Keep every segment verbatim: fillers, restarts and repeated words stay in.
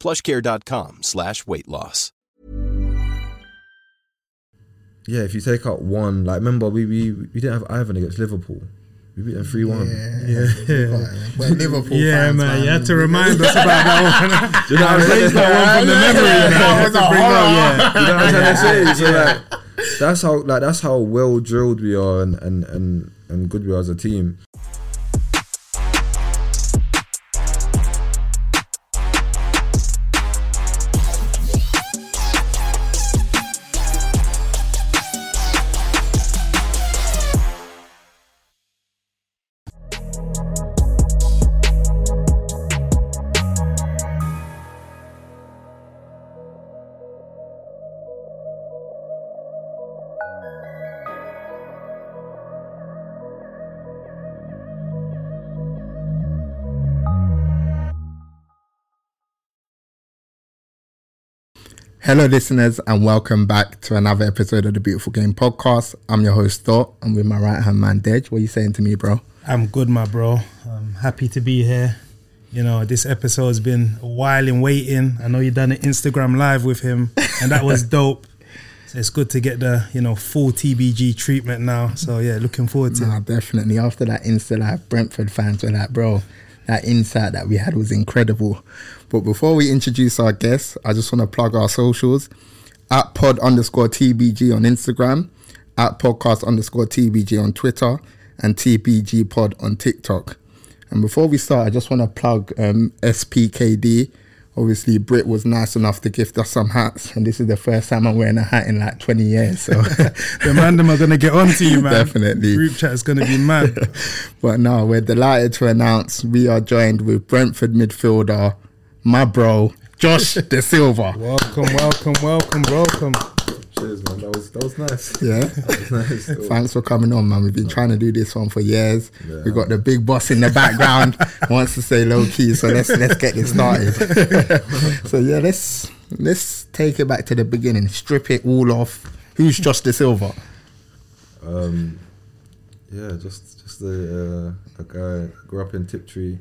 PlushCare dot com slash weight loss. Yeah, if you take out one, like remember we we, we didn't have Ivan against Liverpool. We beat them three one. Yeah, yeah. We're Liverpool yeah, fans, man, man. You had to remind us about that one. You know, I raised that one from the memory. You know what I'm saying? So like, that's how like that's how well drilled we are and and and, and good we are as a team. Hello listeners and welcome back to another episode of the Beautiful Game Podcast. I'm your host Thor and with my right hand man Dej. What are you saying to me, bro? I'm good, my bro. I'm happy to be here. You know, this episode has been a while in waiting. I know you done an Instagram live with him and that was dope. So it's good to get the, you know, full T B G treatment now. So yeah, looking forward to nah, it. Definitely. After that Insta live, Brentford fans were like, bro, that insight that we had was incredible. But before we introduce our guests, I just want to plug our socials. At pod underscore TBG on Instagram, at podcast underscore TBG on Twitter, and T B G pod on TikTok. And before we start, I just want to plug um, S P K D. Obviously, Brit was nice enough to gift us some hats, and this is the first time I'm wearing a hat in like twenty years. So the man them are going to get on to you, man. Definitely. Group chat is going to be mad. But no, we're delighted to announce we are joined with Brentford midfielder, my bro, Josh Da Silva. Welcome, welcome, welcome, welcome. Cheers, man. That was, that was nice. Yeah. That was nice. Thanks for coming on, man. We've been trying to do this one for years. Yeah. We've got the big boss in the background wants to say low key, so let's let's get this started. So yeah, let's let's take it back to the beginning. Strip it all off. Who's Josh Da Silva? Um, yeah, just just a, uh, a guy. I grew up in Tiptree,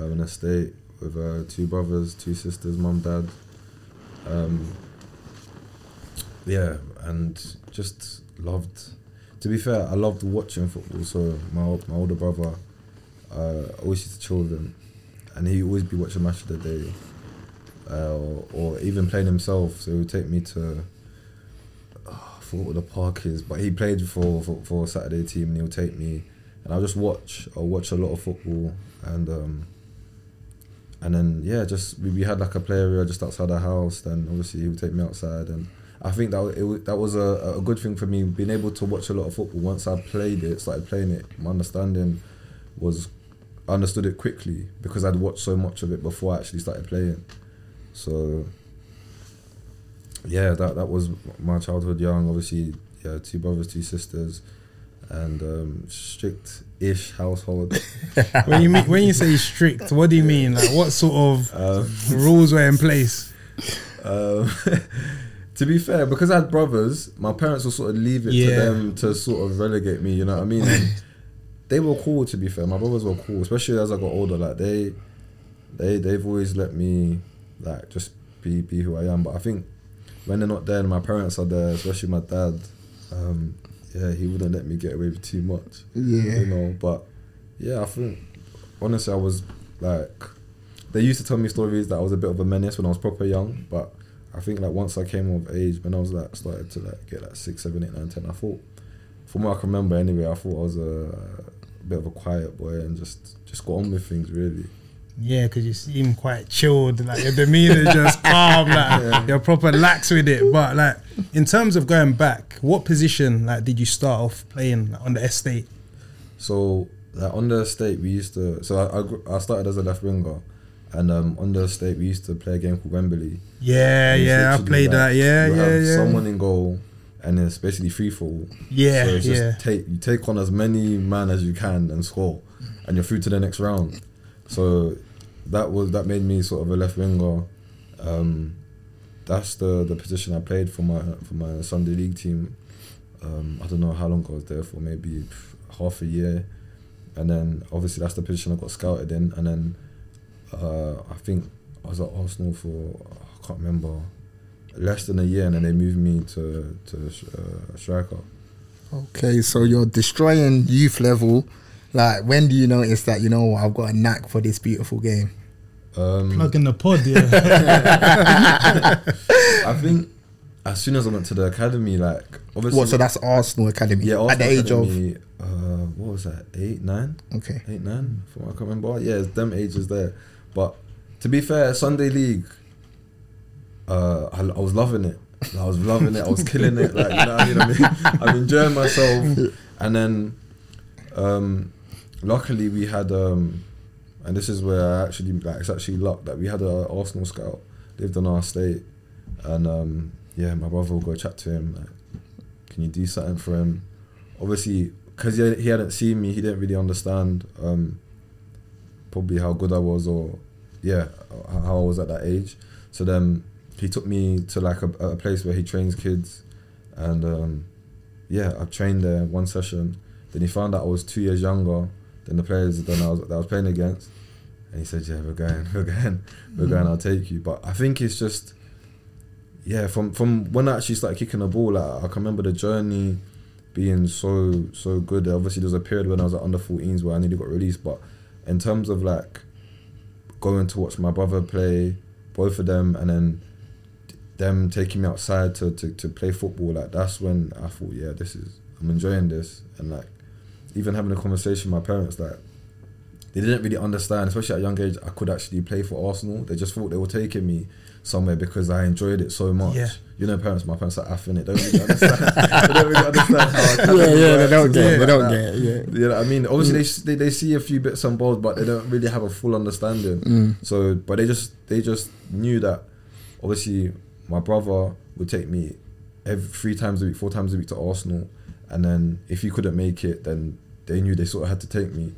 uh, an estate with uh, two brothers, two sisters, mum, dad. Um. Yeah, and just loved, to be fair, I loved watching football. So my my older brother uh, always used to chill with him, and he'd always be watching Match of the Day uh, or, or even playing himself. So he would take me to, oh, I forgot what the park is, but he played for, for, for a Saturday team and he would take me, and I'll just watch, I'll watch a lot of football. And um, and then, yeah, just we, we had like a play area just outside the house, then obviously he would take me outside. And I think that it, that was a, a good thing for me, being able to watch a lot of football. Once I played it, started playing it, my understanding was, I understood it quickly because I'd watched so much of it before I actually started playing. So, yeah, that, that was my childhood young. Obviously, yeah, two brothers, two sisters, and um, strict-ish household. When you mean, when you say strict, what do you mean? Like, what sort of um, rules were in place? Um, To be fair, because I had brothers, my parents would sort of leave it yeah. to them to sort of relegate me, you know what I mean? They were cool, to be fair. My brothers were cool, especially as I got older. Like they, they, they've always let me like just be, be who I am. But I think when they're not there and my parents are there, especially my dad, um, yeah, he wouldn't let me get away with too much. Yeah. You know, but yeah, I think, honestly, I was like, they used to tell me stories that I was a bit of a menace when I was proper young, but I think like once I came of age, when I was like started to like get like six, seven, eight, nine, ten, I thought, from what I can remember anyway, I thought I was a, a bit of a quiet boy and just just got on with things really. Yeah, because you seem quite chilled, like your demeanour just calm, like yeah. You're proper lax with it. But like in terms of going back, what position like did you start off playing like, on the estate? So like on the estate we used to, so I, I, I started as a left winger. And um, on the estate, we used to play a game called Wembley. Yeah, yeah, I played like, that. Yeah, yeah, have yeah. Someone in goal, and it's basically free for all. Yeah, so it's just yeah. Take you take on as many men as you can and score, and you're through to the next round. So that was that made me sort of a left winger. Um, that's the the position I played for my for my Sunday league team. Um, I don't know how long I was there for, maybe half a year, and then obviously that's the position I got scouted in, and then. Uh, I think I was at Arsenal for, I can't remember, less than a year, and then they moved me to, to uh, striker. Okay, so you're destroying youth level. Like, when do you notice that, you know, I've got a knack for this beautiful game? Um, Plug in the pod, yeah. I think as soon as I went to the academy, like, obviously... What, so that's Arsenal Academy? Yeah, Arsenal at the academy, age of... Uh, what was that, eight, nine? Okay. Eight, nine, from what I can remember. Yeah, it's them ages there. But to be fair, Sunday League, uh, I, I was loving it. I was loving it. I was killing it. Like, you know, you know what I mean? I'm enjoying myself. And then, um, luckily we had, um, and this is where I actually, like, it's actually luck that we had an Arsenal scout lived on our estate, and um, yeah, my brother would go chat to him. Like, can you do something for him? Obviously, because he, he hadn't seen me, he didn't really understand. Um, probably how good I was, or yeah, how I was at that age. So then he took me to like a, a place where he trains kids, and um, yeah, I trained there one session. Then he found out I was two years younger than the players than I was, that I was playing against, and he said, "Yeah, we're going, we're going, we're going. I'll take you." But I think it's just, yeah, from from when I actually started kicking the ball, like, I can remember the journey being so so good. Obviously, there was a period when I was at under fourteens where I nearly got released, but. In terms of like going to watch my brother play, both of them, and then them taking me outside to, to, to play football, like that's when I thought, yeah, this is, I'm enjoying this. And like, even having a conversation with my parents, like they didn't really understand, especially at a young age, I could actually play for Arsenal. They just thought they were taking me somewhere because I enjoyed it so much. Yeah. You know, parents, my parents are affing it. Don't really understand. They don't really understand how. Yeah, yeah, they don't get it. They don't get it. Yeah, you know what I mean, obviously mm. they, they they see a few bits and balls, but they don't really have a full understanding. Mm. So, but they just they just knew that. Obviously, my brother would take me every three times a week, four times a week to Arsenal, and then if he couldn't make it, then they knew they sort of had to take me,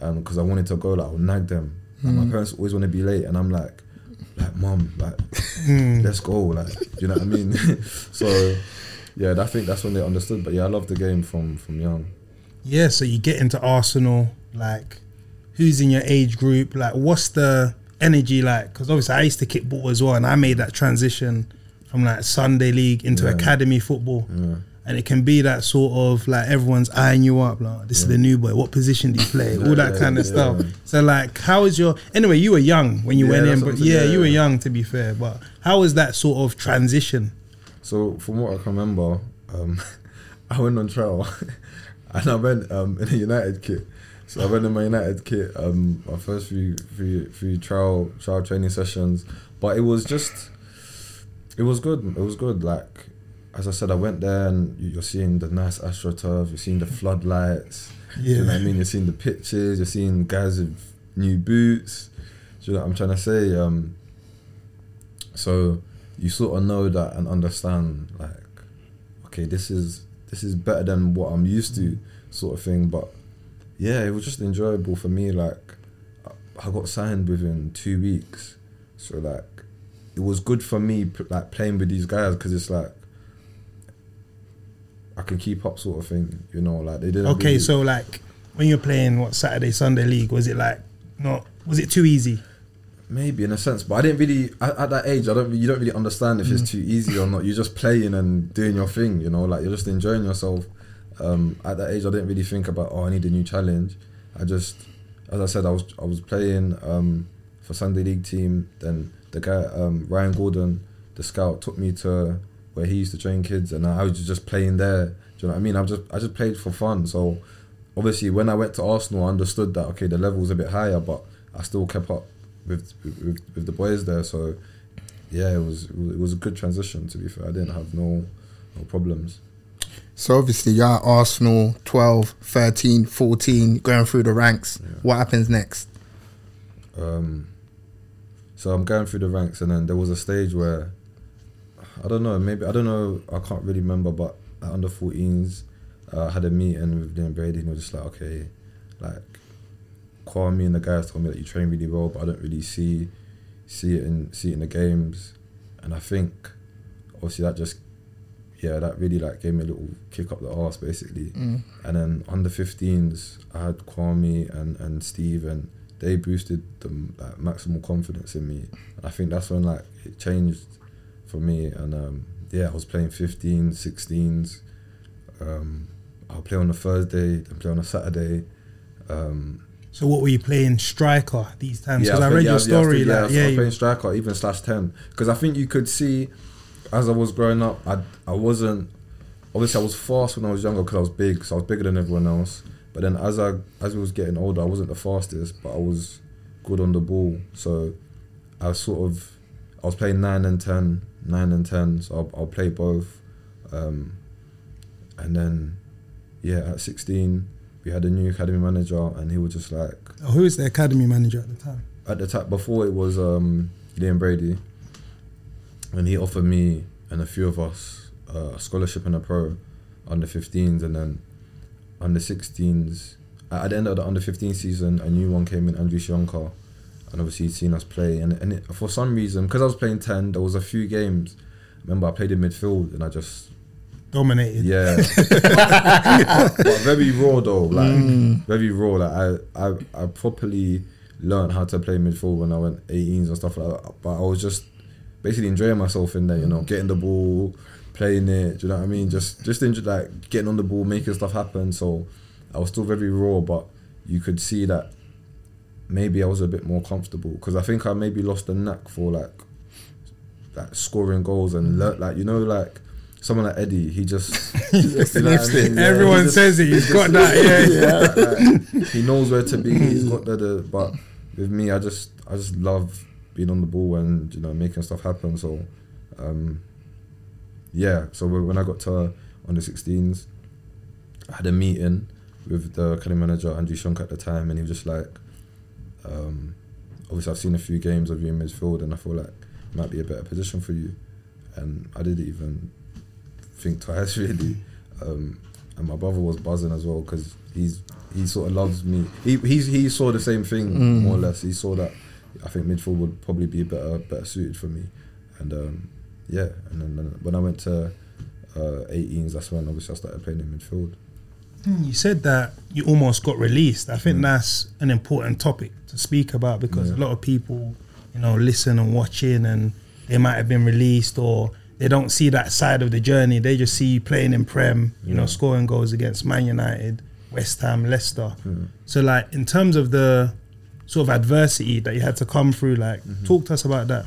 and um, because I wanted to go, like I would nag them. Like, mm. my parents always want to be late, and I'm like. Like, mum, like, mm. let's go, like, you know what I mean? So, yeah, I think that's when they understood. But yeah, I love the game from, from young. Yeah, so you get into Arsenal, like, who's in your age group? Like, what's the energy like? Because obviously I used to kick ball as well, and I made that transition from, like, Sunday League into yeah. academy football. Yeah. And it can be that sort of, like, everyone's eyeing you up, like, this yeah. is the new boy, what position do you play? All that yeah, kind of yeah. stuff. So, like, how is your... Anyway, you were young when you yeah, went in, but yeah, you were young, to be fair, but how was that sort of transition? So, from what I can remember, um, I went on trial, and I went um, in a United kit. So, I went in my United kit, um, my first few, few, few trial, trial training sessions, but it was just... It was good, it was good, like... As I said, I went there and you're seeing the nice AstroTurf, you're seeing the floodlights, yeah. you know what I mean? You're seeing the pictures, you're seeing guys with new boots, do you know what I'm trying to say? Um, so you sort of know that and understand, like, okay, this is this is better than what I'm used to, sort of thing. But yeah, it was just enjoyable for me. Like, I got signed within two weeks. So like, it was good for me, like playing with these guys, because it's like, I can keep up, sort of thing, you know, like they didn't. Okay, really so like when you're playing what Saturday, Sunday league, was it like not? Was it too easy? Maybe in a sense, but I didn't really at, at that age. I don't. You don't really understand if mm. it's too easy or not. You're just playing and doing your thing, you know, like you're just enjoying yourself. Um, at that age, I didn't really think about oh, I need a new challenge. I just, as I said, I was I was playing um, for Sunday league team. Then the guy um, Ryan Gordon, the scout took me to where he used to train kids, and I was just playing there. Do you know what I mean? I just I just played for fun. So obviously when I went to Arsenal, I understood that, okay, the level's a bit higher, but I still kept up with with, with the boys there. So yeah, it was it was a good transition, to be fair. I didn't have no no problems. So obviously you're at Arsenal, twelve, thirteen, fourteen, going through the ranks. Yeah. What happens next? Um, so I'm going through the ranks, and then there was a stage where, I don't know, maybe, I don't know, I can't really remember, but at under fourteens, uh, I had a meeting with Liam Brady, and he was just like, okay, like, Kwame and the guys told me that you train really well, but I don't really see see it in, see it in the games. And I think, obviously, that just, yeah, that really like gave me a little kick up the arse, basically. Mm. And then under fifteens, I had Kwame and, and Steve, and they boosted the like, maximal confidence in me. And I think that's when like it changed for me. And um, yeah, I was playing fifteens, sixteens. Um, I'll play on a Thursday, then play on a Saturday. Um, so what were you playing, striker these times? Because yeah, I, I read yeah, your story. Yeah, I, still, like, yeah, yeah, I was yeah, playing striker, even slash ten. Because I think you could see, as I was growing up, I I wasn't, obviously I was fast when I was younger because I was big, so I was bigger than everyone else. But then as I as I was getting older, I wasn't the fastest, but I was good on the ball. So I sort of, I was playing nine and ten, nine and ten, so I'll, I'll play both. Um, and then, yeah, at sixteen, we had a new academy manager, and he was just like... Oh, who was the academy manager at the time? At the time, before it was um, Liam Brady. And he offered me and a few of us uh, a scholarship and a pro under fifteens, and then under sixteens. At the end of the under fifteen season, a new one came in, Andrew Sionka, and obviously he'd seen us play. And, and it, for some reason, because I was playing ten, there was a few games. Remember, I played in midfield and I just... Dominated. Yeah. but, but very raw though, like mm. very raw. Like I, I, I properly learned how to play midfield when I went eighteens and stuff like that. But I was just basically enjoying myself in there, you know, getting the ball, playing it, do you know what I mean? Just just enjoy, like getting on the ball, making stuff happen. So I was still very raw, but you could see that maybe I was a bit more comfortable, because I think I maybe lost the knack for like like scoring goals and le- like, you know, like someone like Eddie, he just, he just you know what I mean? Yeah, everyone he says just, it, he's he got that, yeah. yeah like, like, he knows where to be, he's got the, the but with me, I just I just love being on the ball and, you know, making stuff happen. So um, yeah, so when I got to under sixteens, I had a meeting with the academy manager, Andrew Shonk, at the time, and he was just like, um, obviously I've seen a few games of you in midfield and I feel like it might be a better position for you. And I didn't even think twice, really. Um, and my brother was buzzing as well, because he's he sort of loves me. He he's, he saw the same thing, mm. more or less. He saw that I think midfield would probably be better, better suited for me, and um, yeah. And then, then when I went to eighteens, uh, that's when obviously I started playing in midfield. Mm, you said that you almost got released. I think mm. that's an important topic to speak about, because yeah. a lot of people, you know, listen and watch in, and they might have been released, or they don't see that side of the journey. They just see you playing in Prem, you yeah. know, scoring goals against Man United, West Ham, Leicester. Mm. So like in terms of the sort of adversity that you had to come through, like mm-hmm. talk to us about that.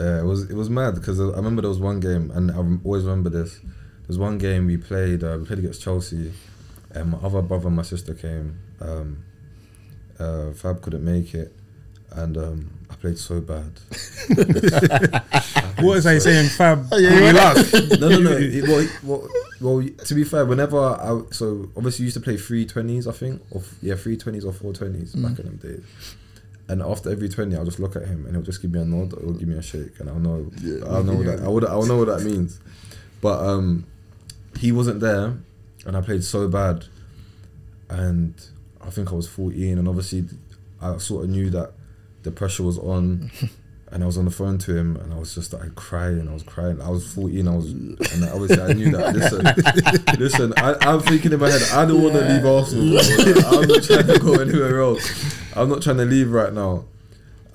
Yeah, it was it was mad, because I remember there was one game, and I always remember this. There was one game we played, uh, we played against Chelsea, and my other brother and my sister came. Um, uh, Fab couldn't make it, and um, I played so bad. played what is so I saying, Fab? Oh, yeah, you laugh. No, no, no. It, well, well, well, to be fair, whenever I, so obviously you used to play three twenties, I think, or yeah, three twenties or four twenties mm. back in them days. And after every twenty, I'll just look at him and he'll just give me a nod or give me a shake, and I'll know, yeah, I'll know yeah. that, I would, I'll know what that means. But um, he wasn't there, and I played so bad, and I think I was fourteen, and obviously I sort of knew that the pressure was on. And I was on the phone to him, and I was just like crying. I was crying. I was fourteen. I was, and obviously I knew that. Listen, listen. I, I'm thinking in my head, I don't yeah. want to leave Arsenal. Like, I'm not trying to go anywhere else. I'm not trying to leave right now.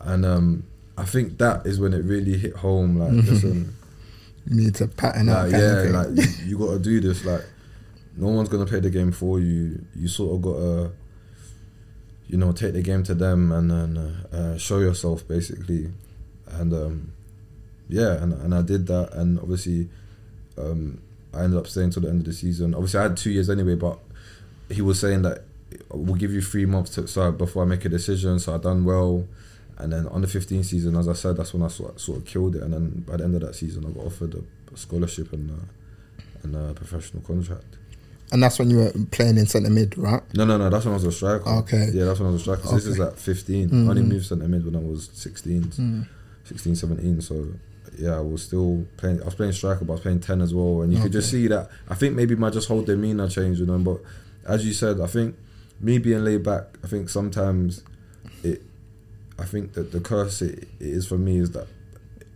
And um, I think that is when it really hit home. Like, mm-hmm. listen, you need to pattern up. Like, yeah, like you, you got to do this. Like, no one's gonna play the game for you. You sort of got to, you know, take the game to them, and then uh, uh, show yourself, basically. And um, yeah, and and I did that, and obviously um, I ended up staying till the end of the season. Obviously, I had two years anyway, but he was saying that we'll give you three months to, so before I make a decision. So I done well, and then on the fifteen season, as I said, that's when I sort, sort of killed it. And then by the end of that season, I got offered a, a scholarship and a, and a professional contract. And that's when you were playing in centre mid, right? No, no, no. That's when I was a striker. Okay. Yeah, that's when I was a striker. So okay. This is at fifteen. Mm. I only moved centre mid when I was sixteen, mm. sixteen, seventeen. So yeah, I was still playing. I was playing striker, but I was playing ten as well. And you okay. could just see that. I think maybe my just whole demeanour changed, you know. But as you said, I think me being laid back, I think sometimes it. I think that the curse it, it is for me is that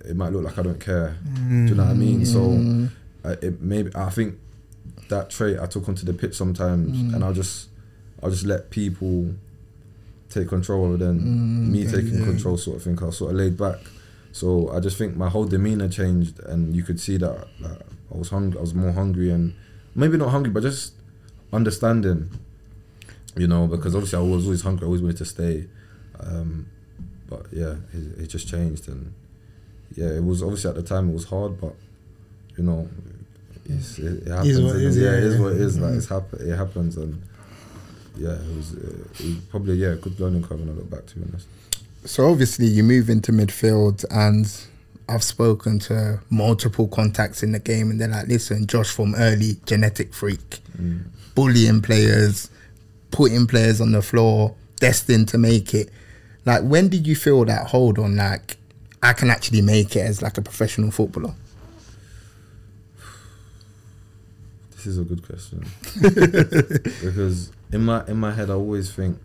it might look like I don't care. Mm. Do you know what I mean? Mm. So uh, it maybe I think. That trait I took onto the pitch sometimes, mm. and I'll just, I'll just let people take control, and then mm, me okay, taking yeah. control sort of thing. I was sort of laid back, so I just think my whole demeanour changed, and you could see that like, I was hungry. I was more hungry, and maybe not hungry, but just understanding, you know, because obviously I was always hungry. I always wanted to stay, um, but yeah, it, it just changed, and yeah, it was obviously at the time it was hard, but you know. It's, it, it happens. Is what it is, yeah, yeah, it is what it is. Like it's happen. It happens, and yeah, it was, it was probably yeah, good learning curve when I got back to be honest. So obviously you move into midfield, and I've spoken to multiple contacts in the game, and they're like, "Listen, Josh from early, genetic freak, mm. bullying players, putting players on the floor, destined to make it." Like, when did you feel that? Hold on, like I can actually make it as like a professional footballer. This is a good question because in my in my head I always think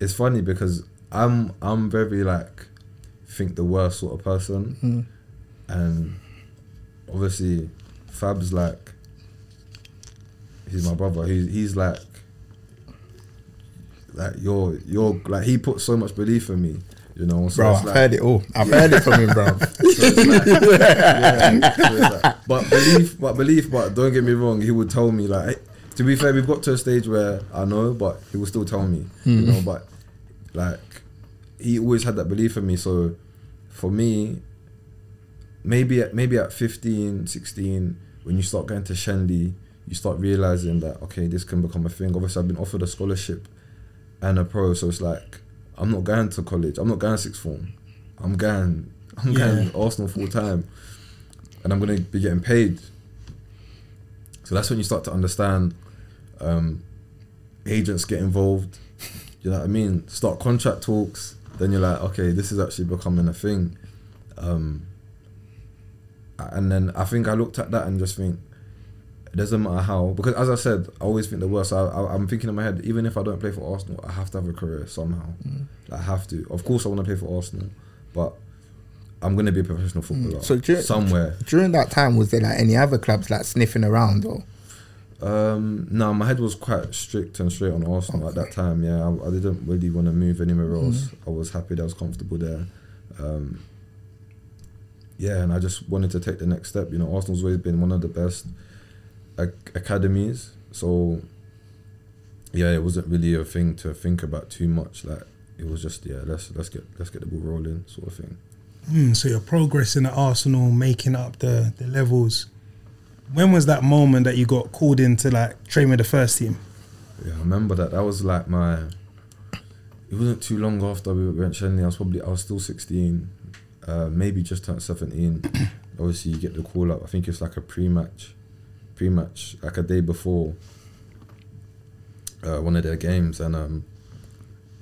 it's funny because I'm I'm very like think the worst sort of person mm. and obviously Fab's like he's my brother he's he's like like you're you're like he put so much belief in me. You know, so bro, I've like, heard it all. I've yeah. heard it from him, bro. So like, yeah, so like, but belief, but belief, but don't get me wrong. He would tell me like, hey, to be fair, we've got to a stage where I know, but he will still tell me, mm. you know. But like, he always had that belief in me. So for me, maybe at, maybe at fifteen, sixteen, when you start going to Shenley, you start realizing that okay, this can become a thing. Obviously, I've been offered a scholarship and a pro, so it's like. I'm not going to college. I'm not going sixth form. I'm going. I'm yeah. going to Arsenal full time, and I'm going to be getting paid. So that's when you start to understand. Um, agents get involved. You know what I mean? Start contract talks. Then you're like, okay, this is actually becoming a thing. Um, and then I think I looked at that and just think, it doesn't matter how, because as I said, I always think the worst. I, I, I'm thinking in my head, even if I don't play for Arsenal, I have to have a career somehow. Mm. Like, I have to. Of course, I want to play for Arsenal, but I'm going to be a professional footballer mm. so dur- somewhere. During that time, was there like any other clubs like sniffing around or? Um, no, my head was quite strict and straight on Arsenal okay. at that time. Yeah, I, I didn't really want to move anywhere else. Mm. I was happy that I was comfortable there. Um, yeah, and I just wanted to take the next step. You know, Arsenal's always been one of the best academies, so yeah, it wasn't really a thing to think about too much. Like it was just yeah, let's let's get let's get the ball rolling, sort of thing. Mm, so you're progressing at Arsenal, making up the the levels. When was that moment that you got called in to like train with the first team? Yeah, I remember that. That was like my. It wasn't too long after we went Shenley. I was probably I was still sixteen, uh, maybe just turned seventeen. Obviously, you get the call up. I think it's like a pre-match. Pretty much like a day before uh, one of their games, and um,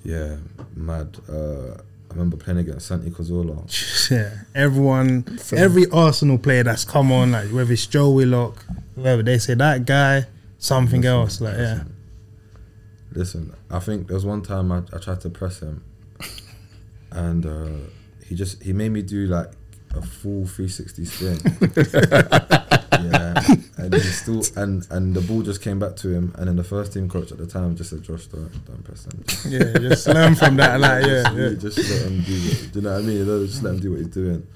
yeah, mad. Uh, I remember playing against Santi Cazorla. Yeah, everyone, so, every Arsenal player that's come on, like whether it's Joe Willock, whoever they say that guy, something listen, else, like listen, yeah. Listen, I think there was one time I, I tried to press him, and uh, he just he made me do like a full three sixty spin. Yeah, and he still and, and the ball just came back to him, and then the first team coach at the time just said, "Josh, don't don't press him." Yeah, just learn from that. Like, yeah, just, yeah. just let him do it. Do you know what I mean? Just let him do what he's doing.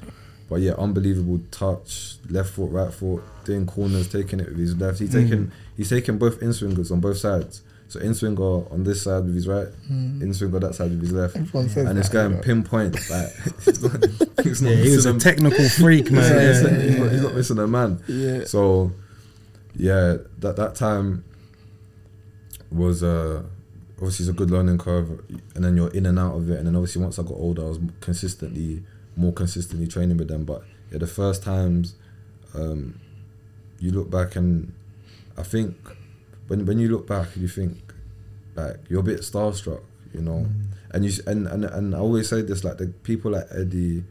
But yeah, unbelievable touch, left foot, right foot, doing corners, taking it with his left. He's mm. taking he's taking both in swingers on both sides. So Inswinger on this side with his right, mm. Inswinger that side with his left, yeah. and it's going pinpoint. Like he's got, he's not yeah, he was a, a technical freak, man. Yeah, yeah, yeah, he's, yeah. Not, he's not missing a man. Yeah. So yeah, that that time was uh, obviously it's a good learning curve, and then you're in and out of it. And then obviously once I got older, I was consistently more consistently training with them. But yeah, the first times, um, you look back and I think. When when you look back, you think, like, you're a bit starstruck, you know? Mm. And you and, and, and I always say this, like, the people like Eddie,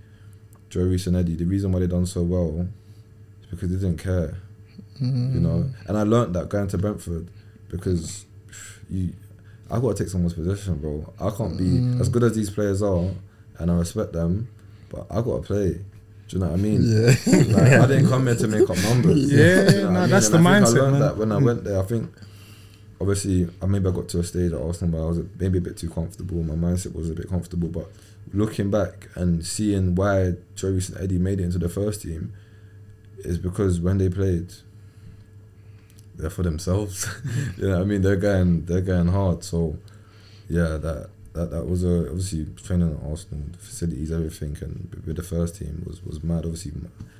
Joe Reece and Eddie, the reason why they done so well is because they didn't care, mm. you know? And I learnt that going to Brentford because you, I've got to take someone's position, bro. I can't be, mm. as good as these players are, and I respect them, but I've got to play. Do you know what I mean? Yeah. Like, I didn't come here to make up numbers. Yeah, you know no, I mean? That's and the I mindset, I learned man. That when I went there, I think, obviously, I maybe I got to a stage at Arsenal where I was maybe a bit too comfortable. My mindset was a bit comfortable, but looking back and seeing why Travis and Eddie made it into the first team is because when they played, they're for themselves. You know what I mean? They're going, they're going hard. So, yeah, that. That that was a, obviously training at Arsenal, the facilities, everything, and with the first team was, was mad. Obviously,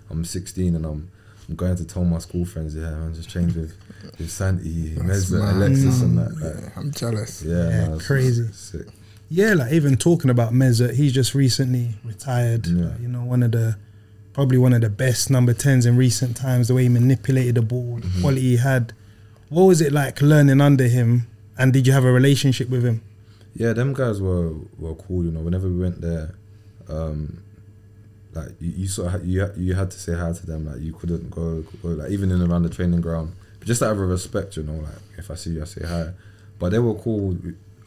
I'm sixteen and I'm I'm going to tell my school friends, yeah, man, just trained with, with Santi, Mesut, Alexis, and that. Like, yeah, I'm jealous. Yeah, yeah man, crazy. Sick. Yeah, like even talking about Mesut, he's just recently retired. Yeah. Like, you know, one of the probably one of the best number tens in recent times. The way he manipulated the ball, mm-hmm. the quality he had. What was it like learning under him? And did you have a relationship with him? Yeah, them guys were, were cool, you know. Whenever we went there, um, like you, you sort of you you had to say hi to them. Like you couldn't go, go like even in around the training ground, but just out of respect, you know. Like if I see you, I say hi. But they were cool.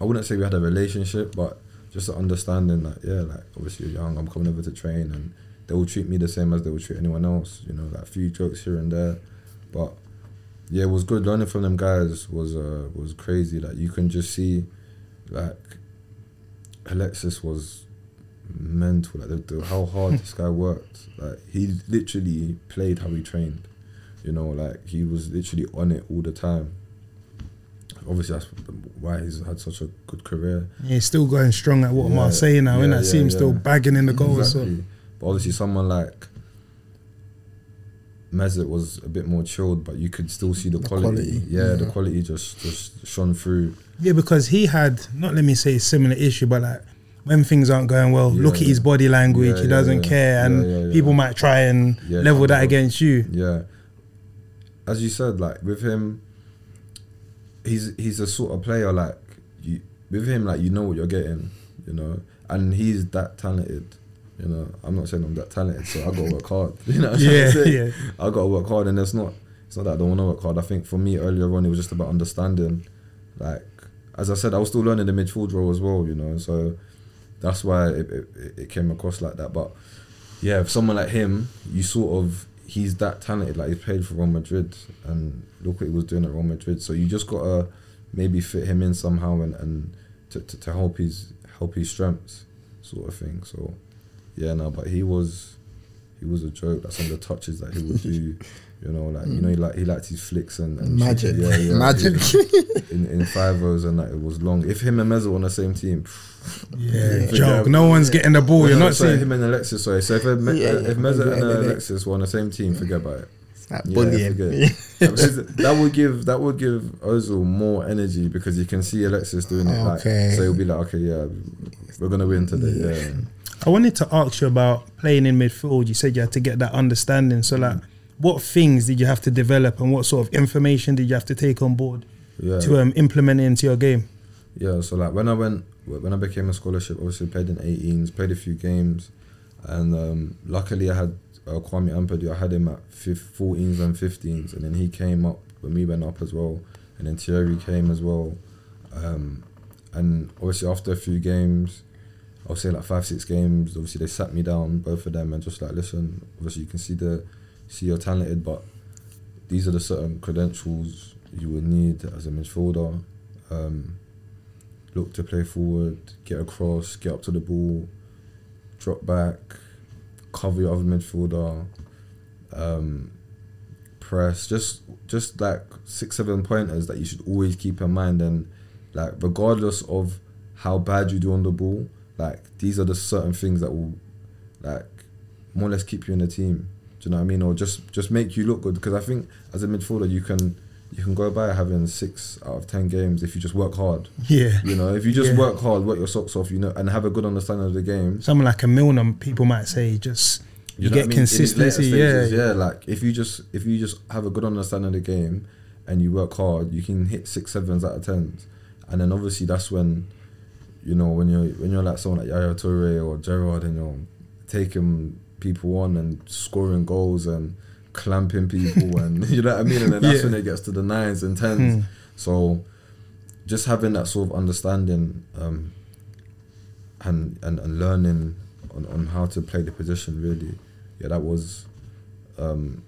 I wouldn't say we had a relationship, but just an understanding that yeah, like obviously you're young. I'm coming over to train, and they will treat me the same as they would treat anyone else. You know, like a few jokes here and there, but yeah, it was good. Learning from them guys was uh, was crazy. Like you can just see. Like, Alexis was mental, like, the, the, how hard this guy worked. Like, he literally played how he trained, you know, like, he was literally on it all the time. Obviously, that's why he's had such a good career. Yeah, he's still going strong at what yeah, Marseille now, yeah, and I yeah, see him yeah. still bagging in the goals. Exactly. So. But obviously, someone like Mesut was a bit more chilled, but you could still see the, the quality. quality. Yeah, yeah, the quality just, just shone through. Yeah, because he had, not let me say a similar issue, but like when things aren't going well, yeah, look yeah. at his body language, yeah, he doesn't yeah, care, and yeah, yeah, yeah. people might try and yeah, level that against you. Yeah. As you said, like with him, he's he's a sort of player, like you, with him, like you know what you're getting, you know, and he's that talented, you know. I'm not saying I'm that talented, so I've got to work hard, you know what I'm yeah, trying to say? Yeah. I've got to work hard, and it's not, it's not that I don't want to work hard. I think for me earlier on, it was just about understanding, like, as I said, I was still learning the midfield role as well, you know, so that's why it, it, it came across like that. But yeah, if someone like him, you sort of, he's that talented, like he played for Real Madrid and look what he was doing at Real Madrid. So you just got to maybe fit him in somehow and, and to, to, to help his help his strengths sort of thing. So yeah, no, but he was, he was a joke. That's some of the touches that he would do. You know, like mm. you know, he like he liked his flicks and, and magic, yeah, yeah, magic. In in five-ohs and that, like, it was long. If him and Mesut were on the same team, yeah, yeah. joke. No one's yeah. getting the ball. No, You're no, not sorry, seeing him and Alexis. Sorry, so if yeah, Me- yeah, if Mesut yeah, and yeah. Alexis were on the same team, forget about it. That yeah, bullying. That would give that would give Ozil more energy because you can see Alexis doing it. Okay. Like, so he'll be like, okay, yeah, we're gonna win today. Yeah. yeah. I wanted to ask you about playing in midfield. You said you had to get that understanding. So like. What things did you have to develop and what sort of information did you have to take on board yeah. to um, implement it into your game? Yeah, so like when I went, when I became a scholarship, obviously played in eighteens, played a few games, and um, luckily I had uh, Kwame Ampadu. I had him at fourteens and fifteens, and then he came up when we went up as well, and then Thierry came as well. Um, and obviously after a few games, I'll say like five, six games, obviously they sat me down, both of them, and just like, listen, obviously you can see the... See, you're talented, but these are the certain credentials you would need as a midfielder. Um, look to play forward, get across, get up to the ball, drop back, cover your other midfielder, um, press. Just, just like six, seven pointers that you should always keep in mind. And Like, regardless of how bad you do on the ball, like, these are the certain things that will, like, more or less keep you in the team. Do you know what I mean? Or just, just make you look good. Because I think as a midfielder, you can you can go by having six out of ten games if you just work hard. Yeah. You know, if you just yeah. work hard, work your socks off, you know, and have a good understanding of the game. Someone like a Milner, people might say, just... You, you know get I mean? Consistency, stages, yeah, yeah. Like if you just if you just have a good understanding of the game and you work hard, you can hit six sevens out of tens, and then obviously that's when, you know, when you're when you're like someone like Yaya Toure or Gerrard, and you're taking people on and scoring goals and clamping people, and you know what I mean. And then that's yeah. when it gets to the nines and tens. Mm. So just having that sort of understanding um, and and and learning. On, on how to play the position, really. Yeah, that was um,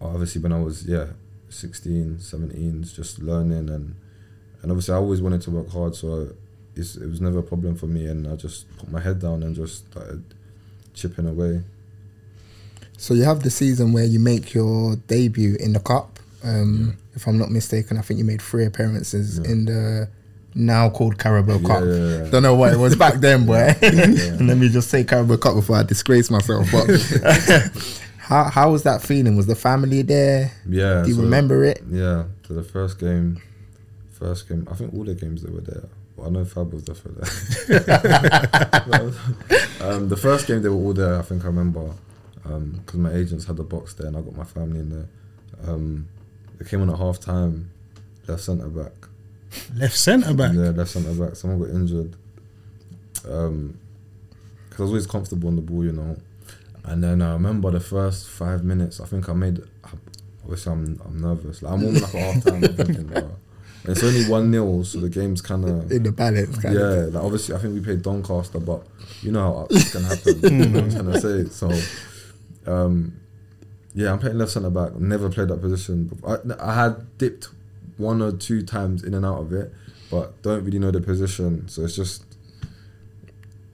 obviously when I was yeah sixteen, seventeen, just learning, and and obviously I always wanted to work hard, so it's, it was never a problem for me, and I just put my head down and just started chipping away. So you have the season where you make your debut in the cup, um, yeah. if I'm not mistaken. I think you made three appearances yeah. in the now called Carabao yeah, Cup. Yeah, yeah. Don't know what it was back then, boy. Yeah, yeah. Let me just say Carabao Cup before I disgrace myself. But how how was that feeling? Was the family there? Yeah. Do you so remember it? Yeah. So the first game, first game. I think all the games that were there. Well, I know Fab was there for that. um, the first game they were all there. I think I remember because um, my agents had the box there, and I got my family in there. Um, they came on at half time. Left centre back. Left centre back. Yeah, left centre back. Someone got injured. Um, because I was always comfortable on the ball, you know. And then I remember the first five minutes. I think I made. Obviously, I'm I'm nervous. Like I'm almost like a half time. I'm thinking, oh. It's only one nil, so the game's kind of in the balance. Kind yeah, of. Like obviously, I think we played Doncaster, but you know how it's gonna happen. You know what I'm trying to say. So, um, yeah, I'm playing left centre back. Never played that position. I I had dipped one or two times in and out of it, but don't really know the position. So it's just,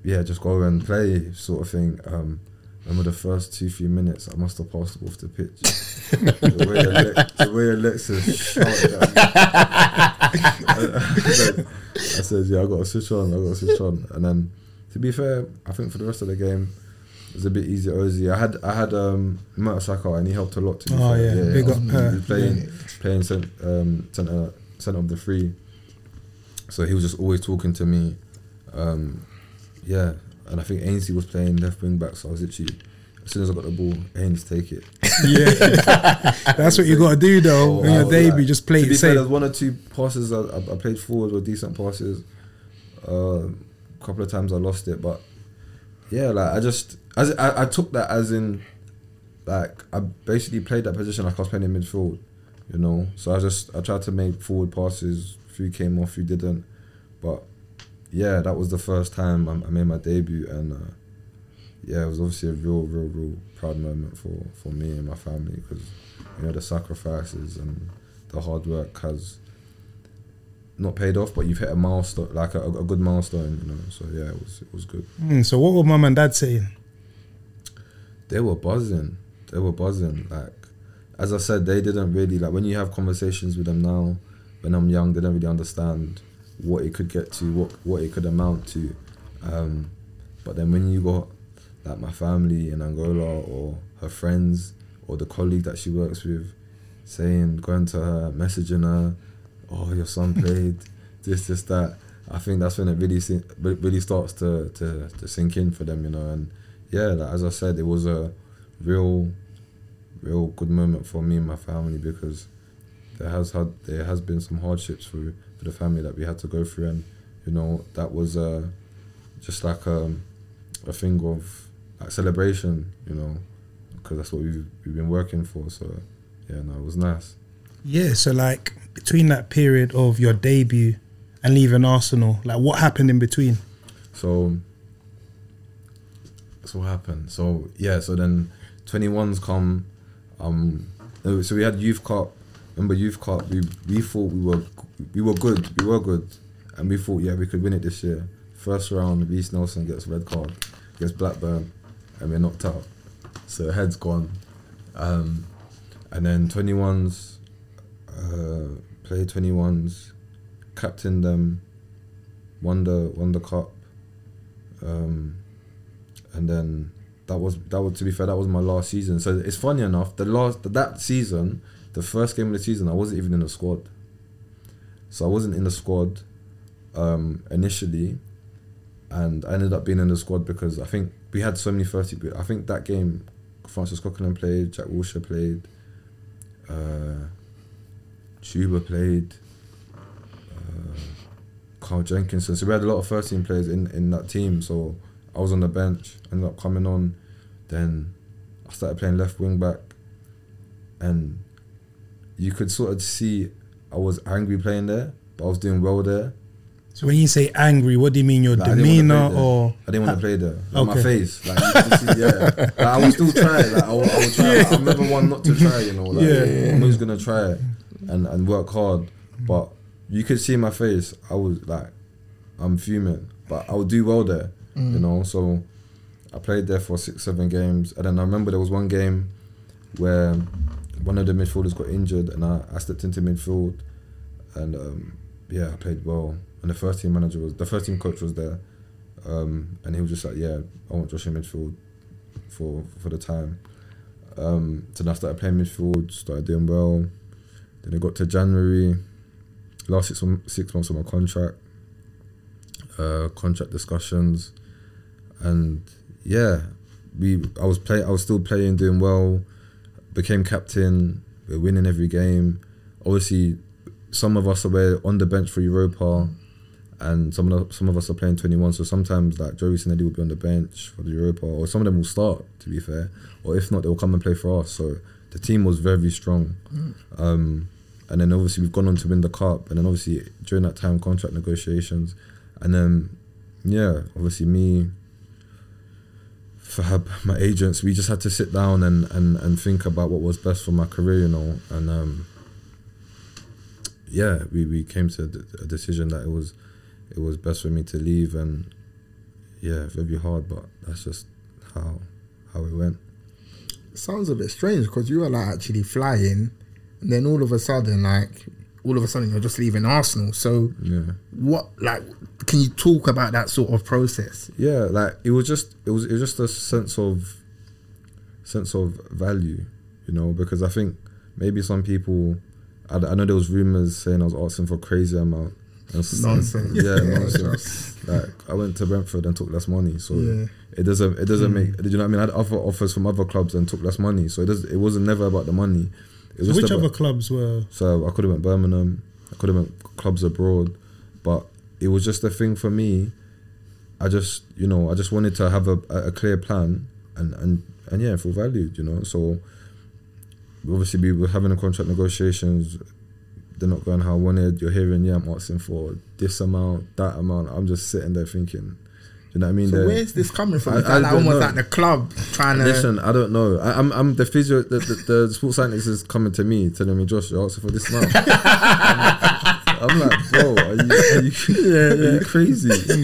yeah, just go and play sort of thing. Um, remember the first two, three minutes, I must have passed off the pitch. the, way Alex, the way Alexis shouted at me. I, I said, yeah, I've got to switch on, I've got to switch on. And then, to be fair, I think for the rest of the game, it was a bit easier, Ozzy. I had I had um, Matty Cash, and he helped a lot to be oh, fair. Yeah, yeah, big up her. Playing, yeah. playing cent, um, centre, centre of the three. So he was just always talking to me. Um, yeah, and I think Ainsley was playing left wing back, so I was literally, as soon as I got the ball, Ainsley, take it. Yeah, that's what you got to do, though. When oh, your debut, like, just play it safe. There's one or two passes I, I played forward were decent passes. A uh, couple of times I lost it, but yeah, like I just... As I, I took that as in, like, I basically played that position like I was playing in midfield, you know? So I just, I tried to make forward passes, few came off, few didn't. But yeah, that was the first time I, I made my debut, and uh, yeah, it was obviously a real, real, real proud moment for, for me and my family, because, you know, the sacrifices and the hard work has not paid off, but you've hit a milestone, like a, a good milestone, you know? So yeah, it was, it was good. Mm, so what were mum and dad saying? They were buzzing. They were buzzing. Like, as I said, they didn't really, like, when you have conversations with them now, when I'm young, they don't really understand what it could get to, what what it could amount to. Um, but then when you got, like, my family in Angola or her friends or the colleague that she works with saying, going to her, messaging her, oh, your son played, this, this, that, I think that's when it really really starts to, to, to sink in for them, you know, and yeah, like, as I said, it was a real, real good moment for me and my family, because there has had there has been some hardships for for the family that we had to go through, and you know that was uh, just like a, a thing of like celebration, you know, because that's what we've we've been working for. So yeah, no, it was nice. Yeah, so like between that period of your debut and leaving Arsenal, like what happened in between? So. That's what happened. So yeah, so then twenty-ones come. Um, so we had Youth Cup. Remember Youth Cup? We we thought we were we were good. We were good, and we thought yeah we could win it this year. First round, Reece Nelson gets red card, gets Blackburn, and we're knocked out. So head's gone. Um, and then twenty-ones, uh, play twenty-ones, captain them, won the won the cup, um, and then that was that was to be fair that was my last season. So it's funny enough, the last that season, the first game of the season, I wasn't even in the squad. So I wasn't in the squad um, initially, and I ended up being in the squad because I think we had so many first. I think that game, Francis Coquelin played, Jack Wilshere played, uh, Tuba played, uh, Carl Jenkinson. So we had a lot of first team players in, in that team. So I was on the bench, ended up coming on. Then I started playing left wing back, and you could sort of see I was angry playing there, but I was doing well there. So when you say angry, what do you mean? Your like, demeanor, I or I didn't want to play there. Like, okay. My face, like, you see, yeah. Like, I was still trying. Like, I, I was trying. Like, I'm never one not to try. You know, like, yeah, yeah, I'm always gonna try it and, and work hard. But you could see my face. I was like, I'm fuming, but I would do well there. Mm. You know, so I played there for six, seven games, and then I remember there was one game where one of the midfielders got injured, and I, I stepped into midfield, and um, yeah, I played well. And the first team manager was, the first team coach was there, um, and he was just like, yeah, I want Josh in midfield for for the time. Um, so then I started playing midfield, started doing well. Then it got to January, last six, six months of my contract, uh, contract discussions, and yeah, we I was play I was still playing, doing well, became captain, we're winning every game. Obviously, some of us are on the bench for Europa, and some of the, some of us are playing twenty-one. So sometimes like Joe Reece and Eddie will be on the bench for the Europa, or some of them will start, to be fair, or if not, they'll come and play for us. So the team was very strong. Mm. Um, and then obviously we've gone on to win the cup, and then obviously during that time, contract negotiations, and then, yeah, obviously me, Fahab, my agents, we just had to sit down and, and, and think about what was best for my career, you know, and um, yeah, we, we came to a decision that it was it was best for me to leave, and yeah, very hard, but that's just how how it went. It sounds a bit strange because you were like actually flying, and then all of a sudden, like all of a sudden, you're just leaving Arsenal. So yeah, what like can you talk about that sort of process? Yeah, like it was just it was it was just a sense of sense of value, you know, because I think maybe some people. I, I know there was rumors saying I was asking for a crazy amount. Nonsense. Yeah, nonsense. Like I went to Brentford and took less money, so yeah. it doesn't it doesn't mm. make. Do you know what I mean? I had other offers from other clubs and took less money, so it does. It wasn't never about the money. It was so which about, other clubs were? So I could have went Birmingham. I could have went clubs abroad, but it was just a thing for me. I just you know I just wanted to have a, a clear plan and and and yeah, feel valued. You know, so. Obviously, we were having a contract negotiations. They're not going how I wanted. You're hearing, yeah, I'm asking for this amount, that amount. I'm just sitting there thinking, you know what I mean? So they're, where's this coming from? I, I, I like almost know. Like the club trying Listen, to. Listen, I don't know. I, I'm, I'm the physio. The, the, the sports scientist is coming to me, telling me, Josh, you're asking for this now. I'm, I'm like, bro, are you, are you, yeah, yeah. Are you crazy?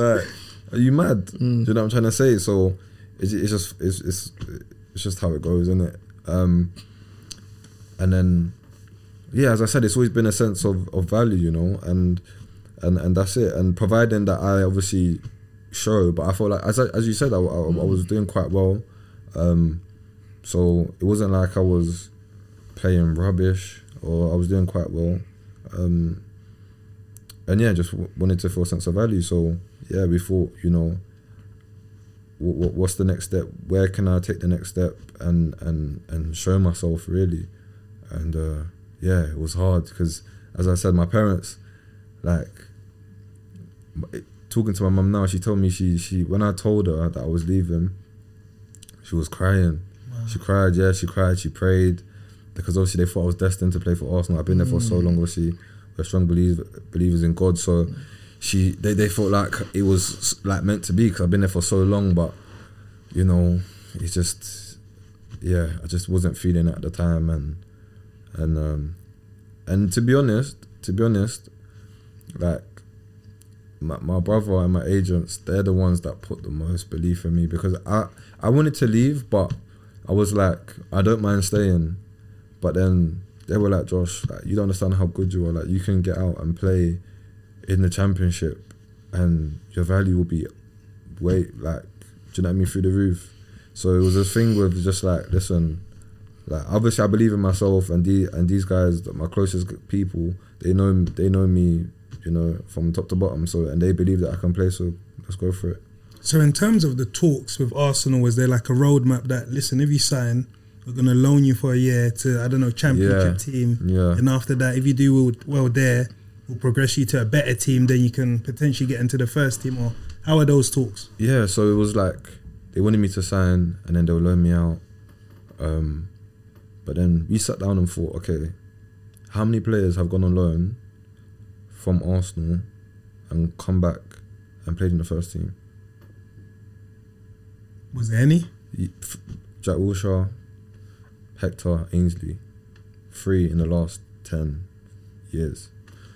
Like, are you mad? Mm. Do you know what I'm trying to say? So, it's, it's just, it's, it's, it's just how it goes, isn't it? Um, And then, yeah, as I said, it's always been a sense of, of value, you know, and and and that's it. And providing that I obviously show, but I felt like, as I, as you said, I, I, I was doing quite well. Um, so it wasn't like I was playing rubbish, or I was doing quite well. Um, and yeah, just w- wanted to feel a sense of value. So yeah, we thought, you know, w- w- what's the next step? Where can I take the next step and, and, and show myself really? And uh, yeah, it was hard because, as I said, my parents, like, it, talking to my mum now, she told me she, she when I told her that I was leaving, she was crying. Wow. She cried, yeah, she cried, she prayed, because obviously they thought I was destined to play for Arsenal. I've been there mm. for so long, obviously. We're strong believer, believers in God, so she they, they felt like it was like meant to be because I've been there for so long, but, you know, it's just, yeah, I just wasn't feeling it at the time, and... And um, and to be honest, to be honest, like my, my brother and my agents, they're the ones that put the most belief in me, because I, I wanted to leave, but I was like, I don't mind staying. But then they were like, Josh, like, you don't understand how good you are. Like, you can get out and play in the championship and your value will be way, like, do you know what I mean, through the roof. So it was a thing with just like, listen, like, obviously I believe in myself, and the, and these guys, my closest people, they know they know me, you know, from top to bottom. So, and they believe that I can play, so let's go for it. So in terms of the talks with Arsenal, was there like a roadmap that, listen, if you sign, we're going to loan you for a year to, I don't know, championship yeah. team. Yeah. And after that, if you do well, well there, we'll progress you to a better team, then you can potentially get into the first team. Or how are those talks? Yeah, so it was like, they wanted me to sign and then they'll loan me out. Um, but then we sat down and thought, okay, how many players have gone on loan from Arsenal and come back and played in the first team? Was there any? Jack Wilshere, Hector, Ainsley. Three in the last ten years.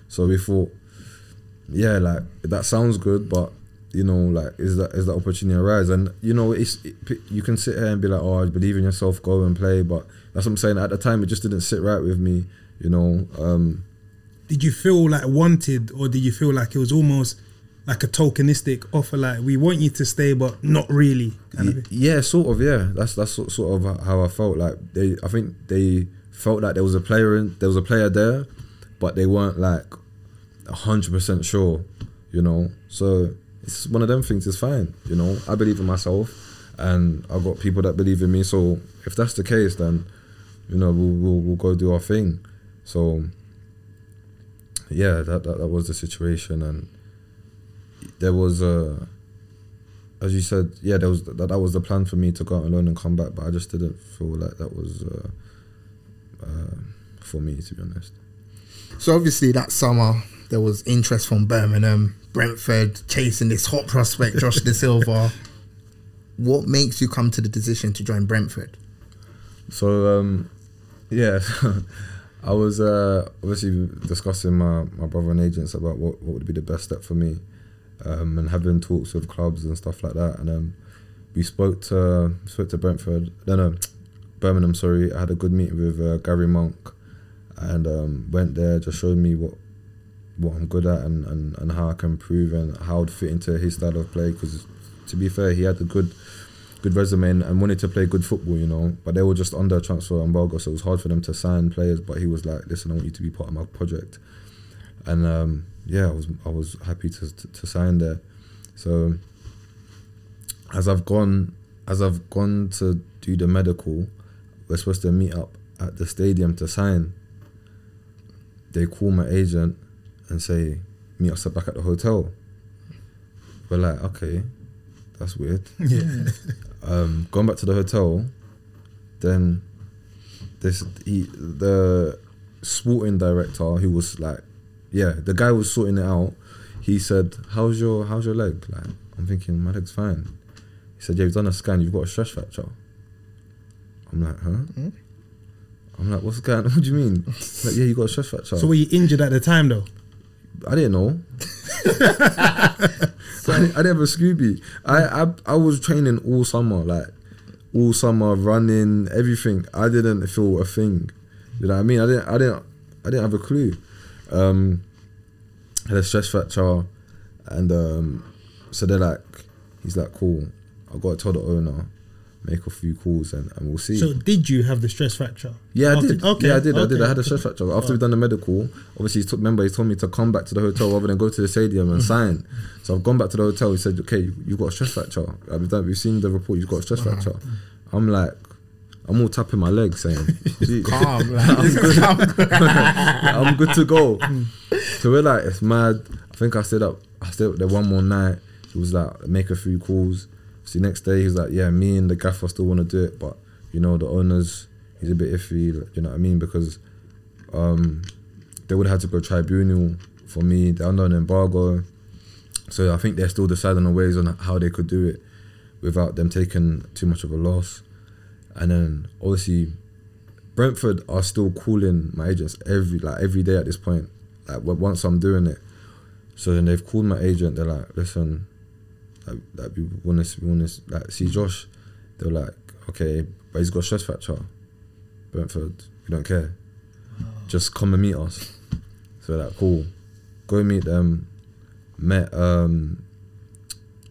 So we thought, yeah, like, that sounds good, but, you know, like, is that is that opportunity arise? And, you know, it's it, you can sit here and be like, oh, I believe in yourself, go and play. But that's what I'm saying. At the time, it just didn't sit right with me, you know. Um, did you feel, like, wanted, or did you feel like it was almost like a tokenistic offer, like, we want you to stay, but not really? Kind of. Yeah, sort of, yeah. That's that's sort, sort of how I felt. Like, they, I think they felt like there was a player in, there was a player there, but they weren't like one hundred percent sure, you know. So it's one of them things. It's fine, you know. I believe in myself, and I've got people that believe in me. So if that's the case, then, you know, we'll we'll, we'll go do our thing. So yeah, that, that that was the situation. And there was a, as you said, yeah, there was that, that was the plan for me to go out alone and come back, but I just didn't feel like that was uh, uh, for me, to be honest. So obviously that summer there was interest from Birmingham, Brentford, chasing this hot prospect, Josh Da Silva. What makes you come to the decision to join Brentford? So um, yeah, I was uh, obviously discussing my, my brother and agents about what, what would be the best step for me. Um, and having talks with clubs and stuff like that, and um, we spoke to spoke to Brentford. No, no, Birmingham. Sorry, I had a good meeting with uh, Gary Monk, and um, went there. Just showed me what what I'm good at, and, and, and how I can improve, and how I'd fit into his style of play. Because to be fair, he had a good good resume and, and wanted to play good football, you know. But they were just under transfer embargo, so it was hard for them to sign players. But he was like, "Listen, I want you to be part of my project," and. Um, Yeah, I was I was happy to, to to sign there. So as I've gone as I've gone to do the medical, we're supposed to meet up at the stadium to sign. They call my agent and say, "Meet us back at the hotel." We're like, okay, that's weird. Yeah. um, going back to the hotel, then this he, the sporting director who was like. Yeah, the guy was sorting it out. He said, "How's your how's your leg?" Like, I'm thinking, my leg's fine. He said, "Yeah, you've done a scan. You've got a stress fracture." I'm like, huh? Mm? I'm like, what's going on? What do you mean? Like, yeah, you got a stress fracture. So were you injured at the time though? I didn't know. so I, I didn't have a Scooby. I, I I was training all summer, like all summer, running, everything. I didn't feel a thing. You know what I mean? I didn't I didn't I didn't have a clue. Um, had a stress fracture, and um, so they're like, he's like, cool, I've got to tell the owner, make a few calls, and, and we'll see. So did you have the stress fracture? Yeah, after, I did. Okay, yeah, I did. Okay. I did. I had a stress fracture after we've done the medical. Obviously, he took, remember he told me to come back to the hotel rather than go to the stadium and sign. So I've gone back to the hotel. He said, okay, you've got a stress fracture. We've done. We've seen the report. You've got a stress fracture. I'm like. I'm all tapping my legs saying, calm, like, I'm, good. I'm good to go. So we're like, it's mad. I think I stayed up, I stayed up there one more night. He was like, make a few calls. So the next day, he was like, yeah, me and the gaffer still want to do it, but you know, the owners, he's a bit iffy, you know what I mean? Because um, they would have had to go tribunal for me. They're under an embargo. So I think they're still deciding on ways on how they could do it without them taking too much of a loss. And then obviously, Brentford are still calling my agents every like every day at this point. Like once I'm doing it, so then they've called my agent. They're like, listen, like, like we want to we want to like see Josh. They're like, okay, but he's got stress fracture. Brentford, we don't care. Just come and meet us. So they're like, cool, go meet them. met um,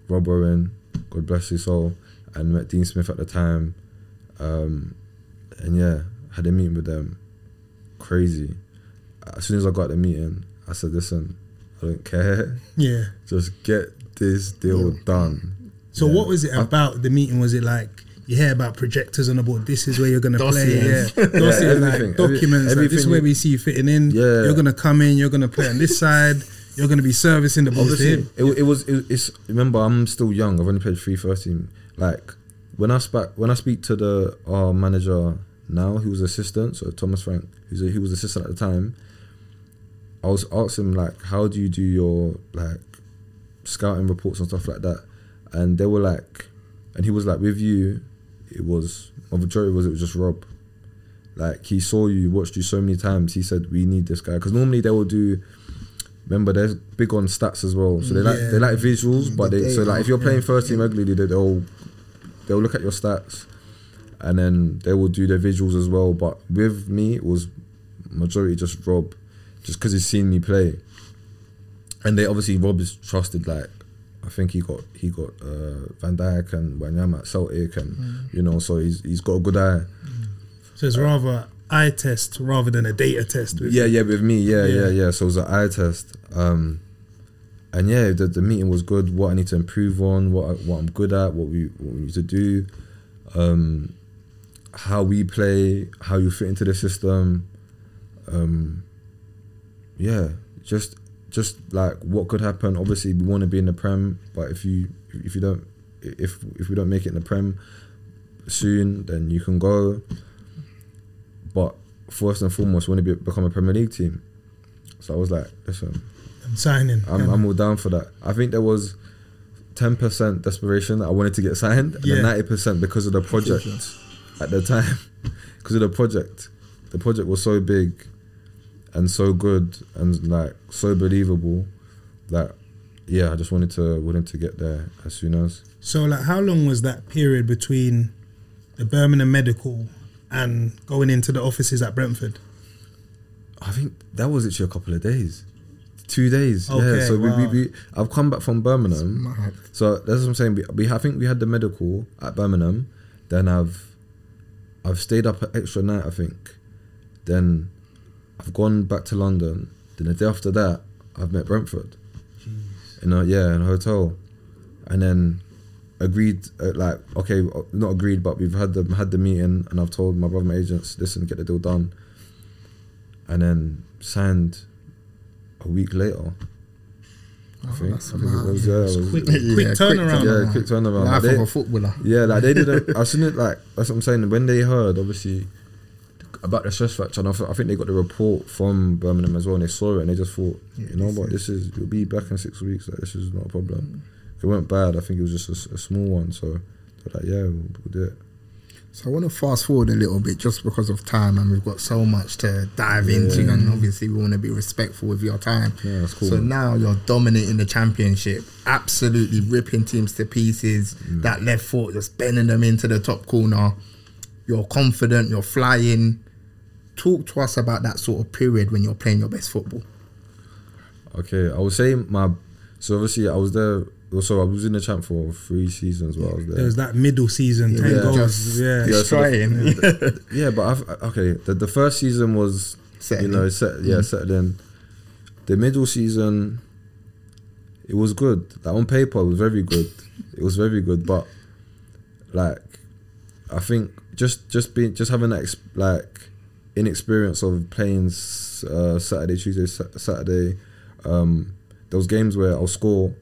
Rob Owen, God bless his soul, and met Dean Smith at the time. Um, and yeah, had a meeting with them. Crazy. As soon as I got the meeting, I said, listen, I don't care. Yeah. Just get this deal yeah. done. So yeah. what was it about I, the meeting? Was it like, you hear about projectors on the board, this is where you're going to play. Yeah. yeah, Dossiers, like documents, every, like, this is where we see you fitting in. Yeah. You're going to come in, you're going to play on this side, you're going to be servicing the ball to him. It, it was, it, it's, remember, I'm still young. I've only played three first team. Like, when I, sp- when I speak to the our manager now, who was assistant, so Thomas Frank, who's a, who was assistant at the time, I was asking him, like, how do you do your, like, scouting reports and stuff like that? And they were like, and he was like, with you, it was, my majority was, it was just Rob. Like, he saw you, watched you so many times, he said, we need this guy. Because normally they will do, remember, they're big on stats as well. So they yeah. like they like visuals, but the they, so like, if you're playing yeah. first team regularly, they, they'll, they'll look at your stats and then they will do their visuals as well. But with me, it was majority just Rob, just because he's seen me play. And they obviously, Rob is trusted, like, I think he got he got uh, Van Dijk and Wanyama at Celtic, and mm. you know, so he's he's got a good eye. Mm. So it's uh, rather eye test rather than a data test. With yeah, you. yeah, with me, yeah, yeah, yeah, yeah. So it was an eye test, um, and yeah, the, the meeting was good. What I need to improve on, what I, what I'm good at, what we what we need to do, um, how we play, how you fit into the system, um, yeah, just. Just like what could happen. Obviously, we want to be in the Prem, but if you if you don't if if we don't make it in the Prem soon, then you can go. But first and foremost, we want to be, become a Premier League team. So I was like, listen, I'm signing. I'm, yeah. I'm all down for that. I think there was ten percent desperation that I wanted to get signed, and yeah. then ninety percent because of the project at the time, because of the project. The project was so big. And so good and like so believable that yeah, I just wanted to wanted to get there as soon as. So like, how long was that period between the Birmingham medical and going into the offices at Brentford? I think that was actually a couple of days, two days. Okay, yeah. So wow. we, we we I've come back from Birmingham. So that's what I'm saying. We, we I think we had the medical at Birmingham. Then I've I've stayed up an extra night. I think then. I've gone back to London. Then the day after that, I've met Brentford. Jeez. In a, yeah, in a hotel, and then agreed uh, like okay, not agreed, but we've had the had the meeting, and I've told my brother, my agents, listen, get the deal done, and then signed a week later. I oh, think, that's I think it was yeah, it was, quick, quick yeah, turnaround. Yeah, around. quick turnaround. Life like of they, a footballer. Yeah, like they didn't. As soon as like that's what I'm saying. When they heard, obviously. About the stress fracture, and I think they got the report from Birmingham as well, and they saw it, and they just thought, yeah, you know what, this is, you'll be back in six weeks, like, this is not a problem. Mm. It went bad, I think it was just a, a small one, so they're like, yeah, we'll, we'll do it. So I want to fast forward a little bit, just because of time, and we've got so much to dive yeah. into, and obviously we want to be respectful with your time. Yeah, that's cool. So now you're dominating the Championship, absolutely ripping teams to pieces, mm. that left foot, just bending them into the top corner, you're confident, you're flying. Talk to us about that sort of period when you're playing your best football. Okay, I would say my... So obviously I was there... So I was in the champ for three seasons while yeah. I was there. There was that middle season. Yeah, yeah. Goals, yeah. yeah so the, yeah, but I've... Okay, the, the first season was... Settled you know, set, yeah, mm-hmm. settled in. The middle season, it was good. Like on paper, it was very good. It was very good, but like, I think just just being... Just having that, exp, like... inexperience of playing uh, Saturday, Tuesday, sa- Saturday. Um, there was games where I'll score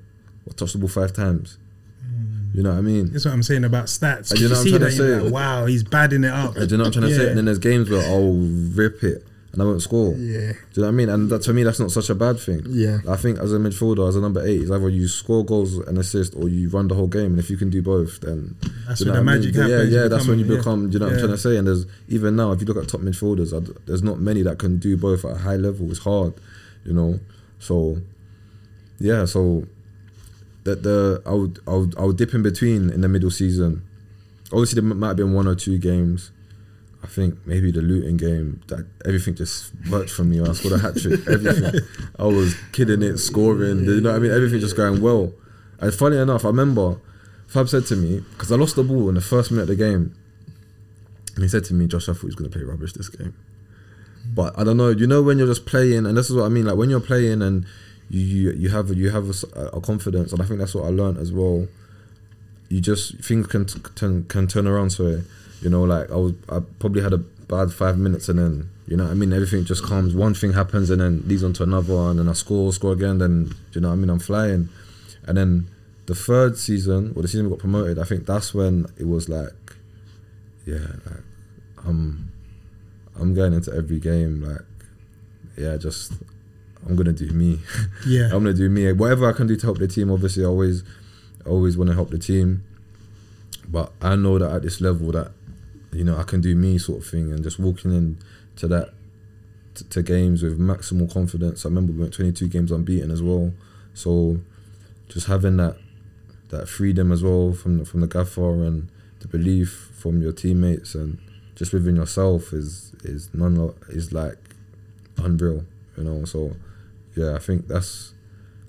or touch the ball five times. Mm. You know what I mean? That's what I'm saying about stats. You, you know what I'm trying to say? Like, wow, he's badding it up. Do you know what I'm trying yeah. to say? And then there's games where I'll rip it and I won't score. Yeah. Do you know what I mean? And that, to me, that's not such a bad thing. Yeah. I think as a midfielder, as a number eight, it's either you score goals and assist or you run the whole game. And if you can do both, then... That's you know when the magic I mean? happens. Yeah, yeah, that's when you yeah. become... Do you know yeah. what I'm trying to say? And there's... Even now, if you look at top midfielders, I, there's not many that can do both at a high level. It's hard, you know? So, yeah, so... that the I would, I would, I would dip in between in the middle season. Obviously, there might have been one or two games. I I think maybe the Luton game, that everything just worked for me. I scored a hat trick, everything. I was kidding it, scoring, you know what I mean? Everything just going well. And funny enough, I remember Fab said to me, because I lost the ball in the first minute of the game, and he said to me, Josh, I thought he was going to play rubbish this game. But I don't know, you know when you're just playing, and this is what I mean, like when you're playing and you you, you have, you have a, a confidence, and I think that's what I learned as well. You just, things can can, can turn around, so you know, like I was, I probably had a bad five minutes and then, you know what I mean, everything just comes, one thing happens and then leads on to another, and then I score, score again, then, you know what I mean, I'm flying. And then the third season, or the season we got promoted, I think that's when it was like, yeah, like, I'm, I'm going into every game, like, yeah, just, I'm going to do me. Yeah. I'm going to do me. Whatever I can do to help the team, obviously, I always, always want to help the team. But I know that at this level that, you know, I can do me sort of thing, and just walking in to that, to, to games with maximal confidence. I remember we went twenty-two games unbeaten as well. So just having that that freedom as well from the, from the gaffer, and the belief from your teammates and just within yourself is is none is like unreal, you know. So yeah, I think that's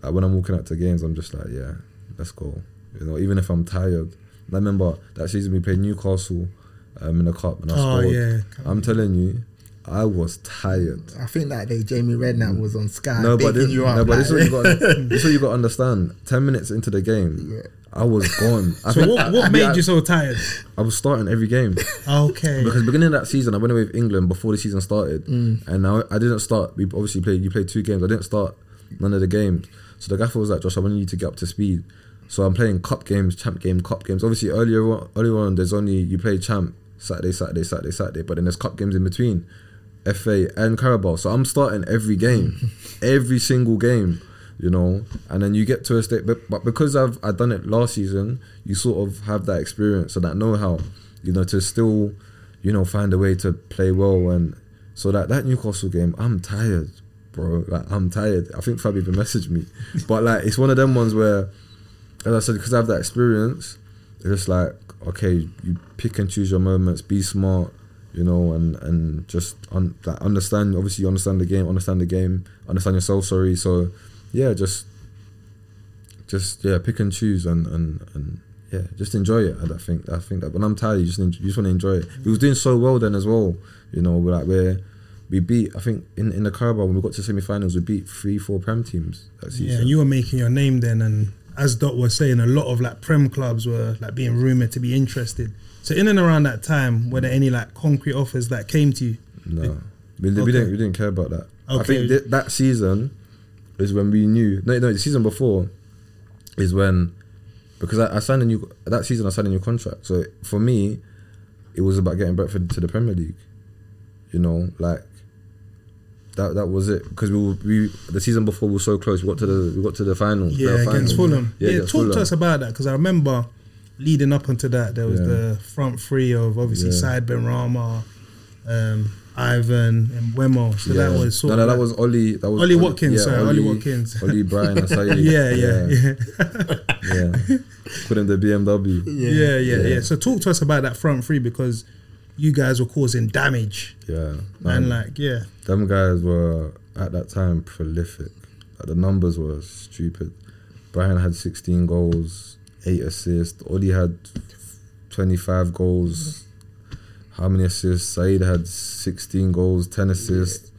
like when I'm walking out to games, I'm just like, yeah, let's go, you know. Even if I'm tired, I remember that season we played Newcastle um, in the cup, and I oh, scored. Yeah. I'm telling you, I was tired. I think that day Jamie Redknapp was on Sky. No, but this, you up, no, but like, this is what you got to understand. Ten minutes into the game, yeah. I was gone. I so think, what, what I, made I, you so tired? I was starting every game. Okay. Because beginning of that season, I went away with England before the season started, mm. and I, I didn't start. We obviously played. You played two games. I didn't start none of the games. So the gaffer was like, Josh, I want you to get up to speed. So I'm playing cup games, champ game, cup games. Obviously earlier on, earlier on, there's only you play champ Saturday, Saturday, Saturday, Saturday, but then there's cup games in between, F A and Carabao. So I'm starting every game, every single game. You know, and then you get to a state, but, but because I've I done it last season, you sort of have that experience and that know-how, you know, to still, you know, find a way to play well. And so that that Newcastle game, I'm tired, bro. Like I'm tired. I think Fabi even messaged me, but like it's one of them ones where, as I said, because I have that experience, it's just like, okay, you pick and choose your moments, be smart, you know, and and just un, like understand. Obviously, you understand the game, understand the game, understand yourself. Sorry, so. Yeah, just, just yeah, pick and choose, and, and, and yeah, just enjoy it. I think I think that when I'm tired, you just you just want to enjoy it. We were doing so well then as well, you know. We're like we we beat. I think in, in the Carabao when we got to semi-finals, we beat three, four Prem teams that season. Yeah, you were making your name then, and as Dot was saying, a lot of like Prem clubs were like being rumoured to be interested. So in and around that time, were there any like concrete offers that came to you? No, it, we, okay. we didn't we didn't care about that. Okay. I think th- that season. Is when we knew no no the season before is when because I, I signed a new that season I signed a new contract, so for me it was about getting Brentford to the Premier League, you know, like that that was it, because we, were, we the season before we were so close, we got to the we got to the final yeah the final. against Fulham yeah, yeah against talk Fulham. To us about that, because I remember leading up onto that there was yeah. the front three of obviously yeah. Said Benrahma, um Ivan and Wemo, so yeah. that was sort no, of no, that was Ollie. That was Ollie Watkins. Yeah, sorry, Ollie, Ollie Watkins. Ollie Bryan and Said. yeah, yeah, yeah. yeah. yeah. Put in the B M W. Yeah. Yeah, yeah, yeah, yeah. So talk to us about that front three, because you guys were causing damage. Yeah, no, and like yeah, them guys were at that time prolific. Like, the numbers were stupid. Bryan had sixteen goals, eight assists. Ollie had twenty-five goals. How many assists? Said had sixteen goals, ten assists.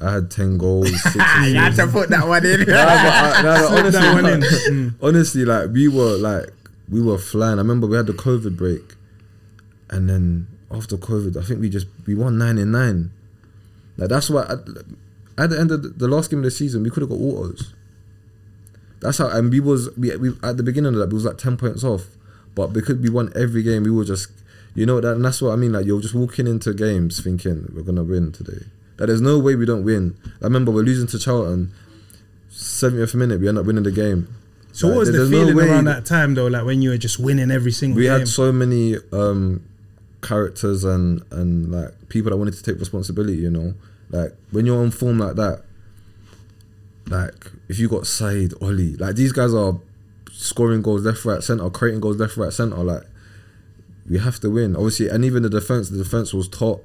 Yeah. I had ten goals, six assists. You had to put that one in. no, but I, no, no, honestly, that one like, in. honestly, like we were like we were flying. I remember we had the COVID break, and then after COVID, I think we just we won nine in nine. Like that's why at, at the end of the, the last game of the season, we could have got autos. That's how, and we was we, we at the beginning of that we was like ten points off, but because we won every game, we were just. You know, that, and that's what I mean. Like, you're just walking into games thinking, we're going to win today. Like, there's no way we don't win. I remember we're losing to Charlton, seventieth minute, we end up winning the game. So like, what was the feeling no around that time, though, like when you were just winning every single we game? We had so many um, characters and, and, like, people that wanted to take responsibility, you know? Like, when you're on form like that, like, if you got Said, Ollie, like, these guys are scoring goals left, right, centre, creating goals left, right, centre, like, we have to win. Obviously, and even the defence, the defence was top.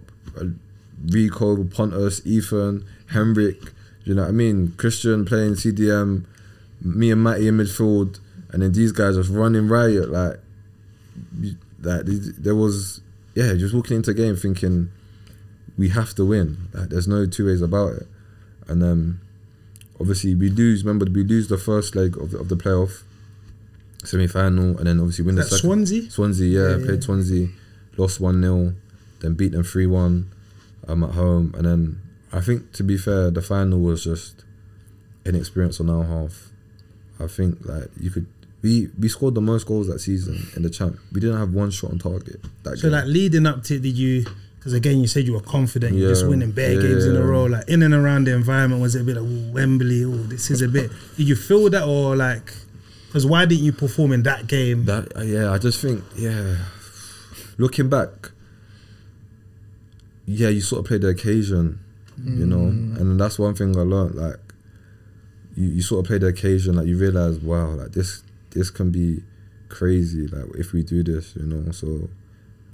Rico, Pontus, Ethan, Henrik, you know what I mean? Christian playing C D M, me and Matty in midfield, and then these guys just running riot. Like, like there was, yeah, just walking into a game thinking, we have to win. Like, there's no two ways about it. And um, obviously we lose, remember, we lose the first leg of the, of the playoff, semi-final, and then obviously win the second. Swansea? Swansea, yeah, yeah played yeah. Swansea, lost one nil, then beat them three one. I'm at home, and then I think, to be fair, the final was just inexperience on our half. I think like you could we we scored the most goals that season in the champ. We didn't have one shot on target. That so game. Like leading up to the you, because again you said you were confident, yeah. you're just winning better yeah, games yeah, in a row. Like in and around the environment, was it a bit like Wembley? Oh, this is a bit. Did you feel that, or like, because why didn't you perform in that game? That yeah, I just think yeah. Looking back. Yeah, you sort of play the occasion, mm. you know? And that's one thing I learned, like, you, you sort of play the occasion, like, you realise, wow, like, this this can be crazy, like, if we do this, you know? So,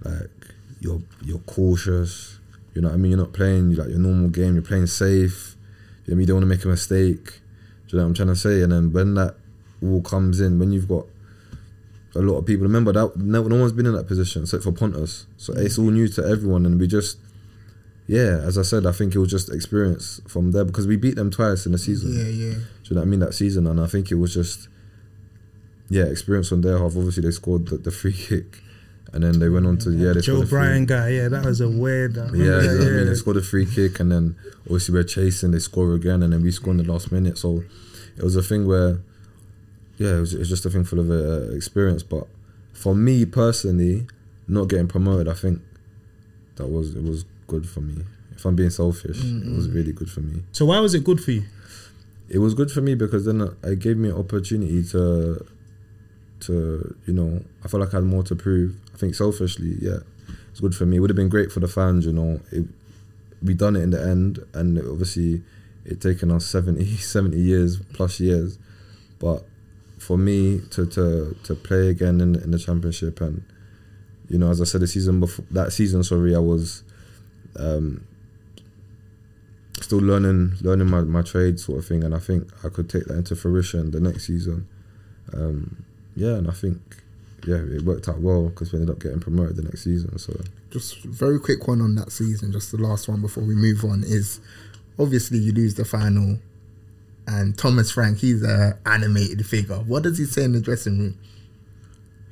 like, you're you're cautious, you know what I mean? You're not playing, like, your normal game, you're playing safe, you know what I mean? You don't want to make a mistake, do you know what I'm trying to say? And then when that all comes in, when you've got a lot of people, remember, that no, no one's been in that position, except for Pontus. So it's all new to everyone, and we just... Yeah, as I said, I think it was just experience from there because we beat them twice in the season. Yeah, yeah. Do you know what I mean? That season, and I think it was just, yeah, experience from their half. Obviously, they scored the, the free kick, and then they went on to yeah. yeah they Joe Bryan guy, yeah, that was a weird. Yeah, yeah, you know yeah. I mean, they scored a free kick, and then obviously we're chasing. They score again, and then we score in the last minute. So it was a thing where, yeah, it was, it was just a thing full of uh, experience. But for me personally, not getting promoted, I think that was it was. good for me. If I'm being selfish, mm-hmm. it was really good for me. So why was it good for you? It was good for me because then it gave me an opportunity to, to you know, I felt like I had more to prove. I think selfishly, yeah, it's good for me. It would have been great for the fans, you know. It, we done it in the end, and it obviously it taken us seventy, seventy years plus years, but for me to to to play again in, in the championship, and you know, as I said, the season before that season, sorry, I was. Um, still learning learning my, my trade sort of thing, and I think I could take that into fruition the next season. Um, yeah, and I think yeah, it worked out well because we ended up getting promoted the next season. So just very quick one on that season, just the last one before we move on, is obviously you lose the final, and Thomas Frank, he's an animated figure. What does he say in the dressing room?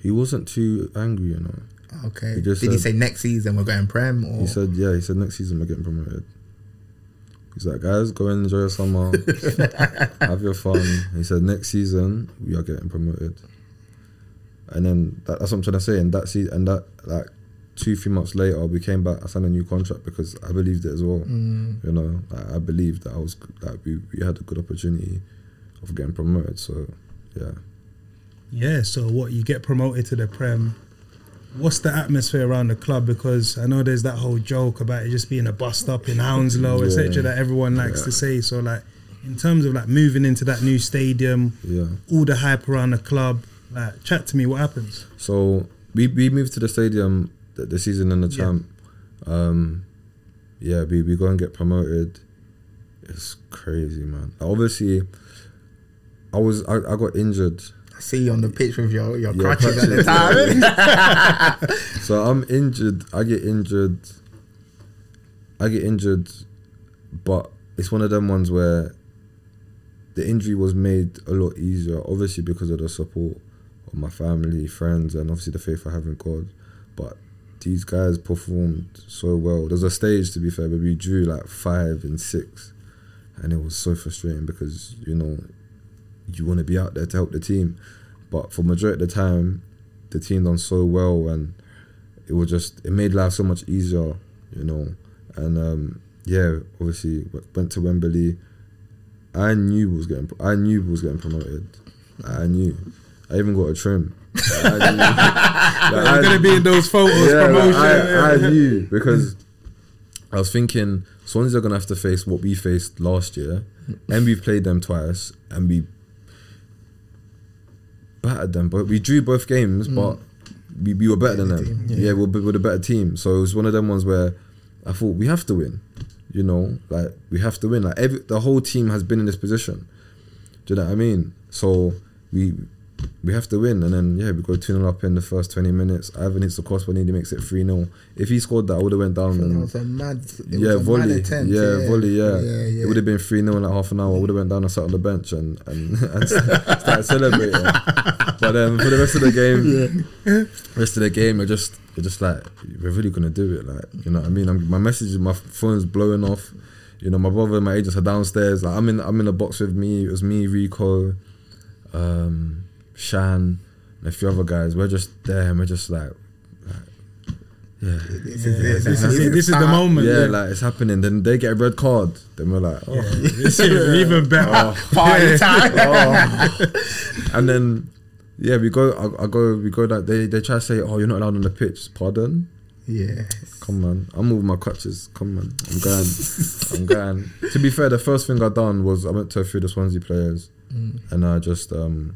He wasn't too angry, you know. Okay. He Did said, he say next season we're going Prem? Or? He said, yeah, he said next season we're getting promoted. He's like, guys, go and enjoy your summer. Have your fun. He said, next season we are getting promoted. And then that, that's what I'm trying to say. And that, se- and that like, two, three months later, we came back. I signed a new contract because I believed it as well. Mm. You know, like, I believed that I was like, we, we had a good opportunity of getting promoted. So, yeah. Yeah, so what, you get promoted to the Prem. What's the atmosphere around the club? Because I know there's that whole joke about it just being a bust up in Hounslow, yeah. et cetera, that everyone likes yeah. to say. So, like, in terms of like moving into that new stadium, yeah. all the hype around the club. Like, chat to me. What happens? So we we moved to the stadium the, the season in the champ. Yeah, um, yeah we we go and get promoted. It's crazy, man. Obviously, I was I, I got injured. See you on the pitch with your, your, your crutches, crutches at the time. So I'm injured. I get injured. I get injured, but it's one of them ones where the injury was made a lot easier, obviously because of the support of my family, friends, and obviously the faith I have in God. But these guys performed so well. There's a stage, to be fair, where we drew like five and six, and it was so frustrating because, you know, you want to be out there to help the team, but for majority of the time the team done so well, and it was just it made life so much easier, you know. And um, yeah obviously went to Wembley. I knew was getting I knew was getting promoted. I knew I even got a trim. Like, I knew, like, you're I, gonna be in those photos, yeah, promotion. Like, I, I knew because I was thinking Swansea are gonna have to face what we faced last year, and we played them twice and we battered them, but we drew both games. Mm. But we, we were better than them. Yeah, yeah, we're, we're the better team. So it was one of them ones where I thought we have to win. You know, like we have to win. Like every, the whole team has been in this position. Do you know what I mean? So we we have to win. And then yeah, we go two nil up in the first twenty minutes. Ivan hits the crossbar, he makes it three nil. If he scored that, I would have went down. And, it was a mad, it yeah, was a volley, mad attempt. Yeah, yeah, volley, yeah. yeah, yeah. It would have been three nil in like half an hour. I would have went down and sat on the bench and, and, and started celebrating. But um, for the rest of the game, yeah. rest of the game, I just... just like, we're really gonna do it, like, you know what I mean? I'm, my messages, my phone's blowing off, you know, my brother and my agents are downstairs, like, I'm in I'm in a box with me, it was me, Rico, um, Shan, and a few other guys, we're just there, and we're just like, like yeah. This is, yeah, it. This, is it. This is the moment. Yeah, yeah, like, it's happening, then they get a red card, then we're like, oh. Yeah. This is even better. Oh. Party time. Oh. And then, yeah, we go. I, I go. We go. Like they, they try to say, "Oh, you're not allowed on the pitch." Pardon? Yeah. Come on, I'm moving my crutches. Come on, I'm going. I'm going. To be fair, the first thing I done was I went to a few of the Swansea players, mm. and I just, um,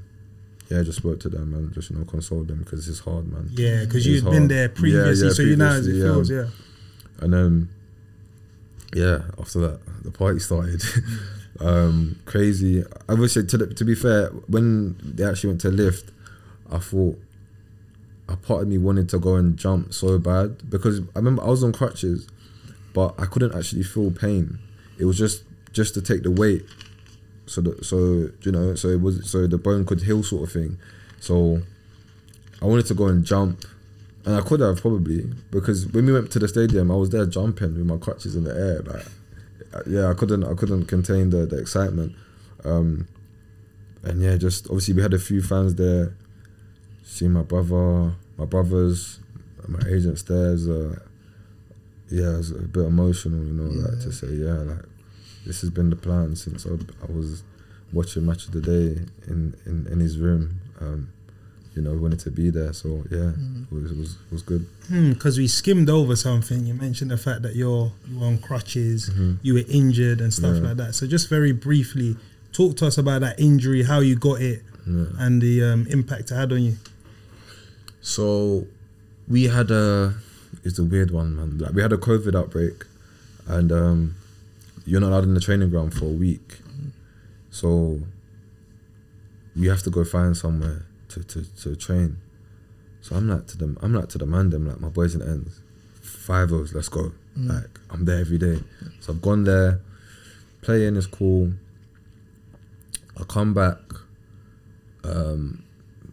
yeah, I just spoke to them and just, you know, consoled them because it's hard, man. Yeah, because you've hard. been there previously, yeah, yeah, so you know how it feels. Yeah. yeah. And then, yeah, after that, the party started. Um, crazy. I would say to, the, to be fair, when they actually went to lift, I thought a part of me wanted to go and jump so bad because I remember I was on crutches, but I couldn't actually feel pain. It was just just to take the weight, so that so you know so it was so the bone could heal sort of thing. So I wanted to go and jump, and I could have probably because when we went to the stadium, I was there jumping with my crutches in the air, like. Yeah, I couldn't. I couldn't contain the, the excitement, um, and yeah, just obviously we had a few fans there. See my brother, my brothers, my agents there. Uh, yeah, it was a bit emotional, you know, yeah. like to say, yeah, like this has been the plan since I, I was watching Match of the Day in in, in his room. Um, you know, we wanted to be there, so yeah, mm. it was it was, it was good. Because mm, we skimmed over something. You mentioned the fact that you're you were on crutches, mm-hmm. you were injured and stuff yeah. like that. So just very briefly, talk to us about that injury, how you got it, yeah. and the um, impact it had on you. So we had a, it's a weird one, man. Like we had a COVID outbreak, and um, you're not allowed in the training ground for a week, so we have to go find somewhere. To, to, to train. So I'm like to them I'm like to the man them like my boys in the ends, five O's, let's go. Mm. Like I'm there every day. So I've gone there, playing is cool. I come back, um,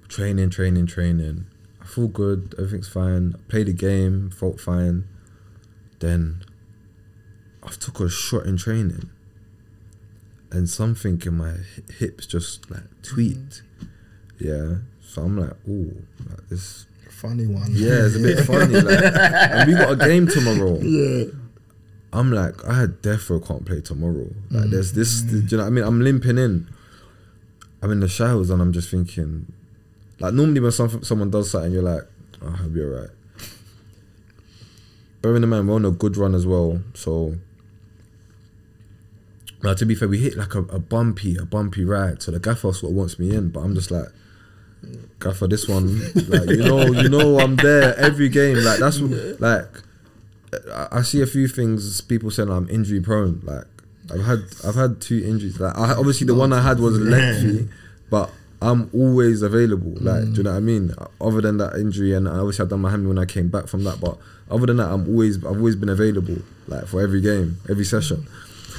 training, training, training. I feel good, everything's fine. I played the game, felt fine. Then I've took a shot in training and something in my hips just like tweaked. Yeah. So I'm like, ooh, like this funny one. Yeah, it's a bit funny. Like, and we got a game tomorrow. Yeah. I'm like, I defo can't play tomorrow. Like, mm. there's this. Mm. Do you know what I mean? I'm limping in. I'm in the showers and I'm just thinking, like, normally when some, someone does something, you're like, oh, I hope you're right. Bearing in mind, we're on a good run as well. So, now to be fair, we hit like a, a bumpy, a bumpy ride. So the gaffer sort of wants me in, but I'm just like, gaffer, this one, like, you know, you know, I'm there every game. Like that's what, like, I, I see a few things. People saying I'm injury prone. Like I've had, I've had two injuries. Like I, obviously the one I had was lengthy, but I'm always available. Like, mm. do you know what I mean? Other than that injury, and I obviously I've done my hammy when I came back from that. But other than that, I'm always, I've always been available. Like for every game, every session.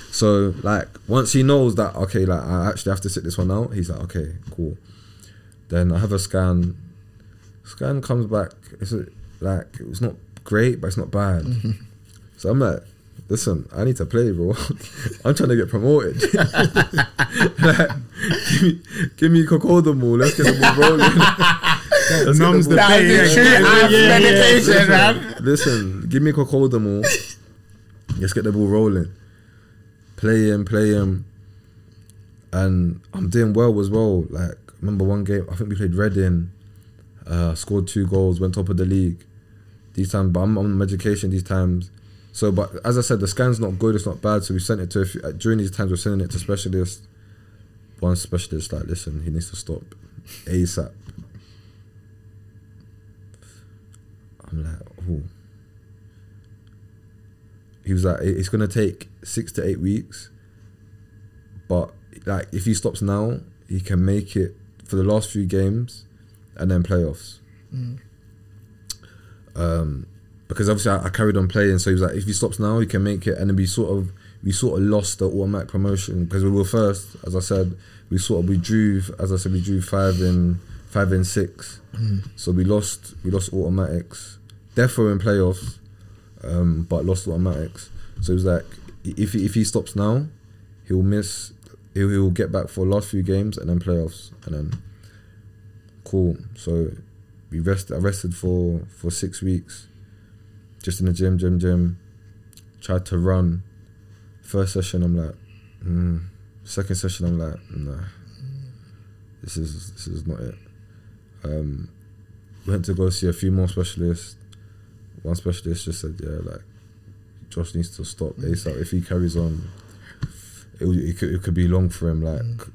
So like once he knows that, okay, like I actually have to sit this one out. He's like, okay, cool. Then I have a scan. Scan comes back. It's a, like it was not great, but it's not bad. Mm-hmm. So I'm like, listen, I need to play, bro. I'm trying to get promoted. Like, give me, give me cocodamol. Let's get the ball rolling. Let's the num's the play. Meditation, man. Listen, give me cocodamol. Let's get the ball rolling. Play him, play him, and I'm doing well as well. Like. Remember one game, I think we played Reading, uh, scored two goals, went top of the league. These times, but I'm on medication these times. So, but as I said, the scan's not good, it's not bad, so we sent it to, a few, uh, during these times, we're sending it to specialists. One specialist, like, listen, he needs to stop ASAP. I'm like, oh. He was like, it's gonna take six to eight weeks, but like if he stops now, he can make it for the last few games, and then playoffs. Mm. Um, because obviously I, I carried on playing, so he was like, if he stops now, he can make it, and then we sort of we sort of lost the automatic promotion because we were first, as I said. We sort of we drew, as I said, we drew five in five and six, mm. so we lost we lost automatics. Defo in playoffs. Um, but lost automatics, so it was like if he, if he stops now, he'll miss. He'll, he'll get back for the last few games and then playoffs, and then cool. So we rest. I rested for for six weeks, just in the gym, gym, gym. Tried to run. First session, I'm like, mm. Second session, I'm like, nah, this is this is not it. Um, went to go see a few more specialists. One specialist just said, yeah, like, Josh needs to stop ASAP. If he carries on, it, it, could, it could be long for him. Like, mm.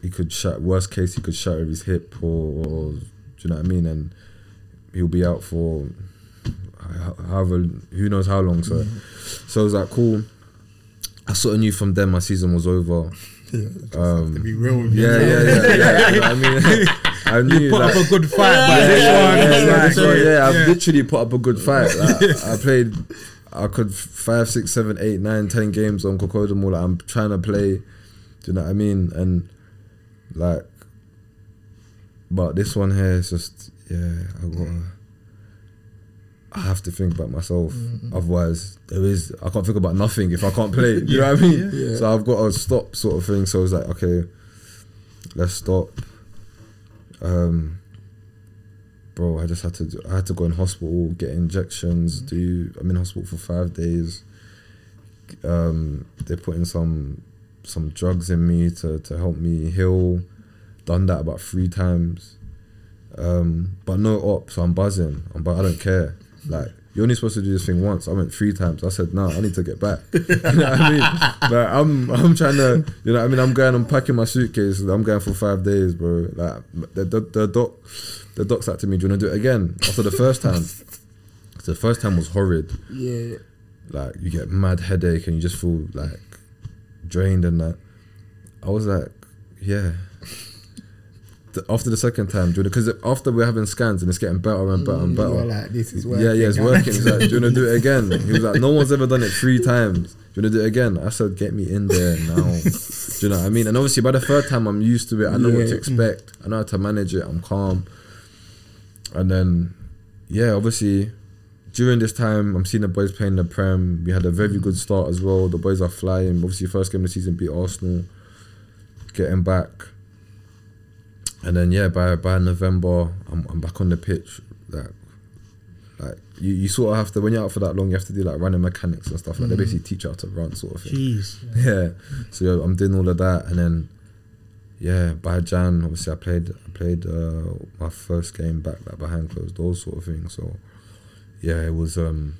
he could shatter, worst case, he could shatter his hip or, or, do you know what I mean? And he'll be out for however, who knows how long. So, mm. so it was like, cool. I sort of knew from then my season was over. Yeah, um, to be real with you. Yeah, yeah, yeah, yeah. You know what I mean? I knew, you put like, up a good fight, yeah, by this yeah, one. Yeah, like, so, yeah, yeah, I've literally put up a good fight. Like, I played, I could five, six, seven, eight, nine, ten games on Kokodomo. Like, I'm trying to play, do you know what I mean? And like, but this one here is just, yeah, I gotta, I have to think about myself. Mm-hmm. Otherwise, there is, I can't think about nothing if I can't play. You yeah, know what I mean? Yeah. So I've got to stop, sort of thing. So it's like, okay, let's stop. Um, bro, I just had to. Do, I had to go in hospital, get injections. Mm-hmm. Do I'm in hospital for five days. Um, they're putting some some drugs in me to to help me heal. Done that about three times, um, but no op. So I'm buzzing. I'm but I don't care. Like, you're only supposed to do this thing once. I went three times. I said, nah, I need to get back. You know what I mean? Like, I'm I'm trying to, you know what I mean? I'm going, I'm packing my suitcase. I'm going for five days, bro. Like, the, the, the doc, the doc said to me, do you want to do it again? After the first time. The first time was horrid. Yeah. Like, you get mad headache and you just feel, like, drained and that. I was like, yeah. The, after the second time, because after we're having scans and it's getting better and better and better. You're like, this is working. Yeah, yeah, it's working. He's like, do you want to do it again? He was like, no one's ever done it three times. Do you want to do it again? I said, get me in there now. Do you know what I mean? And obviously by the third time, I'm used to it. I know yeah. what to expect. I know how to manage it. I'm calm. And then, yeah, obviously during this time, I'm seeing the boys playing the Prem. We had a very good start as well. The boys are flying. Obviously first game of the season, beat Arsenal. Getting back. And then yeah, by by November, I'm I'm back on the pitch. Like, like you, you sort of have to, when you're out for that long, you have to do like running mechanics and stuff. Like, mm. they basically teach you how to run, sort of thing. Jeez. Yeah. So yeah, I'm doing all of that, and then yeah, by Jan, obviously I played I played uh, my first game back, like behind closed doors, sort of thing. So yeah, it was um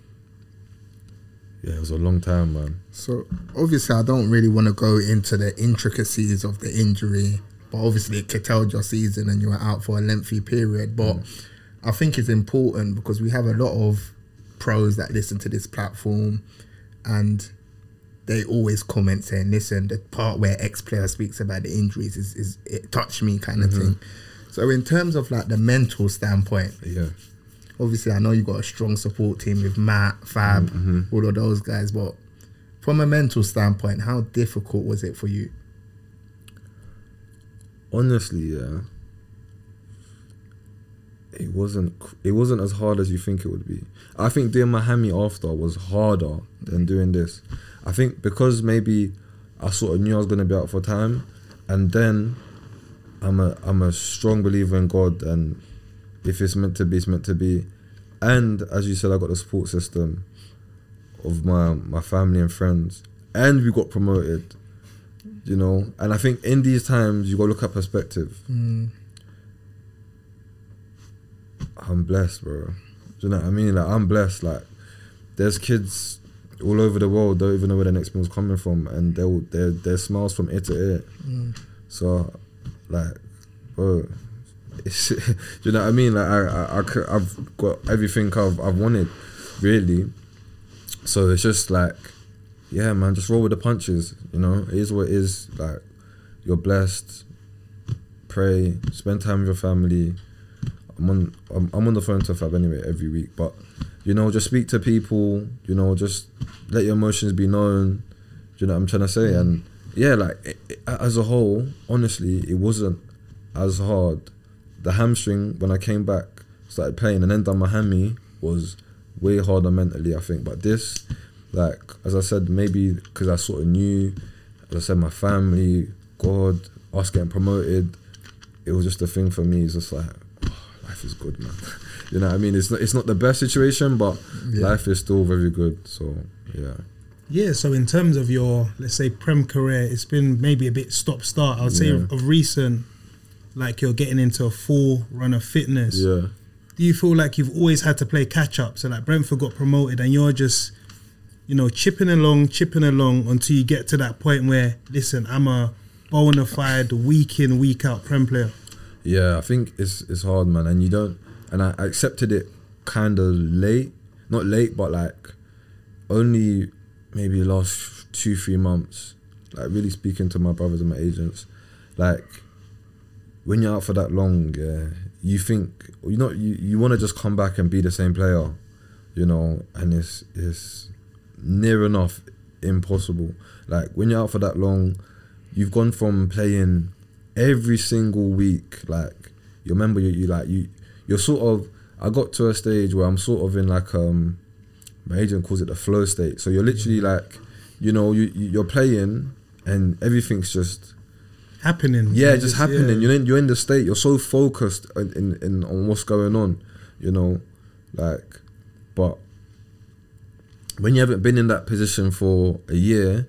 yeah, it was a long time, man. So obviously, I don't really want to go into the intricacies of the injury. But obviously it curtailed your season and you were out for a lengthy period. But mm. I think it's important because we have a lot of pros that listen to this platform and they always comment saying, listen, the part where ex-player speaks about the injuries is, is it touched me kind of mm-hmm. thing. So in terms of like the mental standpoint, yeah. obviously I know you've got a strong support team with Matt, Fab, mm-hmm. all of those guys. But from a mental standpoint, how difficult was it for you? Honestly, yeah, it wasn't it wasn't as hard as you think it would be. I think doing my hammy after was harder than doing this. I think because maybe I sort of knew I was going to be out for time, and then I'm a I'm a strong believer in God, and if it's meant to be, it's meant to be. And as you said, I got the support system of my my family and friends, and we got promoted. You know, and I think in these times you gotta look at perspective. Mm. I'm blessed, bro. Do you know what I mean? Like, I'm blessed. Like, there's kids all over the world don't even know where the next meal's coming from, and they'll they're, they're smiles from ear to ear. Mm. So, like, bro, it's, do you know what I mean? Like I, I, I, I've got everything I've, I've wanted, really. So it's just like, yeah, man, just roll with the punches. You know, it is what it is. Like, you're blessed. Pray, spend time with your family. I'm on, I'm, I'm on the phone to Fab anyway every week, but you know, just speak to people. You know, just let your emotions be known. Do you know what I'm trying to say? And yeah, like it, it, as a whole, honestly, it wasn't as hard. The hamstring, when I came back, started playing and then done my hammy, was way harder mentally, I think. But this, like, as I said, maybe because I sort of knew, as I said, my family, God, us getting promoted, it was just a thing for me. It's just like, oh, life is good, man. You know what I mean? It's not, it's not the best situation, but yeah, life is still very good. So, yeah. Yeah, so in terms of your, let's say, Prem career, it's been maybe a bit stop-start. I would say yeah. of, of recent, like you're getting into a full run of fitness. Yeah. Do you feel like you've always had to play catch-up? So like Brentford got promoted and you're just, you know, chipping along, chipping along until you get to that point where, listen, I'm a bona fide week in, week out Prem player. Yeah, I think it's it's hard, man. And you don't, and I accepted it kind of late. Not late, but like only maybe last two, three months, like really speaking to my brothers and my agents, like when you're out for that long, yeah, you think, you know, you, you want to just come back and be the same player, you know, and it's, it's near enough impossible. Like when you're out for that long, you've gone from playing every single week, like you remember you, you like you you're sort of, I got to a stage where I'm sort of in like um my agent calls it the flow state. So you're literally like, you know, you you're playing and everything's just happening. Yeah, just, just happening. Yeah. You're in you're in the state. You're so focused in, in, in on what's going on, you know, like. But when you haven't been in that position for a year,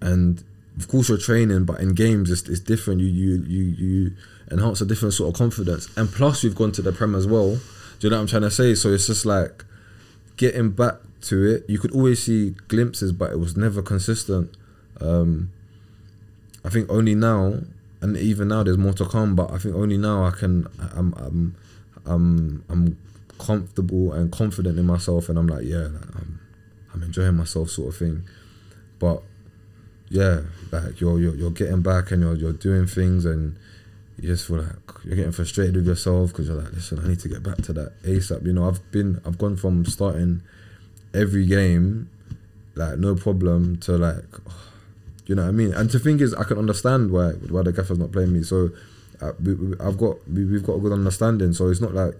and of course you're training, but in games it's, it's different. You you you you enhance a different sort of confidence. And plus we've gone to the Prem as well. Do you know what I'm trying to say? So it's just like getting back to it. You could always see glimpses, but it was never consistent. Um, I think only now, and even now there's more to come. But I think only now I can. I'm I'm I'm I'm comfortable and confident in myself, and I'm like, yeah, like, I'm I'm enjoying myself, sort of thing. But yeah, like you're you're you're getting back and you're you're doing things, and you just feel like you're getting frustrated with yourself because you're like, listen, I need to get back to that ASAP. You know, I've been I've gone from starting every game like no problem to like, oh, you know what I mean. And the thing is, I can understand why why the gaffer's not playing me. So uh, we, we, I've got we, we've got a good understanding. So it's not like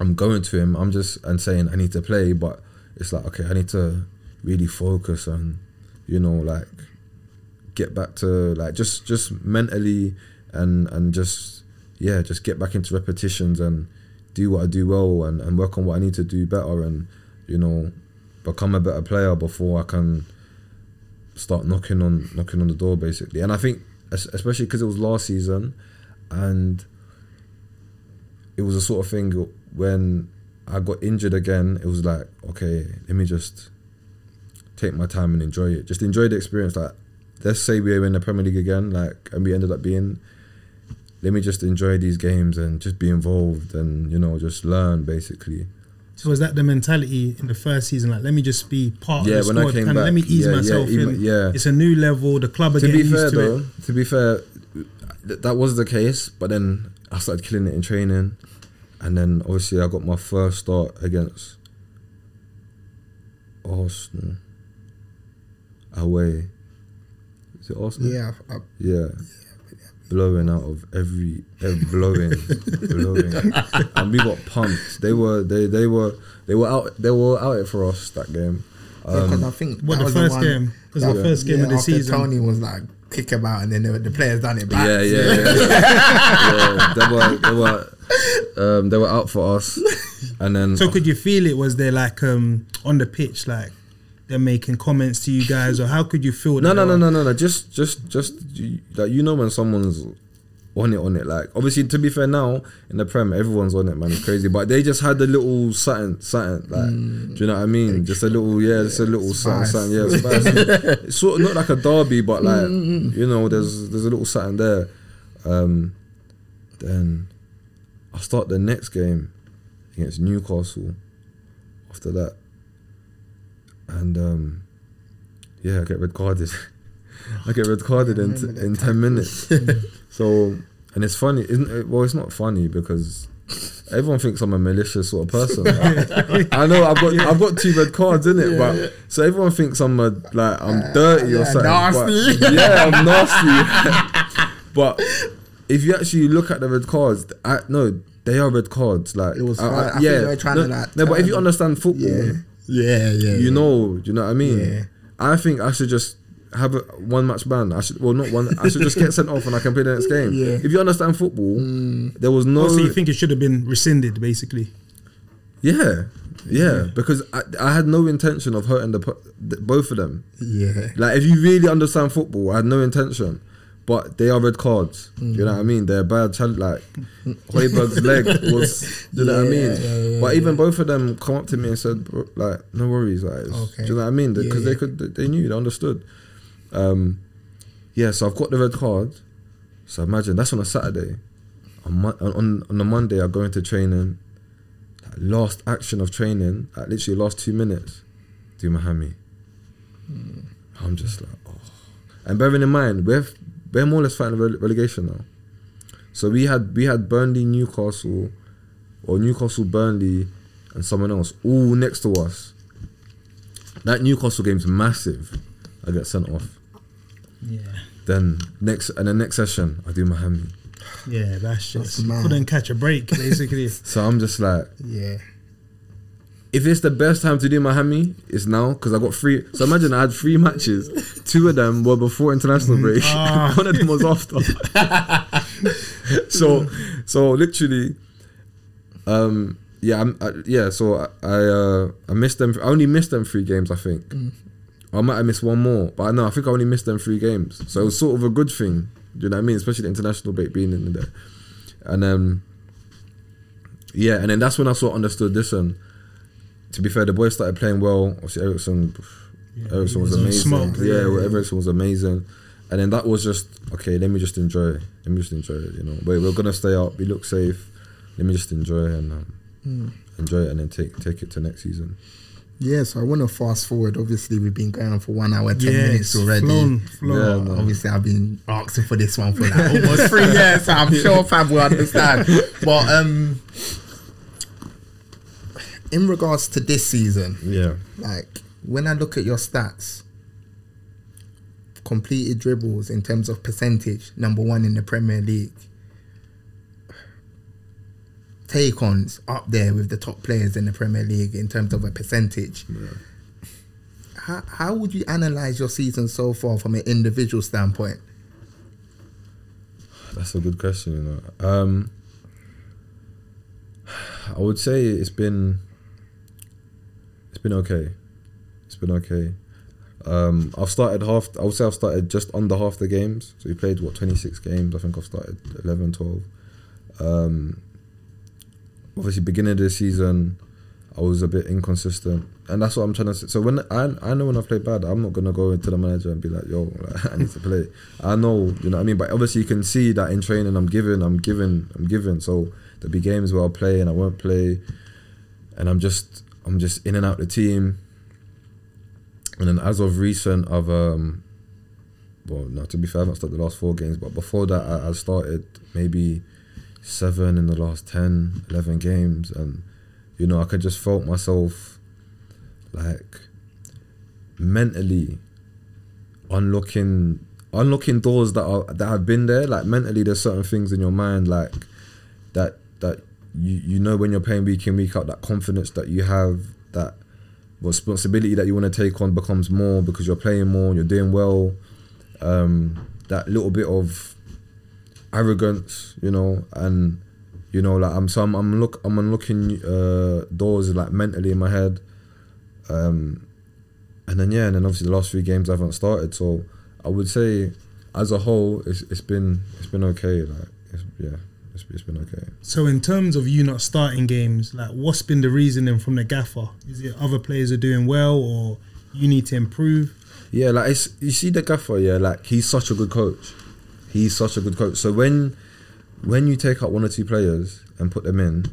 I'm going to him. I'm just and saying I need to play, but it's like, okay, I need to really focus and, you know, like get back to like just just mentally. And and just, yeah, just get back into repetitions and do what I do well and, and work on what I need to do better and, you know, become a better player before I can start knocking on knocking on the door, basically. And I think, especially because it was last season and it was a sort of thing when I got injured again, it was like, okay, let me just take my time and enjoy it. Just enjoy the experience. Like, let's say we were in the Premier League again, like, and we ended up being... Let me just enjoy these games and just be involved and, you know, just learn, basically. So was that the mentality in the first season? Like, let me just be part yeah, of the squad. When I came back, let me ease yeah, myself yeah, in. Even, yeah. It's a new level. The club are to getting used fair, to though, it. To be fair, th- that was the case. But then I started killing it in training. And then, obviously, I got my first start against Arsenal. Away. Is it Arsenal? Yeah. I, I, yeah. yeah. Blowing out of every, every blowing, blowing, and we got pumped. They were, they, they were, they were out, they were out it for us that game. Because um, yeah, I think what the first the game, because the first game yeah, of the after season, Toney was like kick about, and then they were, the players done it back. Yeah, yeah, yeah. yeah. yeah they were, they were, um, they were out for us, and then. So could you feel it? Was there like um, on the pitch, like they're making comments to you guys, or how could you feel that? No, no, no, no, no, no. Just, just, just, you, like, you know when someone's on it, on it. Like, obviously, to be fair, now in the Prem, everyone's on it, man. It's crazy. But they just had a little something, something, like, mm, do you know what I mean? Just a little, yeah, yeah just a little something, something, yeah, spice. It's sort of not like a derby, but like, you know, there's there's a little something there. Um, Then I start the next game against Newcastle after that. And um, yeah, I get red carded. I get red carded in t- in ten minutes. So, and it's funny, isn't it? Well, it's not funny because everyone thinks I'm a malicious sort of person. Like, I know I've got yeah. I've got two red cards, innit? Yeah, but yeah. So everyone thinks I'm a like I'm uh, dirty yeah, or something. Nasty. But, yeah, I'm nasty. But if you actually look at the red cards, I, no, they are red cards. Like it was. I, I, I yeah, think they were trying no, to like. No, but if you understand football, yeah, yeah, yeah you yeah. know, you know what I mean. Yeah. I think I should just have a one match ban. I should well not one. I should just get sent off and I can play the next game. Yeah. If you understand football, mm. there was no. Oh, so you think it should have been rescinded, basically? Yeah, yeah. yeah. Because I, I had no intention of hurting the both of them. Yeah. Like if you really understand football, I had no intention. But they are red cards. Mm. You know what I mean? They're bad. Challenge, like Hoiberg's leg was. Do you yeah, know what I mean? Yeah, yeah, but even yeah. both of them come up to me and said, like, no worries, like, okay. Do you know what I mean? Because yeah, yeah. they could, they knew, they understood. Um, yeah, so I've got the red card. So imagine that's on a Saturday. On on on the Monday, I go into training. Like last action of training, like literally last two minutes, do my hammy. Mm. I'm just like, oh. And bearing in mind, we're we're more or less fighting rele- relegation now. So we had we had Burnley, Newcastle, or Newcastle, Burnley, and someone else all next to us. That Newcastle game's massive. I get sent off. Yeah. Then next and the next session I do my hammy. Yeah, that's just that's couldn't catch a break basically. So I'm just like, yeah. If it's the best time to do my hammy, it's now because I got three. So imagine I had three matches. Two of them were before international break. Ah. One of them was after. so, so literally, um, yeah, I'm, I, yeah. So I I, uh, I missed them. I only missed them three games, I think. Mm. I might have missed one more, but no, I think I only missed them three games. So it was sort of a good thing, do you know what I mean? Especially the international break being in there. And um, yeah, and then that's when I sort of understood, listen, to be fair, the boys started playing well. Obviously, Eriksen, yeah, Eriksen was, was amazing. Smoke, yeah, yeah, yeah, Eriksen was amazing. And then that was just, okay, let me just enjoy it. Let me just enjoy it, you know. Wait, we're going to stay up. We look safe. Let me just enjoy it and um, mm. enjoy it and then take take it to next season. Yeah, so I want to fast forward. Obviously, we've been going on for one hour, ten yeah, minutes already. Flown, flown. Yeah, obviously, I've been asking for this one for like almost three years, so I'm sure Fab will understand. But um, in regards to this season, yeah, like when I look at your stats, completed dribbles in terms of percentage, number one in the Premier League. Take-ons up there with the top players in the Premier League in terms of a percentage. Yeah. How how would you analyse your season so far from an individual standpoint? That's a good question, you know. Um, I would say it's been it's been okay. It's been okay. Um, I've started half. I would say I've started just under half the games. So we played what twenty-six games. I think I've started eleven, twelve. Um, Obviously, beginning of the season, I was a bit inconsistent, and that's what I'm trying to say. So when I I know when I play bad, I'm not gonna go into the manager and be like, "Yo, like, I need to play." I know, you know what I mean. But obviously, you can see that in training, I'm giving, I'm giving, I'm giving. So there'll be games where I'll play and I won't play, and I'm just I'm just in and out the team. And then as of recent, I've um, well, no, to be fair, I haven't started the last four games, but before that, I, I started maybe seven in the last ten, eleven games, and you know I could just felt myself like mentally unlocking unlocking doors that are that have been there. Like mentally, there's certain things in your mind like that that you you know when you're playing week in week out, that confidence that you have, that responsibility that you want to take on becomes more because you're playing more, you're doing well. Um, that little bit of arrogance, you know, and you know, like I'm, so I'm, I'm look, I'm unlocking uh, doors like mentally in my head, um, and then yeah, and then obviously the last few games I haven't started, so I would say as a whole, it's it's been it's been okay, like it's, yeah, it's, it's been okay. So in terms of you not starting games, like what's been the reasoning from the gaffer? Is it other players are doing well, or you need to improve? Yeah, like it's, you see the gaffer, yeah, like he's such a good coach. He's such a good coach. So when when you take out one or two players and put them in,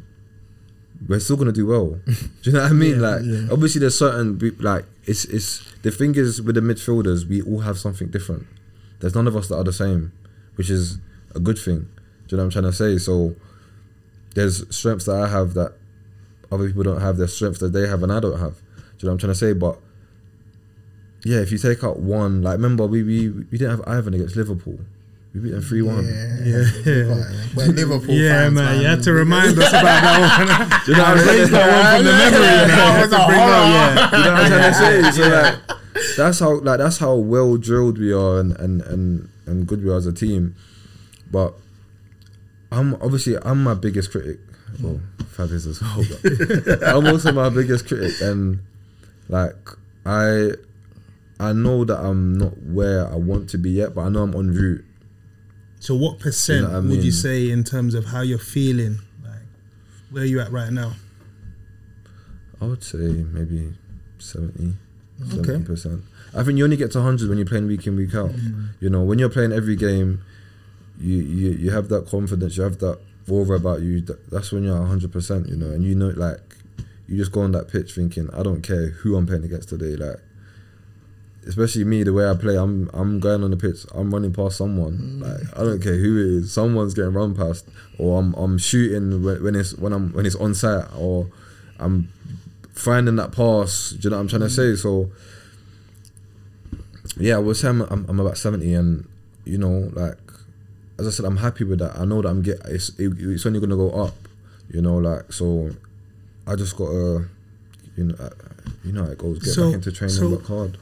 we're still gonna do well. Do you know what I mean? Yeah, like, yeah. Obviously, there's certain like it's it's the thing is with the midfielders, we all have something different. There's none of us that are the same, which is a good thing. Do you know what I'm trying to say? So there's strengths that I have that other people don't have. There's strengths that they have and I don't have. Do you know what I'm trying to say? But yeah, if you take out one, like remember we we, we didn't have Ivan against Liverpool. We beat them three one. Yeah, yeah. We're Liverpool yeah, fans, man. man. You had to remind us about that one. You know what I'm saying? That one from the memory. That was a horror. You know what I'm trying to say? So yeah. like, that's how like that's how well drilled we are and, and, and, and good we are as a team. But I'm obviously I'm my biggest critic. Well, Fab is as well. But I'm also my biggest critic, and like I, I know that I'm not where I want to be yet, but I know I'm en route. So what percent you know what I mean? Would you say in terms of how you're feeling? Like, where are you at right now? I would say maybe seventy, okay. seventy percent. I think you only get to one hundred when you're playing week in, week out. Mm. You know, when you're playing every game, you, you, you have that confidence, you have that aura about you. That, that's when you're one hundred percent, you know, and you know, like, you just go on that pitch thinking, I don't care who I'm playing against today, like, especially me, the way I play, I'm I'm going on the pitch, I'm running past someone. Like, I don't care who it is, someone's getting run past, or I'm I'm shooting when it's when I'm when it's on site, or I'm finding that pass. Do you know what I'm trying to say? So yeah, I would say I'm I'm, I'm about seventy, and you know, like as I said, I'm happy with that. I know that I'm get it's it, it's only gonna go up. You know, like so, I just gotta you know you know how it goes. Get so, back into training, so work hard.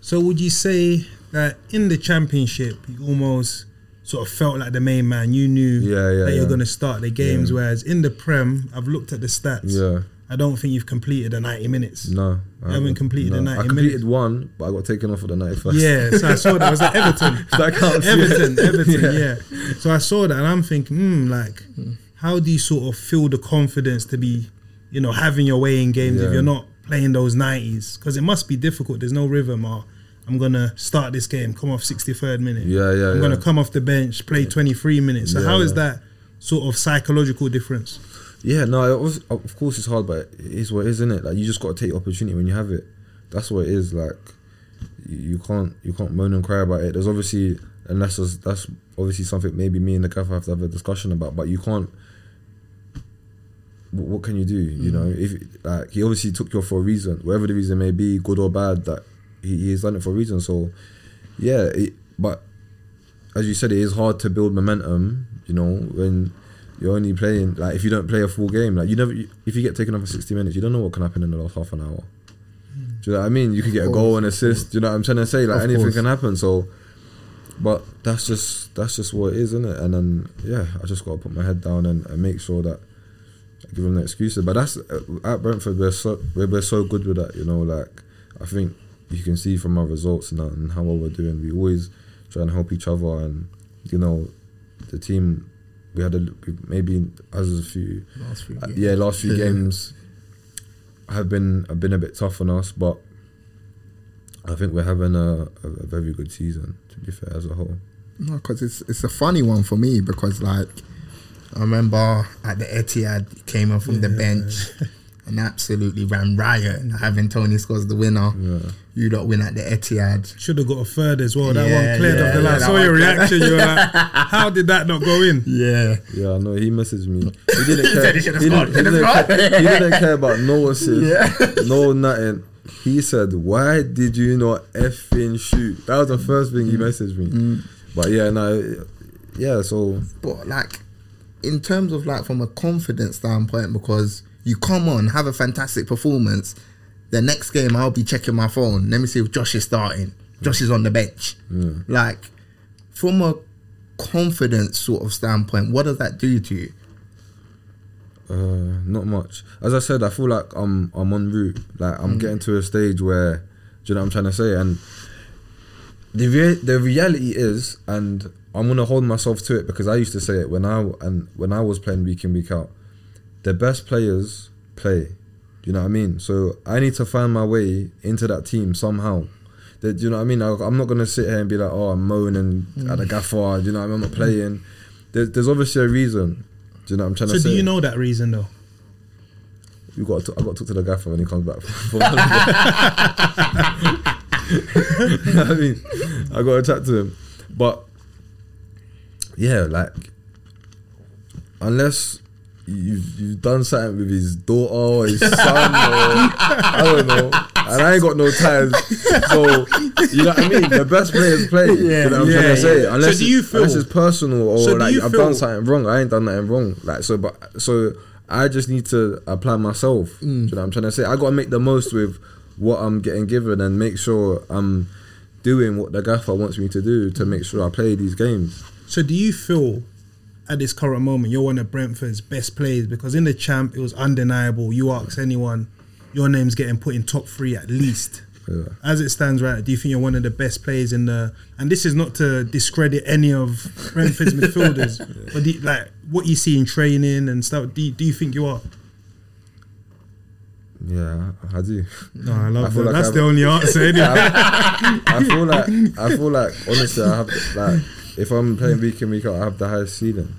So would you say that in the championship, you almost sort of felt like the main man? You knew yeah, yeah, that yeah. you're going to start the games, yeah. whereas in the Prem, I've looked at the stats. Yeah. I don't think you've completed the ninety minutes. No. I haven't completed no. the ninety minutes. I completed minutes. one, but I got taken off at the ninety-first. Yeah, so I saw that. I was like, Everton. that counts. Everton, Everton, yeah. yeah. So I saw that and I'm thinking, hmm, like, how do you sort of feel the confidence to be, you know, having your way in games yeah. if you're not playing those nineties? Because it must be difficult. There's no rhythm or... I'm going to start this game, come off sixty-third minute. Yeah, yeah, I'm yeah. going to come off the bench, play twenty-three minutes. So yeah, how is yeah. that sort of psychological difference? Yeah, no, it was, of course it's hard, but it is what it is, isn't it? Like, you just got to take the opportunity when you have it. That's what it is. Like, you can't you can't moan and cry about it. There's obviously, and that's, just, that's obviously something maybe me and the gaffer have to have a discussion about, but you can't, what can you do? You mm. know, if like he obviously took you off for a reason, whatever the reason may be, good or bad, that, He, he's done it for a reason, so yeah. It, but as you said, it is hard to build momentum, you know, when you're only playing like if you don't play a full game, like you never. You, if you get taken off for sixty minutes, you don't know what can happen in the last half an hour. Do you know what I mean? You can get a goal and assist. Do you know what I'm trying to say? Like anything can happen. So, but that's just that's just what it is, isn't it? And then yeah, I just got to put my head down and, and make sure that I give them the excuses. But that's at Brentford, we're so we're so good with that, you know. Like I think. You can see from our results and, and how well we're doing. We always try and help each other, and you know, the team. We had a maybe as a few, last few uh, yeah, last few games have been have been a bit tough on us, but I think we're having a, a, a very good season. To be fair, as a whole. No, because it's it's a funny one for me because like I remember at the Etihad came in from yeah. the bench. And absolutely ran riot. Ivan Toney scores the winner. Yeah. You lot win at the Etihad. Should have got a third as well. That yeah, one cleared yeah, off the line. I saw your reaction. You were like, how did that not go in? Yeah. Yeah, I know. He messaged me. He didn't care. he, he, he, didn't, he, didn't care. He didn't care about no assist, yeah. no nothing. He said, why did you not effing shoot? That was the first thing mm. he messaged me. Mm. But yeah, no. Yeah, so. But like, in terms of like from a confidence standpoint, because you come on, have a fantastic performance. The next game, I'll be checking my phone. Let me see if Josh is starting. Josh is on the bench. Yeah. Like, from a confidence sort of standpoint, what does that do to you? Uh, not much. As I said, I feel like I'm I'm en route. Like, I'm mm. getting to a stage where, do you know what I'm trying to say? And the rea- the reality is, and I'm gonna hold myself to it because I used to say it when I and when I was playing week in, week out. The best players play, do you know what I mean? So I need to find my way into that team somehow. Do you know what I mean? I, I'm not going to sit here and be like, oh, I'm moaning mm. at the gaffer, do you know what I mean? I'm not playing. There's, there's obviously a reason. Do you know what I'm trying so to say? So do you know that reason though? You got to, I got to talk to the gaffer when he comes back. For you know what I mean, I got to chat to him. But yeah, like unless you've, you've done something with his daughter or his son or I don't know, and I ain't got no time, so you know what I mean, the best players play. Yeah, you know what I'm yeah, trying to say yeah. unless, so do you feel, unless it's personal or so like I've done something wrong. I ain't done nothing wrong, like so but so I just need to apply myself. Mm. Do you know what I'm trying to say? I got to make the most with what I'm getting given and make sure I'm doing what the gaffer wants me to do to make sure I play these games. So do you feel at this current moment you're one of Brentford's best players? Because in the champ, it was undeniable. You ask anyone, your name's getting put in top three at least. Yeah. As it stands right, do you think you're one of the best players in the... And this is not to discredit any of Brentford's midfielders, yeah. but do you, like what you see in training and stuff, do you, do you think you are? Yeah, I do. No, I love I that. Like That's I'm, the only answer, anyway. I, I feel like, I feel like, honestly, I have like if I'm playing week in, week out, I have the highest ceiling.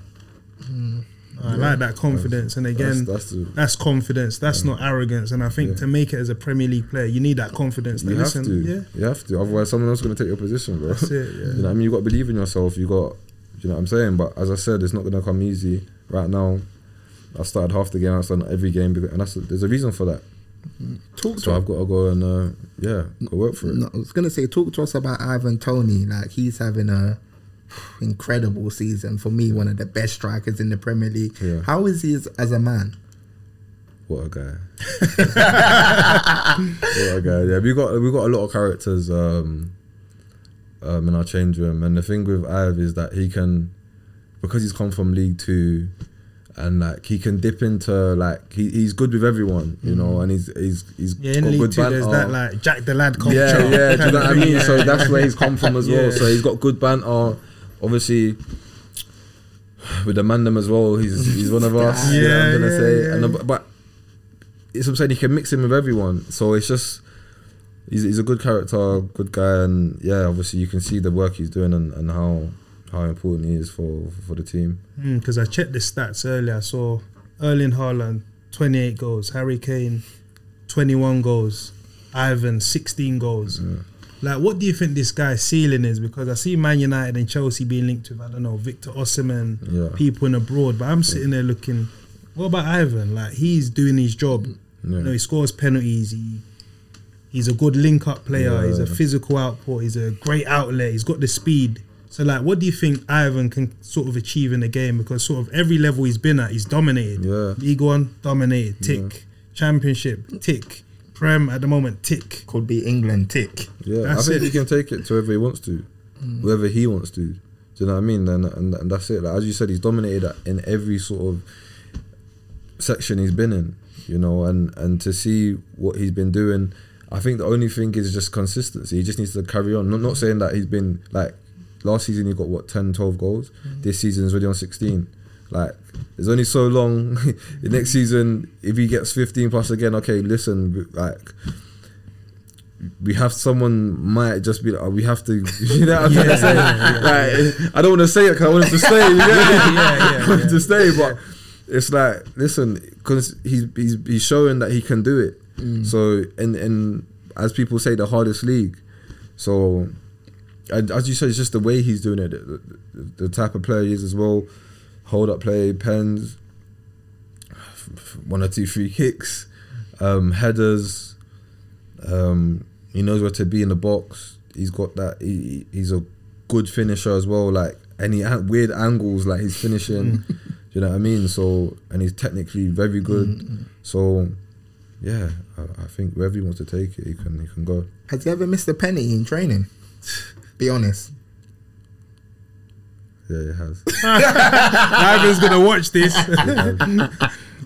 Mm. I yeah. like that confidence, that's, and again, that's, that's, the, that's confidence. That's yeah. not arrogance, and I think yeah. to make it as a Premier League player, you need that confidence. You to have listen. to, yeah. you have to. Otherwise, someone else is going to take your position, bro. That's it. Yeah. You know, what I mean, you got to believe in yourself. You got, you know, what I'm saying. But as I said, it's not going to come easy. Right now, I started half the game. I started every game, because, and that's there's a reason for that. Talk so to I've got to go and uh, yeah, go work for it. No, I was going to say, talk to us about Ivan Toney. Like he's having a. incredible season for me, one of the best strikers in the Premier League. Yeah. How is he as, as a man? What a guy! What a guy! Yeah, we got we got a lot of characters um, um, in our change room, and the thing with Iv is that he can, because he's come from League Two, and like he can dip into like he, he's good with everyone, you mm. know, and he's he's he's yeah, got in League good Two, banter. There's that like Jack the Lad culture. Yeah, yeah. Do you know what I mean? Yeah. So that's where he's come from as yeah. well. So he's got good banter. Obviously, with the Mandem as well, he's he's one of us. Yeah, you know what I'm gonna yeah, say. Yeah. And the, but it's I'm saying you can mix him with everyone. So it's just he's he's a good character, good guy, and yeah, obviously you can see the work he's doing and, and how how important he is for for, for the team. Because mm, I checked the stats earlier. I saw Erling Haaland twenty-eight goals, Harry Kane twenty-one goals, Ivan sixteen goals. Yeah. Like, what do you think this guy's ceiling is? Because I see Man United and Chelsea being linked with, I don't know, Victor Osimhen, yeah. people in abroad. But I'm sitting there looking, what about Ivan? Like, he's doing his job. Yeah. You know, he scores penalties. He, he's a good link-up player. Yeah. He's a physical output. He's a great outlet. He's got the speed. So, like, what do you think Ivan can sort of achieve in the game? Because sort of every level he's been at, he's dominated. Yeah. League One, dominated. Tick. Yeah. Championship, tick. Prem at the moment, tick. Could be England, tick. Yeah, that's I think it. He can take it to whoever he wants to, mm. whoever he wants to. Do you know what I mean? And and, and that's it. Like, as you said, he's dominated in every sort of section he's been in, you know, and, and to see what he's been doing, I think the only thing is just consistency. He just needs to carry on. Not, not saying that he's been, like, last season he got, what, ten, twelve goals? Mm. This season he's already on sixteen. Like, there's only so long. The next season, if he gets fifteen plus again, okay, listen, like, we have someone might just be like, oh, we have to, you know what I'm yeah, saying? Yeah, yeah, like, yeah. I don't want to say it because I want him to stay. You know? yeah, yeah, yeah, I want him yeah. to stay, but it's like, listen, because he's, he's, he's showing that he can do it. Mm. So, and, and as people say, the hardest league. So, and as you said, it's just the way he's doing it, the, the, the type of player he is as well. Hold up play, pens, one or two free kicks, um, headers. Um, he knows where to be in the box. He's got that. He, he's a good finisher as well. Like any weird angles, like he's finishing. Do you know what I mean? So and he's technically very good. Mm-hmm. So yeah, I, I think wherever he wants to take it, he can. He can go. Has he ever missed a penalty in training? Be honest. Yeah, it has. Ivan's gonna watch this. And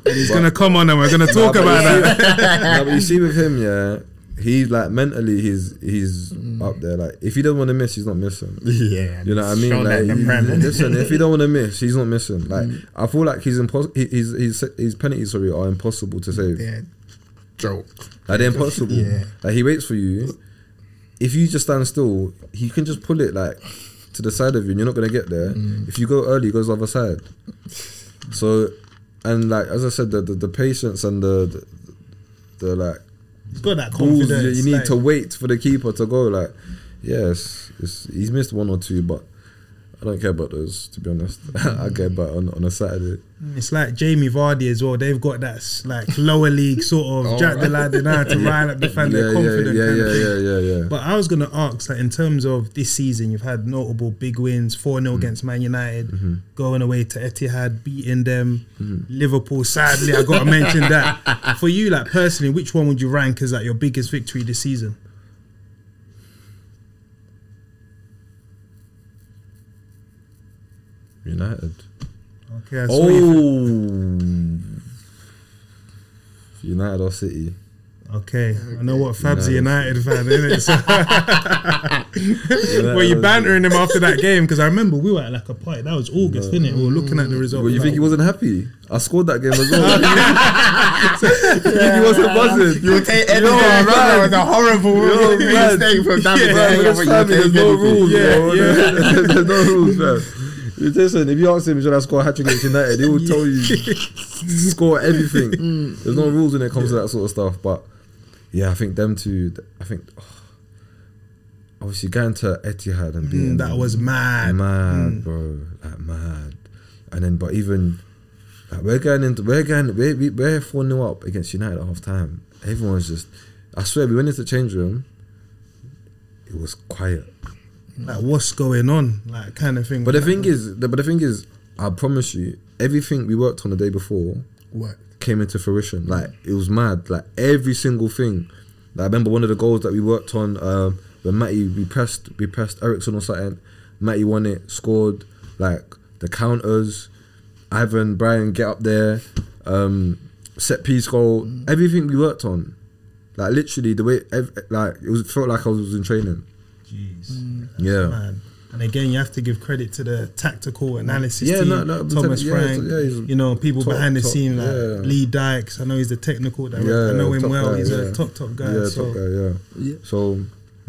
he's but, gonna come on and we're gonna talk nah, about that. Nah, but you see with him, yeah, he's like mentally he's he's mm. up there. Like if he doesn't want to miss, he's not missing. Yeah, you know what I mean. Like, he, listen, if he don't want to miss, he's not missing. Like mm. I feel like his impos- his his his penalties sorry are impossible to save. Yeah, joke. Like they're impossible. Yeah. Like he waits for you. If you just stand still, he can just pull it like. to the side of you and you're not going to get there. Mm. If you go early, it goes the other side. So, and like, as I said, the, the, the patience and the, the, the like, he's got that confidence. Balls, you need like, to wait for the keeper to go. Like, yes, it's, he's missed one or two, but I don't care about those, to be honest. I care about on, on a Saturday. It's like Jamie Vardy as well. They've got that like lower league sort of oh, Jack right. the lad and I to yeah. rile up the fan. Yeah, they're yeah, confident. Yeah, yeah, yeah, yeah, yeah. But I was gonna ask, like, in terms of this season, you've had notable big wins: four nil mm-hmm. against Man United, mm-hmm. going away to Etihad, beating them. Mm-hmm. Liverpool. Sadly, I gotta mention that. For you, like personally, which one would you rank as like your biggest victory this season? United. Okay. I oh, United or City? Okay, I know what Fab's a United fan, isn't it? So United were you bantering him after that game? Because I remember we were at like a party. That was August, no. innit? We were looking at the result. Well, you think he wasn't happy? I scored that game as well. so, you yeah, think he wasn't yeah, buzzing? You would take Eddie Nketiah. It was a horrible yo, mistake from David. Yeah, there's no rules, bro. There's no rules, man. Listen, if you ask him, should I score a hat-trick against United, he will tell you score everything. There's no rules when it comes yeah. to that sort of stuff. But yeah, I think them two, I think oh, obviously going to Etihad and being mm, that was mad, mad, mm. bro, like mad. And then, but even like, we're going into we're going we're we're four nil up against United at half time. Everyone's just, I swear, we went into the change room. It was quiet. Like, what's going on? Like, kind of thing. But the like, thing is, the, but the thing is, I promise you, everything we worked on the day before what? came into fruition. Like, it was mad. Like, every single thing. Like, I remember one of the goals that we worked on, um, when Matty, we pressed, we pressed Eriksen or something. Matty won it, scored. Like, the counters. Ivan, Brian, get up there. Um, set piece goal. Mm. Everything we worked on. Like, literally, the way, ev- like, it was felt like I was in training. Mm, yeah, mad. And again, you have to give credit to the tactical analysis yeah, team, no, no, Thomas Frank. Yeah, yeah, you know, people top, behind the top, scene like yeah. Lee Dykes. I know he's the technical director. Yeah, I know him well. Guy, he's yeah. a top top guy. Yeah, so. top guy. Yeah. yeah. So,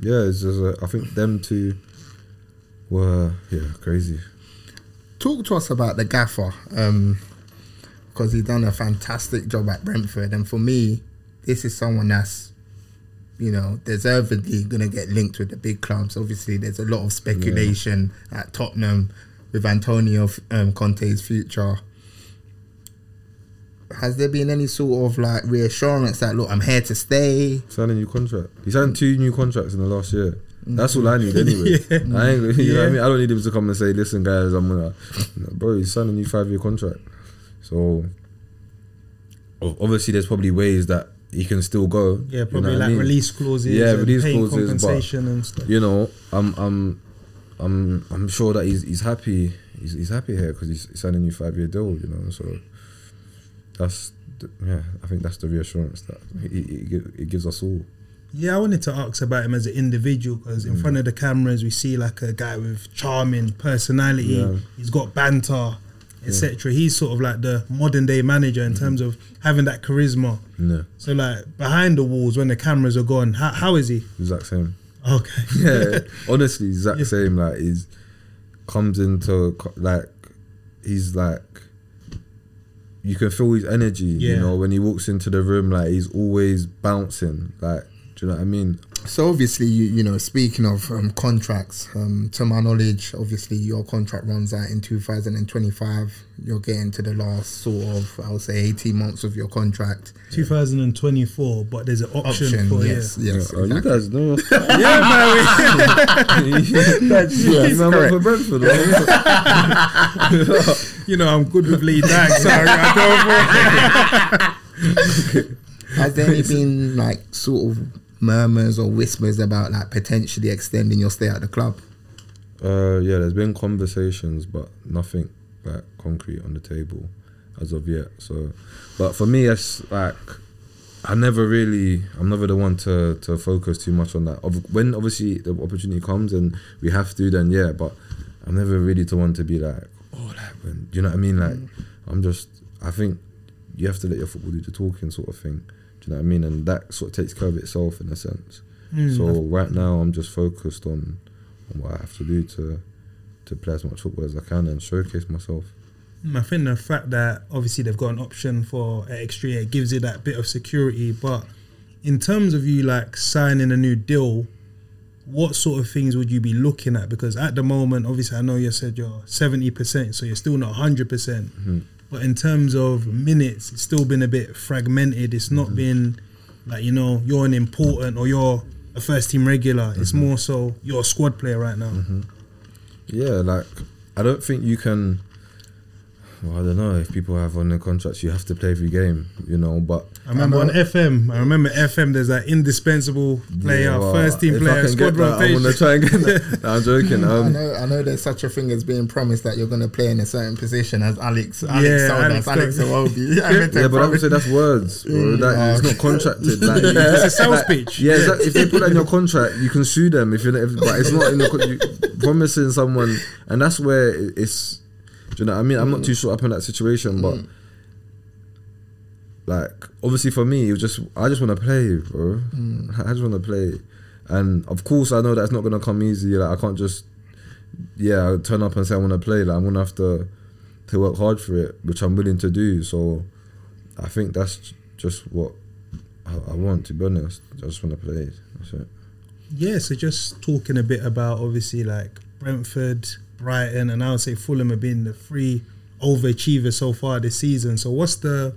yeah, it's just a, I think them two were yeah crazy. Talk to us about the gaffer, um, because he's done a fantastic job at Brentford, and for me, this is someone that's, you know, deservedly going to get linked with the big clubs. Obviously, there's a lot of speculation yeah. at Tottenham with Antonio um, Conte's future. Has there been any sort of like reassurance that, look, I'm here to stay? Sign a new contract. He signed two new contracts in the last year. That's all I need anyway. yeah. I ain't, you yeah. know what I mean? I don't need him to come and say, listen, guys, I'm going to... Bro, he signed a new five-year contract. So, obviously, there's probably ways that he can still go. Yeah, probably you know like I mean? release clauses. Yeah, and release paying clauses, compensation but, and stuff. You know, I'm, I'm, I'm, I'm sure that he's, he's happy. He's, he's happy here because he's signed a new five-year deal. You know, so that's, the, yeah, I think that's the reassurance that it, it gives us all. Yeah, I wanted to ask about him as an individual because in mm. front of the cameras we see like a guy with charming personality. Yeah. He's got banter, et cetera. Yeah. He's sort of like the modern day manager in mm-hmm. terms of having that charisma. Yeah. So like behind the walls when the cameras are gone, how how is he? Exact same. Okay. yeah. Honestly, exact yeah. same. Like he's comes into like he's like you can feel his energy. Yeah. You know when he walks into the room, like he's always bouncing. Like do you know what I mean? So obviously, you you know, speaking of um, contracts, um, to my knowledge, obviously your contract runs out in two thousand twenty-five. You're getting to the last sort of, I would say, eighteen months of your contract. two thousand twenty-four, but there's an option, option for yes, yeah. yes. Oh, exactly. You guys know. yeah, man. That's yes, correct. For Brentford, right? You know, I'm good with Lee Dykes. Sorry, I don't. Has there any been like sort of murmurs or whispers about like potentially extending your stay at the club? Uh, yeah, there's been conversations, but nothing like concrete on the table as of yet. So, but for me, it's like I never really, I'm never the one to to focus too much on that. When obviously the opportunity comes and we have to, then yeah. But I'm never really the one to be like, oh, like, when, do you know what I mean? Like, I'm just, I think you have to let your football do the talking, sort of thing. Do you know what I mean? And that sort of takes care of itself in a sense. Mm. So right now I'm just focused on, on what I have to do to to play as much football as I can and showcase myself. I think the fact that obviously they've got an option for X three, it gives you that bit of security. But in terms of you like signing a new deal, what sort of things would you be looking at? Because at the moment, obviously, I know you said you're seventy percent, so you're still not one hundred percent. Mm-hmm. But in terms of minutes, it's still been a bit fragmented. It's not mm-hmm. been like, you know, you're an important or you're a first-team regular. Mm-hmm. It's more so you're a squad player right now. Mm-hmm. Yeah, like, I don't think you can... Well, I don't know if people have on their contracts, you have to play every game, you know. But I remember I know, on F M, I remember F M. There's that indispensable player, yeah, well, first team player, squad rotation. I'm gonna try and get that. No, I'm joking. Um, I know, I know. There's such a thing as being promised that you're gonna play in a certain position, as Alex, Alex, yeah, Alex, Alex, Alex Iwobi. Yeah, yeah, but obviously that's words, bro. That, oh, it's not contracted. Like, it's a sales like, pitch. Yeah, that, if they put that in your contract, you can sue them. If you're, if, but it's not in the promising someone, and that's where it's. Do you know what I mean? I'm not too short up in that situation, but mm. like obviously for me, it was just I just want to play, bro. Mm. I just want to play, and of course I know that's not gonna come easy. Like I can't just yeah turn up and say I want to play. Like I'm gonna have to to work hard for it, which I'm willing to do. So I think that's just what I, I want. To be honest, I just want to play. That's it. Yeah. So just talking a bit about obviously like Brentford, Brighton, and I would say Fulham have been the three overachievers so far this season. So what's the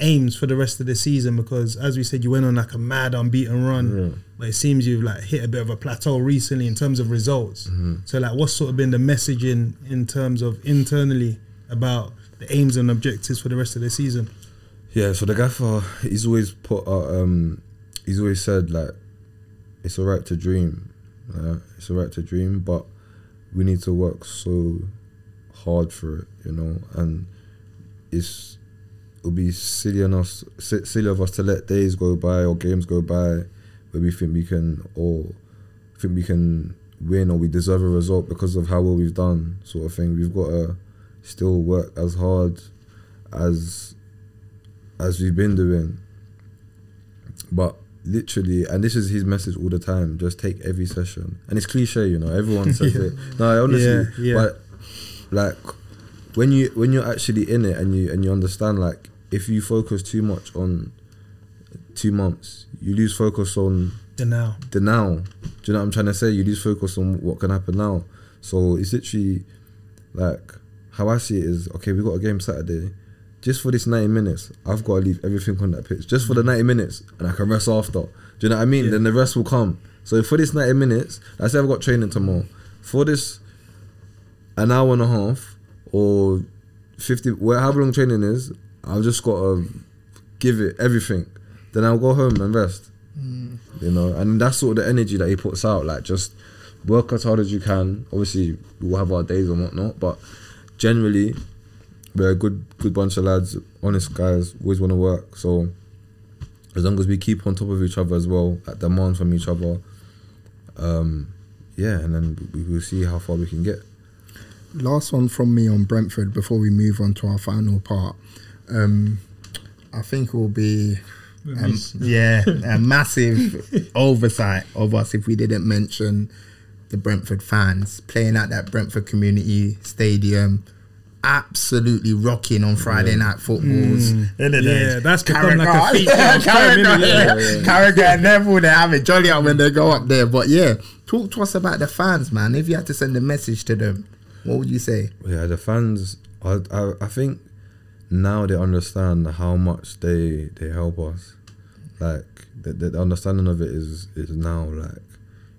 aims for the rest of the season? Because as we said, you went on like a mad unbeaten run, yeah. but it seems you've like hit a bit of a plateau recently in terms of results. Mm-hmm. So like, what's sort of been the messaging in terms of internally about the aims and objectives for the rest of the season? Yeah, so the gaffer, he's always put, uh, um, he's always said like, it's all right to dream, uh, it's all right to dream, but we need to work so hard for it, you know, and it's it'll be silly on us, silly of us to let days go by or games go by where we think we can or think we can win or we deserve a result because of how well we've done, sort of thing. We've got to still work as hard as as we've been doing. But literally, and this is his message all the time, just take every session. And it's cliche, you know, everyone says yeah. it. No, honestly, yeah, yeah. but like when you when you're actually in it and you and you understand, like if you focus too much on two months, you lose focus on the now. The now. Do you know what I'm trying to say? You lose focus on what can happen now. So it's literally like how I see it is, okay, we've got a game Saturday. Just for this ninety minutes, I've got to leave everything on that pitch. Just for the ninety minutes, and I can rest after. Do you know what I mean? Yeah. Then the rest will come. So for this ninety minutes, I say I've got training tomorrow. For this an hour and a half or fifty, however long training is, I've just got to give it everything. Then I'll go home and rest. Mm. You know, and that's sort of the energy that he puts out. Like just work as hard as you can. Obviously, we'll have our days and whatnot, but generally, we're a good good bunch of lads, honest guys, always want to work. So as long as we keep on top of each other as well, at demands from each other, um, yeah, and then we will see how far we can get. Last one from me on Brentford before we move on to our final part. Um, I think it will be um, yeah, a massive oversight of us if we didn't mention the Brentford fans playing at that Brentford Community Stadium. Absolutely rocking on Friday yeah. night footballs. Mm. Yeah, that's become like a feature. Carragher and Neville, they're having jolly out when they go up there. But yeah, talk to us about the fans, man. If you had to send a message to them, what would you say? Yeah, the fans, I, I, I think now they understand how much they they help us. Like, the, the understanding of it is is now, like,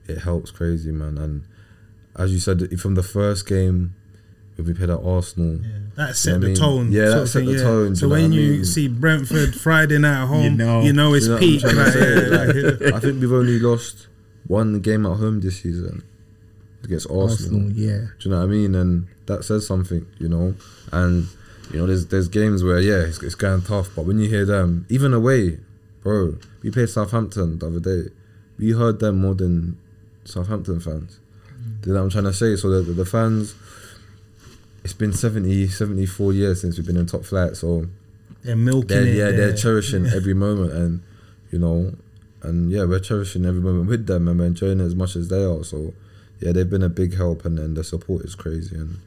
it helps crazy, man. And as you said, from the first game, we played at Arsenal. Yeah. That set you know the mean? Tone. Yeah, that set thing, the yeah. tone. So you know when you mean? See Brentford Friday night at home, you know, you know it's you know peak. Like, like, I think we've only lost one game at home this season against Arsenal. Arsenal. Yeah, do you know what I mean? And that says something, you know. And you know, there's there's games where yeah, it's, it's going tough, but when you hear them, even away, bro, we played Southampton the other day. We heard them more than Southampton fans. Mm. Do you know what I'm trying to say? So the the fans. It's been seventy, seventy-four years since we've been in top flight, so they're milking they're, it. Yeah, they're, they're cherishing every moment, and you know, and yeah, we're cherishing every moment with them, and we're enjoying it as much as they are. So yeah, they've been a big help, and, and the support is crazy, and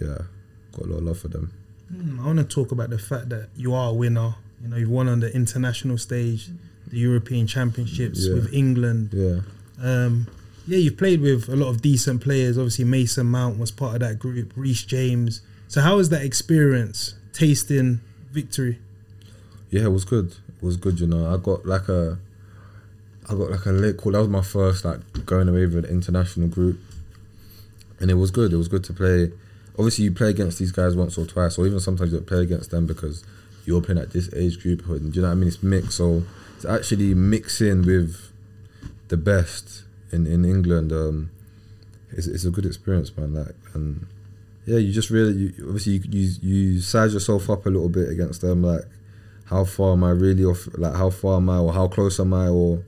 yeah, got a lot of love for them. Mm, I want to talk about the fact that you are a winner. You know, you've won on the international stage, the European Championships yeah. with England. Yeah. Um, yeah, you've played with a lot of decent players. Obviously, Mason Mount was part of that group, Reece James. So how was that experience tasting victory? Yeah, it was good. It was good, you know. I got like a, I got like a late call. That was my first like going away with an international group, and it was good. It was good to play. Obviously, you play against these guys once or twice, or even sometimes you don't play against them because you're playing at this age group. And do you know what I mean? It's mixed, so it's actually mixing with the best in in England. Um, it's it's a good experience, man. Like and yeah, you just really you, obviously you, you you size yourself up a little bit against them, like. How far am I really off? Like, how far am I, or how close am I, or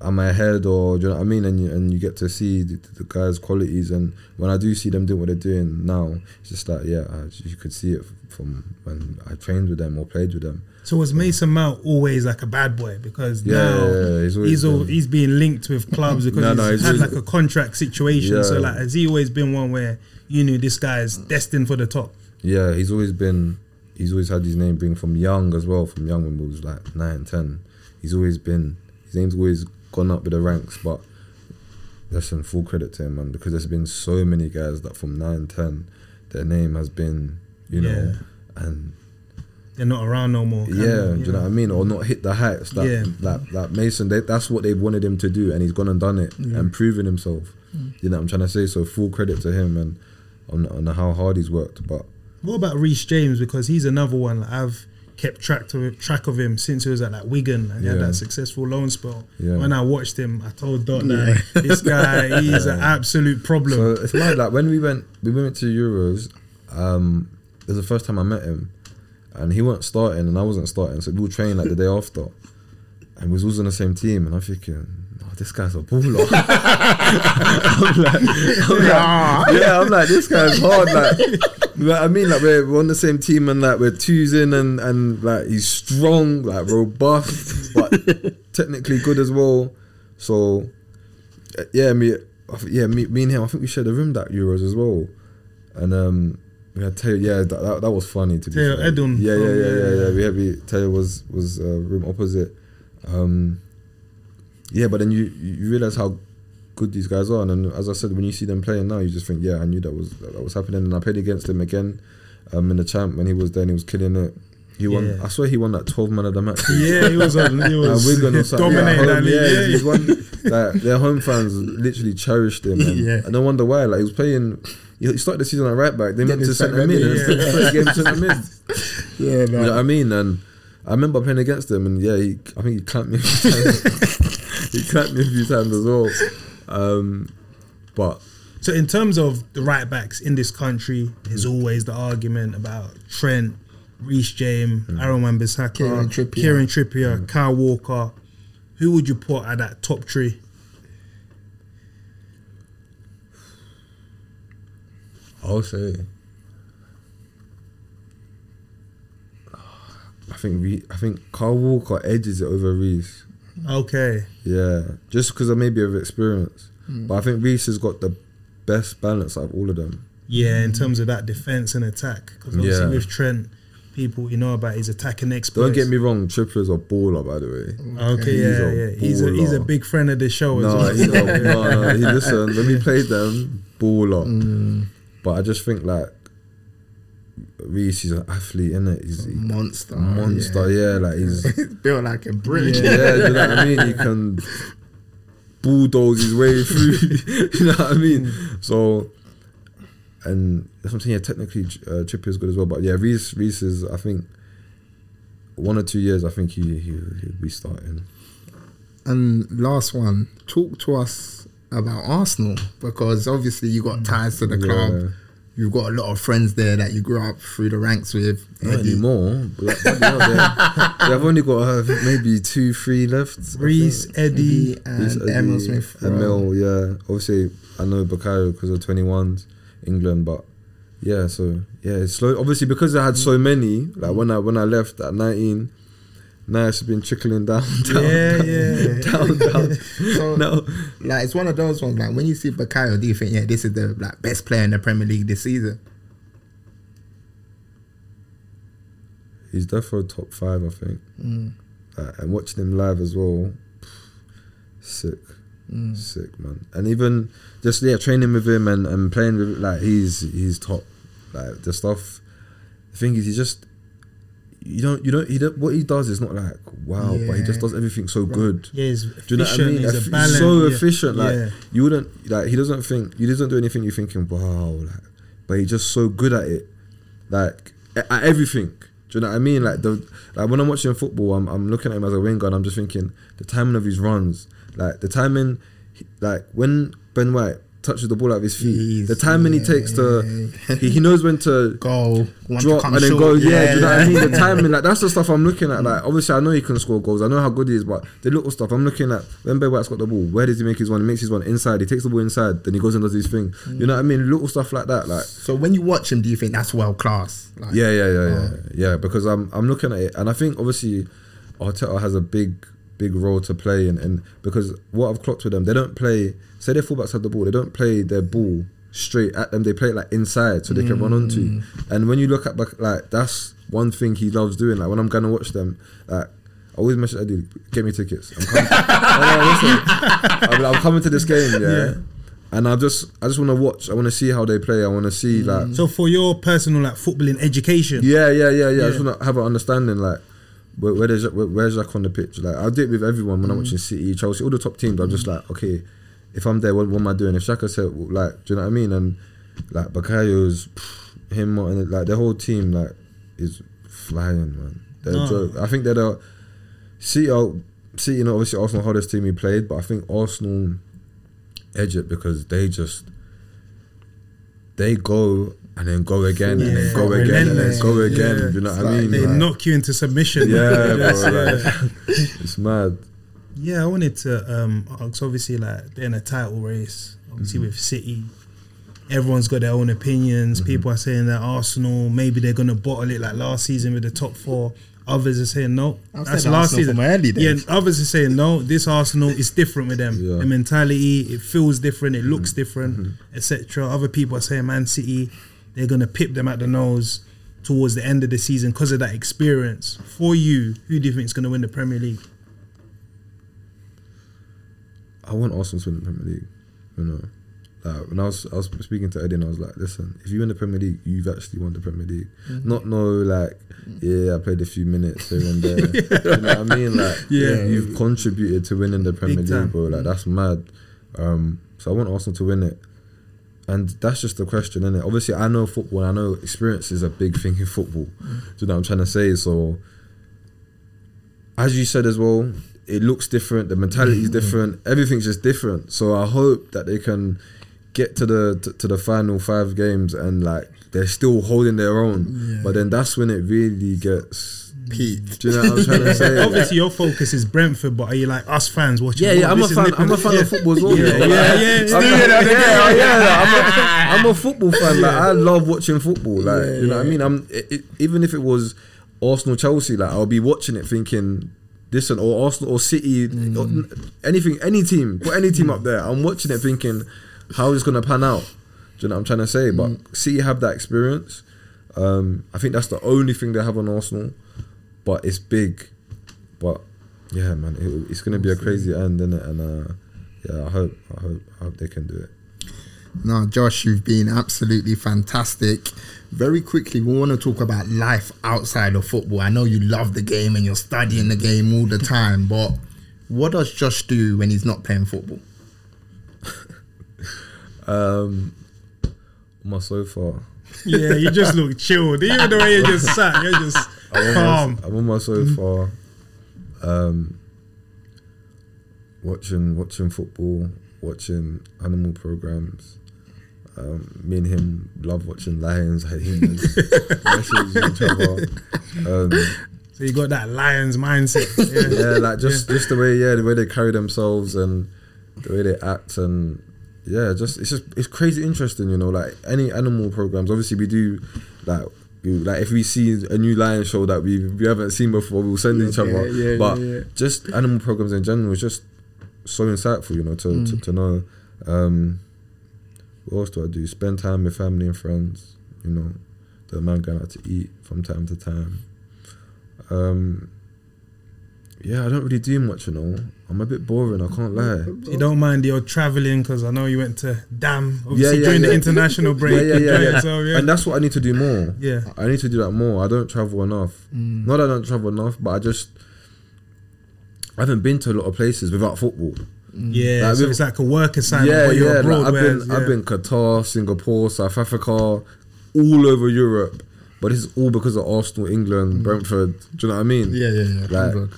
am I ahead, or do you know what I mean? And you, and you get to see the, the guys' qualities. And when I do see them doing what they're doing now, it's just like, yeah, I, you could see it from when I trained with them or played with them. So was Mason Mount always like a bad boy? Because yeah, now yeah, yeah. he's always, he's, all, he's being linked with clubs because no, he's, no, he's had always, like a contract situation. Yeah. So like, has he always been one where you knew this guy is destined for the top? Yeah, he's always been... He's always had his name bring from young as well, from young when we was like nine, ten. He's always been, his name's always gone up with the ranks, but listen, full credit to him, man, because there's been so many guys that from nine, ten, their name has been, you yeah. know, and... They're not around no more. Yeah, yeah, do you know what I mean? Or not hit the heights. Like, yeah. like, like Mason, they, that's what they wanted him to do, and he's gone and done it, yeah. and proven himself. Mm. You know what I'm trying to say? So full credit to him and on, on how hard he's worked, but... What about Reece James? Because he's another one. Like, I've kept track, to, track of him since he was at like Wigan and yeah. he had that successful loan spell. Yeah. When I watched him, I told Dot that yeah. this guy, he's yeah. an absolute problem. So it's like, like when we went we went to Euros, um, it was the first time I met him, and he weren't starting and I wasn't starting, so we were training like the day after, and we was all on the same team, and I'm thinking, this guy's a baller. I'm like, I'm yeah. like, yeah, I'm like, this guy's hard. Like, like I mean, like we're, we're on the same team, and like we're twos in, and and like he's strong, like robust, but technically good as well. So, yeah, me, yeah, me, me and him. I think we shared a room that Euros as well, and um, we had Teo. Yeah, that, that that was funny to be Teo fair. Edun. Yeah, yeah, yeah, yeah, yeah. We had we, Teo was was uh, room opposite. Um, Yeah, but then you, you realise how good these guys are, and then, as I said, when you see them playing now, you just think, yeah, I knew that was that was happening, and I played against him again um, in the champ when he was there, and he was killing it. He won. Yeah. I swear he won like twelve man of the match. Yeah, he was on. He was uh, Wigan or something. Dominated. Yeah, home, yeah, yeah. He won, like, their home fans literally cherished him, and yeah. I don't wonder why. Like he was playing. He started the season at right back. They meant to centre mid. Yeah, game centre mid. Yeah, man. You know what I mean? And I remember playing against him, and yeah, he, I think he clamped me. He clapped me a few times as well. Um, but so in terms of the right backs in this country, there's mm. always the argument about Trent, Reece James, mm. Aaron Wan-Bissaka, Kieran Trippier, Kieran Trippier mm. Kyle Walker. Who would you put at that top three? I'll say I think Re- I think Kyle Walker edges it over Reece. Okay. Yeah, just because of maybe of experience, mm. but I think Reece has got the best balance out of all of them. Yeah, in terms of that defense and attack, because obviously yeah. with Trent, people you know about his attacking exploits. Don't get me wrong, Trippier's a baller, by the way. Okay, yeah, he's yeah, a yeah. He's, a, he's a big friend of the show. No, as well. he's a, no, no, he listen. When we played them, baller. Mm. But I just think like Reece is an athlete, innit? He's a monster. Monster, yeah. yeah like he's, he's built like a brick. Yeah, yeah, you know what I mean? He can bulldoze his way through. You know what I mean? So, and that's what I'm saying, yeah, technically uh, Trippier's is good as well. But yeah, Reece, Reece is, I think, one or two years, I think he, he, he'll be starting. And last one, talk to us about Arsenal, because obviously you got ties to the club. Yeah. You've got a lot of friends there that you grew up through the ranks with. Not Eddie. anymore. But like, I've only got uh, maybe two, three left. Reece, Eddie, Eddie, and Emil Smith. Emil, yeah. Obviously, I know Bukayo because of twenty-ones, England, but yeah, so yeah, it's slow. Obviously, because I had so many, like when I when I left at nineteen, Nice has been trickling down, down, yeah, down, yeah. down, down. So, no, like it's one of those ones. Like when you see Bukayo, do you think, yeah, this is the like best player in the Premier League this season? He's definitely top five, I think. Mm. Uh, and watching him live as well, sick, mm. sick man. And even just yeah, training with him and, and playing with him, like he's he's top. Like the stuff. The thing is, he just. You don't, you don't, he don't, what he does is not like, wow, yeah. but he just does everything so right. good. Yeah, he's efficient, do you know what I mean? He's Eff- balance, so yeah. efficient, like, yeah. you wouldn't, like, he doesn't think, he doesn't do anything you're thinking, wow, like, but he's just so good at it, like, at, at everything. Do you know what I mean? Like, the, like when I'm watching football, I'm, I'm looking at him as a winger and I'm just thinking, the timing of his runs, like, the timing, like, when Ben White touches the ball out of his feet. Jeez, the timing yeah. he takes to, he, he knows when to go, drop and then short. go. Yeah, yeah, do you know yeah. what I mean? The timing, like that's the stuff I'm looking at. Like obviously, I know he can score goals. I know how good he is, but the little stuff I'm looking at. When Ben White's got the ball, where does he make his one? He makes his one inside. He takes the ball inside, then he goes and does his thing. Mm. You know what I mean? Little stuff like that. Like so, when you watch him, do you think that's world class? Like, yeah, yeah, yeah, oh. yeah, yeah. Because I'm I'm looking at it, and I think obviously Arteta has a big. big role to play and, and because what I've clocked with them, they don't play, say their fullbacks have the ball, they don't play their ball straight at them, they play it like inside so they mm. can run onto. And when you look at back, like that's one thing he loves doing. Like when I'm going to watch them, like I always mention, I do, get me tickets. I'm coming, to, no, no, I'm, I'm coming to this game, yeah. yeah. And I just, I just want to watch. I want to see how they play. I want to see mm. like. So for your personal like footballing education. Yeah, yeah, yeah, yeah. yeah. I just want to have an understanding like, Where, where does where, where's Jack on the pitch? Like I do it with everyone when mm. I'm watching City, Chelsea, all the top teams. I'm mm. just like, okay, if I'm there, what, what am I doing? If Shaka said, well, like, do you know what I mean? And like Bukayo's, pff, him, and like the whole team, like, is flying, man. They're no. joke. I think they're the City. Are, City, you know, obviously Arsenal hardest team we played, but I think Arsenal edge it because they just they go. And then go again, yeah. and then go again, and then go again. Yeah. You know what like I mean? They like, knock you into submission. Yeah, bro, like, it's mad. Yeah, I wanted to. Um, obviously, like they're in a title race. Obviously, mm-hmm. with City, everyone's got their own opinions. Mm-hmm. People are saying that Arsenal maybe they're gonna bottle it like last season with the top four. Others are saying no. That's last season. Yeah, others are saying no. This Arsenal is different with them. Yeah. The mentality, it feels different. It looks mm-hmm. different, mm-hmm. et cetera. Other people are saying Man City. They're going to pip them at the nose towards the end of the season because of that experience. For you, who do you think is going to win the Premier League? I want Arsenal to win the Premier League. You know, like when I was I was speaking to Eddie and I was like, listen, if you win the Premier League, you've actually won the Premier League. Mm-hmm. Not no like, yeah, I played a few minutes here and there. yeah. You know what I mean? Like, yeah, you've contributed to winning the Premier Big League, time. bro. Like mm-hmm. that's mad. Um, so I want Arsenal to win it. And that's just the question, isn't it? Obviously, I know football. I know experience is a big thing in football. Mm. Do you know what I'm trying to say? So, as you said as well, it looks different. The mentality is different. Everything's just different. So I hope that they can get to the to, to the final five games and like they're still holding their own. Yeah. But then that's when it really gets. Pete. Do you know what I'm trying to say? Obviously, your focus is Brentford, but are you like us fans watching? Yeah, yeah, oh, I'm, a fan, I'm a fan yeah. of football as well. Yeah, yeah, yeah. yeah. I'm, a, yeah, yeah like, I'm, a, I'm a football fan. Like, I love watching football. Like, yeah, you know yeah. what I mean? I'm it, it, even if it was Arsenal, Chelsea, like I'll be watching it thinking, listen, or Arsenal or City, mm. or anything, any team, put any team up there. I'm watching it thinking, how is it going to pan out? Do you know what I'm trying to say? But mm. City have that experience. Um, I think that's the only thing they have on Arsenal. But it's big, but yeah, man, it, it's gonna be a crazy end, isn't it? And uh, yeah, I hope, I hope, I hope they can do it. No, Josh, you've been absolutely fantastic. Very quickly, we want to talk about life outside of football. I know you love the game and you're studying the game all the time, but what does Josh do when he's not playing football? um, on my sofa. Yeah, you just look chilled. Even the way you just sat, you're just. I'm calm. On my, I'm on my sofa, um, watching watching football, watching animal programs. Um, me and him love watching lions, hyenas, each other. Um, so you got that lions mindset, yeah, yeah like just, yeah. just the way, yeah, the way they carry themselves and the way they act, and yeah, just it's just it's crazy interesting, you know. Like any animal programs, obviously we do, like. Like, if we see a new Lion show that we we haven't seen before, we'll send yeah, each other. Yeah, yeah, but yeah, yeah. just animal programs in general is just so insightful, you know, to, mm. to, to know. Um, what else do I do? Spend time with family and friends, you know. The amount going out to eat from time to time. Um, yeah, I don't really do much, you know. I'm a bit boring, I can't lie. You don't mind your travelling, because I know you went to Dam, obviously yeah, yeah, during yeah. the international break. yeah, yeah, yeah, yeah. So, yeah. And that's what I need to do more. Yeah, I need to do that more. I don't travel enough. Mm. Not that I don't travel enough, but I just, I haven't been to a lot of places without football. Yeah, like so with, it's like a work assignment yeah, where you're yeah, abroad. Like I've, whereas, been, yeah. I've been Qatar, Singapore, South Africa, all over Europe. But it's all because of Arsenal, England, mm. Brentford. Do you know what I mean? Yeah, yeah, yeah. Like,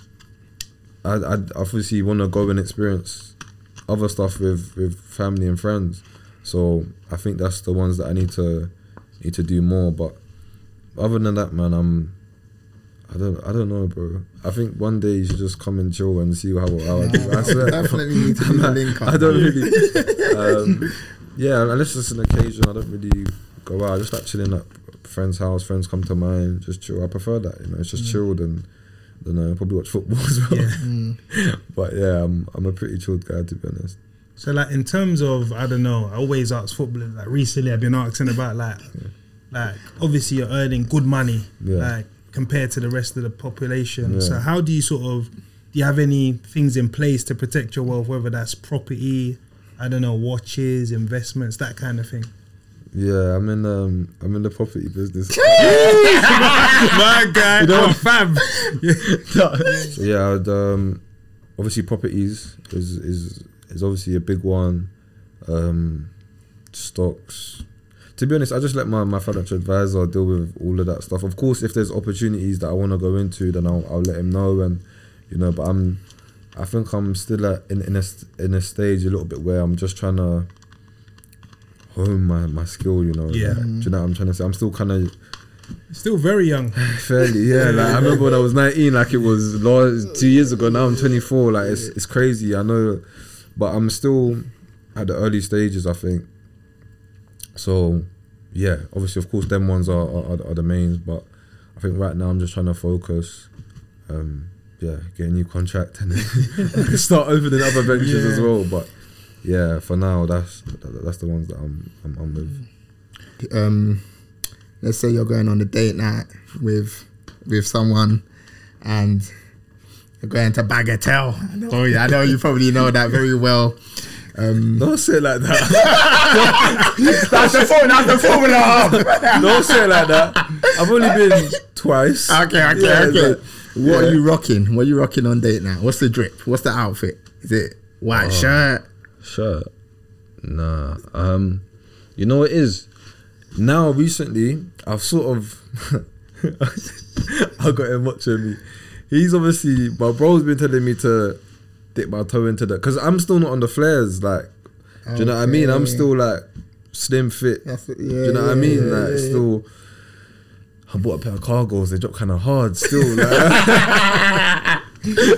I, I obviously want to go and experience other stuff with, with family and friends. So I think that's the ones that I need to need to do more. But other than that, man, I'm I don't I don't know, bro. I think one day you should just come and chill and see how how I do. I swear, definitely need to do the link up. I don't really. um, yeah, unless it's an occasion, I don't really go out. I just like chilling at friends' house. Friends come to mine, just chill. I prefer that. You know, it's just mm. chilled and. I don't know, I probably watch football as well. Yeah. Mm. But yeah, I'm I'm a pretty chilled guy, to be honest. So like in terms of, I don't know, I always ask footballers, like recently I've been asking about like, yeah. like obviously you're earning good money, yeah. like compared to the rest of the population. Yeah. So how do you sort of, do you have any things in place to protect your wealth, whether that's property, I don't know, watches, investments, that kind of thing? Yeah, I'm in um, I'm in the property business. My guy, you know, I'm fam. So yeah, I'd, um, obviously properties is is is obviously a big one. Um, stocks. To be honest, I just let my, my financial advisor deal with all of that stuff. Of course, if there's opportunities that I want to go into, then I'll I'll let him know, and you know. But I'm, I think I'm still at, in in a in a stage a little bit where I'm just trying to. Home my, my skill, you know. Yeah. Like, do you know what I'm trying to say? I'm still kind of... Still very young. Fairly, yeah. Like I remember when I was nineteen, like it was last, two years ago. Now I'm twenty-four. Like it's it's crazy, I know. But I'm still at the early stages, I think. So, yeah. Obviously, of course, them ones are, are, are the mains. But I think right now I'm just trying to focus. Um, yeah, get a new contract and then start opening other ventures yeah. as well. But... yeah, for now that's that's the ones that I'm I'm, I'm with. Um, let's say you're going on a date night with with someone, and you're going to Bagatelle. I know. Oh yeah, I know you probably know that very well. Um, don't say it like that. That's the phone. That's the formula. Don't say it like that. I've only been twice. Okay, okay, yeah, okay. Like, what yeah. are you rocking? What are you rocking on date night? What's the drip? What's the outfit? Is it white oh. shirt? Sure. Nah. Um, you know what it is? Now, recently, I've sort of... I got him watching me. He's obviously... My bro's been telling me to dip my toe into that. Because I'm still not on the flares. Like, okay. Do you know what I mean? I'm still, like, slim fit. That's it, yeah, do you know yeah, what I mean? Yeah, like, yeah, still... I bought a pair of cargos. They drop kind of hard still. Like.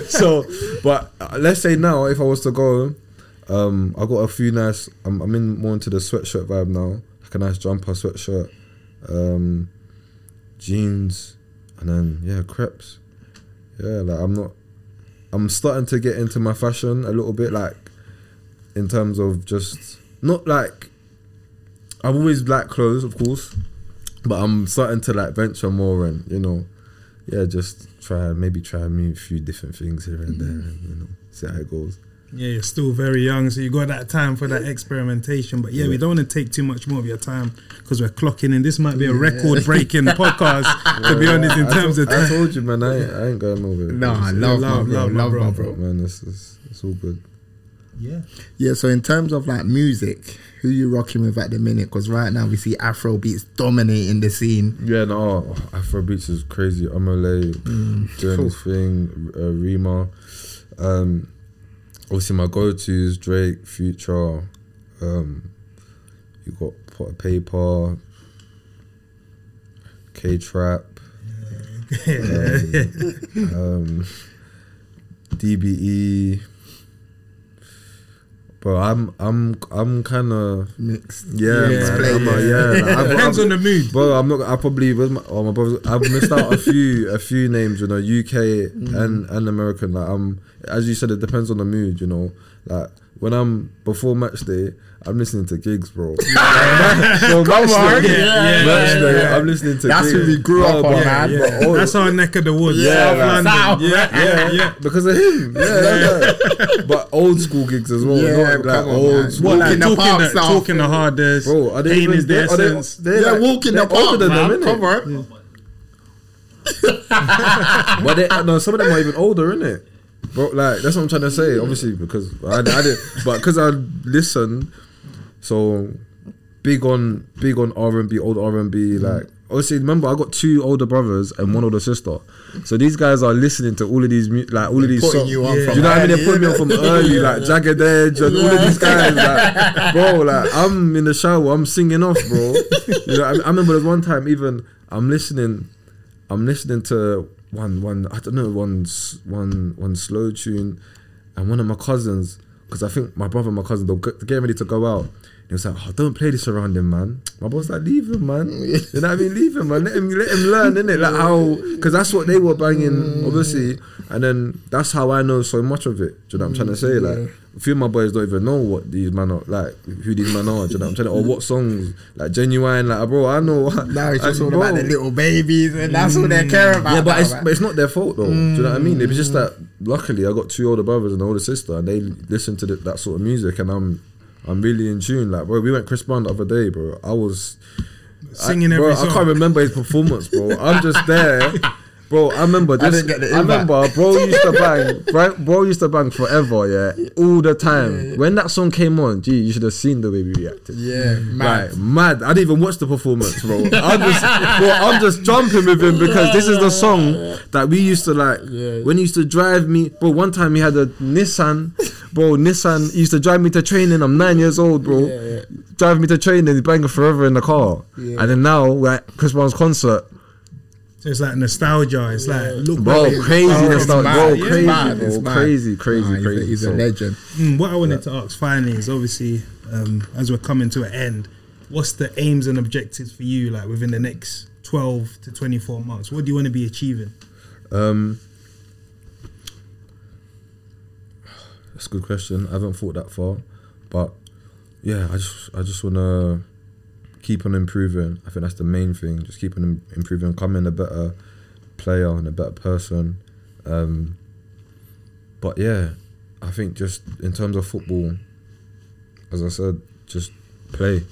So, but let's say now, if I was to go... Um, I got a few nice. I'm, I'm in more into the sweatshirt vibe now, like a nice jumper, sweatshirt, um, jeans, and then yeah, crepes. Yeah, like I'm not. I'm starting to get into my fashion a little bit, like in terms of just not like. I've always liked clothes, of course, but I'm starting to like venture more and you know, yeah, just try maybe try a few different things here and there, and, you know, see how it goes. Yeah, you're still very young, so you got that time for that experimentation. But yeah, yeah. we don't want to take too much more of your time because we're clocking in. This might be a record-breaking podcast, yeah, to be honest, in I terms told, of time. I told you, man, I ain't, I ain't going nowhere. No, I love, love, love, love, bro. Love, bro. Man, it's, it's, it's all good. Yeah. Yeah, so in terms of like music, who you rocking with at the minute? Because right now we see Afrobeats dominating the scene. Yeah, no, oh, Afrobeats is crazy. Omole mm. doing cool. his thing, uh, Rima. Um... Obviously, my go-tos, Drake, Future, um, you got Pot of Paper, K-Trap, yeah. um, um, D B E, Bro, I'm I'm I'm kind of mixed. Yeah, yeah, man. I'm a, yeah. Like, I've, depends I've, on the mood. Bro, I'm not. I probably with my oh my brothers. I've missed out a few a few names. You know, U K mm. and and American. Like I'm, as you said, it depends on the mood. You know, like when I'm before match day, I'm listening to gigs, bro. Yeah. So match on, day, yeah, yeah, match yeah, day yeah. I'm listening to That's gigs. That's who we grew up oh, on, yeah, man. Yeah. Bro, oh. That's our neck of the woods. Yeah, yeah, South London. South. yeah, yeah, yeah. Because of him. Yeah, yeah. yeah. But old school gigs as well. Yeah, not like old on, school. What, like, talking, talking, the, South, talking the hardest. Bro, are they even is their essence? They're yeah, like, walking the park, man. Come on. But they, no, some of them are even older, innit? Bro, like that's what I'm trying to say. Obviously, because I, I didn't, but because I listen, so big on big on R and B, old R and B. Like obviously, remember I got two older brothers and one older sister. So these guys are listening to all of these, like all they're of these songs. You, yeah. you know what I mean? They're putting me on from early, like Jagged Edge and yeah. all of these guys. Like, bro, like I'm in the shower, I'm singing off, bro. You know, I, I remember there's one time even I'm listening, I'm listening to. One, one, I don't know, one, one, one slow tune, and one of my cousins, because I think my brother and my cousin, they're getting ready to go out. He was like, "Oh, don't play this around him, man." My brother's like, "Leave him, man." You know what I mean? Leave him, man. Let him, let him learn, innit? Like how, because that's what they were banging, obviously, and then that's how I know so much of it. Do you know what I'm trying to say? Like a few of my boys don't even know what these man are, like who these man are. Do you know what I'm trying to, or what songs, like Genuine, like bro, I know. Now it's just all about the little babies, and that's mm. all they care about. Yeah, but, now, it's, but it's not their fault though. Mm. Do you know what I mean? It was just that luckily I got two older brothers and an older sister, and they listen to the, that sort of music, and I'm. I'm really in tune, like bro. We went Chris Brown the other day, bro. I was singing I, bro, every song. I can't remember his performance, bro. I'm just there, bro. I remember this. I, didn't get the I remember, bro used to bang, bro, bro used to bang forever, yeah, all the time. Yeah, yeah. When that song came on, gee, you should have seen the way we reacted. Yeah, mad, like, mad. I didn't even watch the performance, bro. I just, bro, I'm just jumping with him because this is the song that we used to like. Yeah. When he used to drive me, bro. One time he had a Nissan. Bro, Nissan used to drive me to training. I'm nine years old, bro. Yeah, yeah. Drive me to training, banging forever in the car. Yeah. And then now, like Chris Brown's concert. So it's like nostalgia. It's yeah. like, look, bro, bro crazy oh, nostalgia. Bro, yeah. crazy, bro. Crazy, bro. crazy, crazy, nah, crazy. He's a, he's so, a legend. Mm, what I wanted yeah. to ask finally is obviously, um, as we're coming to an end, what's the aims and objectives for you, like within the next twelve to twenty-four months? What do you want to be achieving? Um. That's a good question. I haven't thought that far, but yeah, I just I just wanna keep on improving. I think that's the main thing. Just keep on improving, becoming a better player and a better person. Um, but yeah, I think just in terms of football, as I said, just play,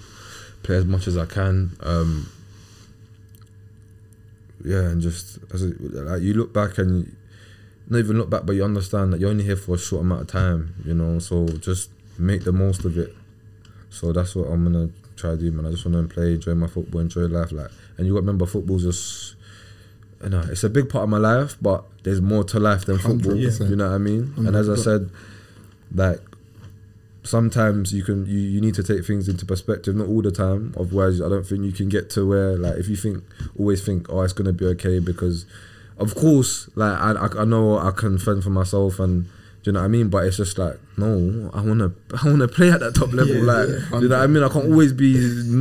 play as much as I can. Um, yeah, and just as a, like you look back and. You, Not even look back, but you understand that you're only here for a short amount of time, you know, so just make the most of it. So that's what I'm gonna try to do, man. I just wanna play, enjoy my football, enjoy life, like, and you gotta remember football's just, you know, it's a big part of my life, but there's more to life than football, yeah. you know what I mean? one hundred percent. And as I said, like, sometimes you can you, you need to take things into perspective, not all the time, otherwise I don't think you can get to where, like, if you think, always think, oh, it's gonna be okay because, of course, like I, I know I can fend for myself, and do you know what I mean. But it's just like, no, I wanna, I wanna play at that top level. Yeah, like, yeah, you know what I mean. I can't always be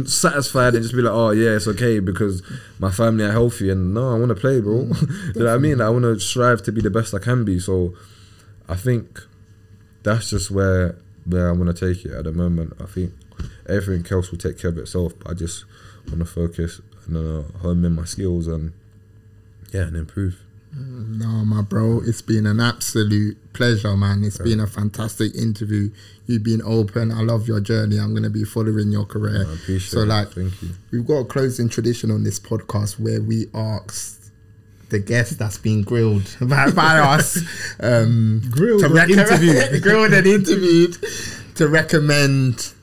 satisfied and just be like, oh yeah, it's okay because my family are healthy. And no, I wanna play, bro. You know what I mean. Like, I wanna strive to be the best I can be. So, I think that's just where where I wanna take it at the moment. I think everything else will take care of itself. But I just wanna focus and uh, hone in my skills and. Yeah, and improve. No, my bro, it's been an absolute pleasure, man. It's okay. been a fantastic interview. You've been open. I love your journey. I'm going to be following your career. I appreciate so, like, it. Thank you. We've got a closing tradition on this podcast where we ask the guest that's been grilled by, by us. Um, grilled and rec- interviewed. grilled and interviewed to recommend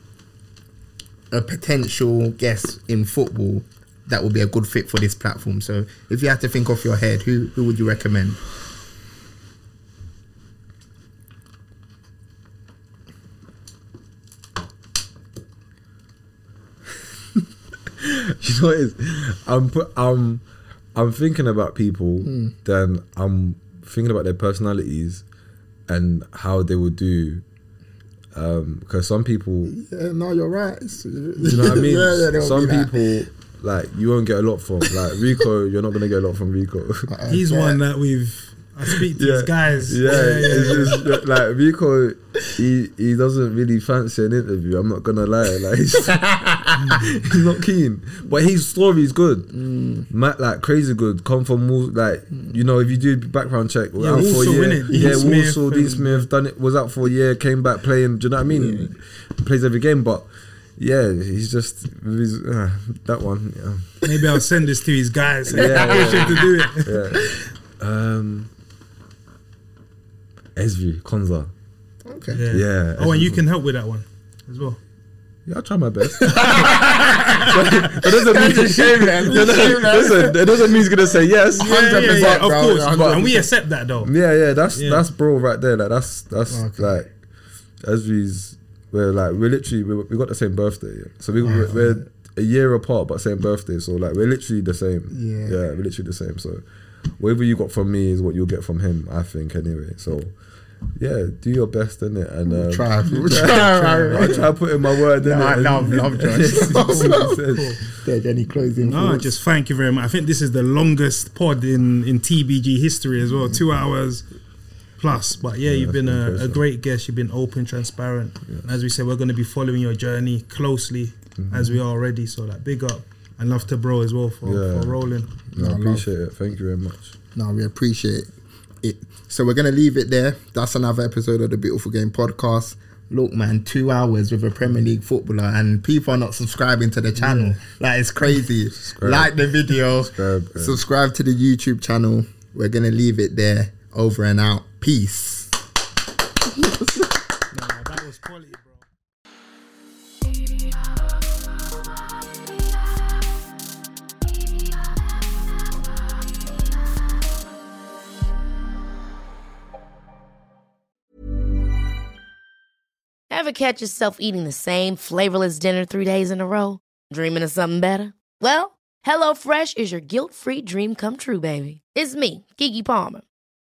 a potential guest in football that would be a good fit for this platform. So if you had to think off your head, who who would you recommend? You know what it is? I'm, put, I'm, I'm thinking about people, mm. then I'm thinking about their personalities and how they would do Um, because some people, yeah, no, you're right. You know what I mean? yeah, yeah, some people, like, you won't get a lot from. Like Rico, you're not gonna get a lot from Rico. Uh-uh, He's yeah. one that we've. I speak to yeah. these guys. Yeah, yeah, yeah. It's just, like Rico, he he doesn't really fancy an interview. I'm not gonna lie. Like he's, he's not keen, but his story's good. Mm. Matt, like crazy good. Come from Wolves, like you know, if you do background check, yeah, out for a year. Yeah, Walsall, Dean Smith done it. Was out for a year, came back playing. Do you know what I mean? Yeah. Plays every game, but. Yeah, he's just he's, uh, that one. Yeah. Maybe I'll send this to his guys. yeah, yeah, yeah. to do it. Yeah. Um, Esri Konza. Okay. Yeah. yeah oh, Esri. And you can help with that one as well. Yeah, I'll try my best. but it doesn't mean it's a shame, man. Listen, it doesn't mean he's gonna say yes. Yeah, yeah, yeah, of bro, course. But, and we accept that though. Yeah, yeah. That's yeah. that's bro right there. Like that's that's okay. like Esri's. We're like, we're literally, we're, we got the same birthday. Yeah. So we, we're, we're a year apart, but same birthday. So like, we're literally the same. Yeah. yeah, we're literally the same. So whatever you got from me is what you'll get from him, I think, anyway. So yeah, do your best, innit? And um, we'll try. We'll try. try. I'll try putting my word in no, it. I love, love Josh. Any closing No, thoughts? Just thank you very much. I think this is the longest pod in, in T B G history as well. Mm-hmm. Two hours. Plus, but yeah, yeah you've been, been a, a great guest. You've been open, transparent. Yeah. And as we said, we're going to be following your journey closely mm-hmm. as we are already. So like, big up and love to bro as well for, yeah. for rolling. No, I appreciate love. it. Thank you very much. No, we appreciate it. So we're going to leave it there. That's another episode of the Beautiful Game Podcast. Look, man, two hours with a Premier League footballer and people are not subscribing to the channel. Yeah. Like, it's crazy. Subscribe. Like the video. Subscribe, yeah. Subscribe to the YouTube channel. We're going to leave it there. Over and out. Peace. No, that was quality, bro. Ever catch yourself eating the same flavorless dinner three days in a row? Dreaming of something better? Well, HelloFresh is your guilt-free dream come true, baby. It's me, Keke Palmer.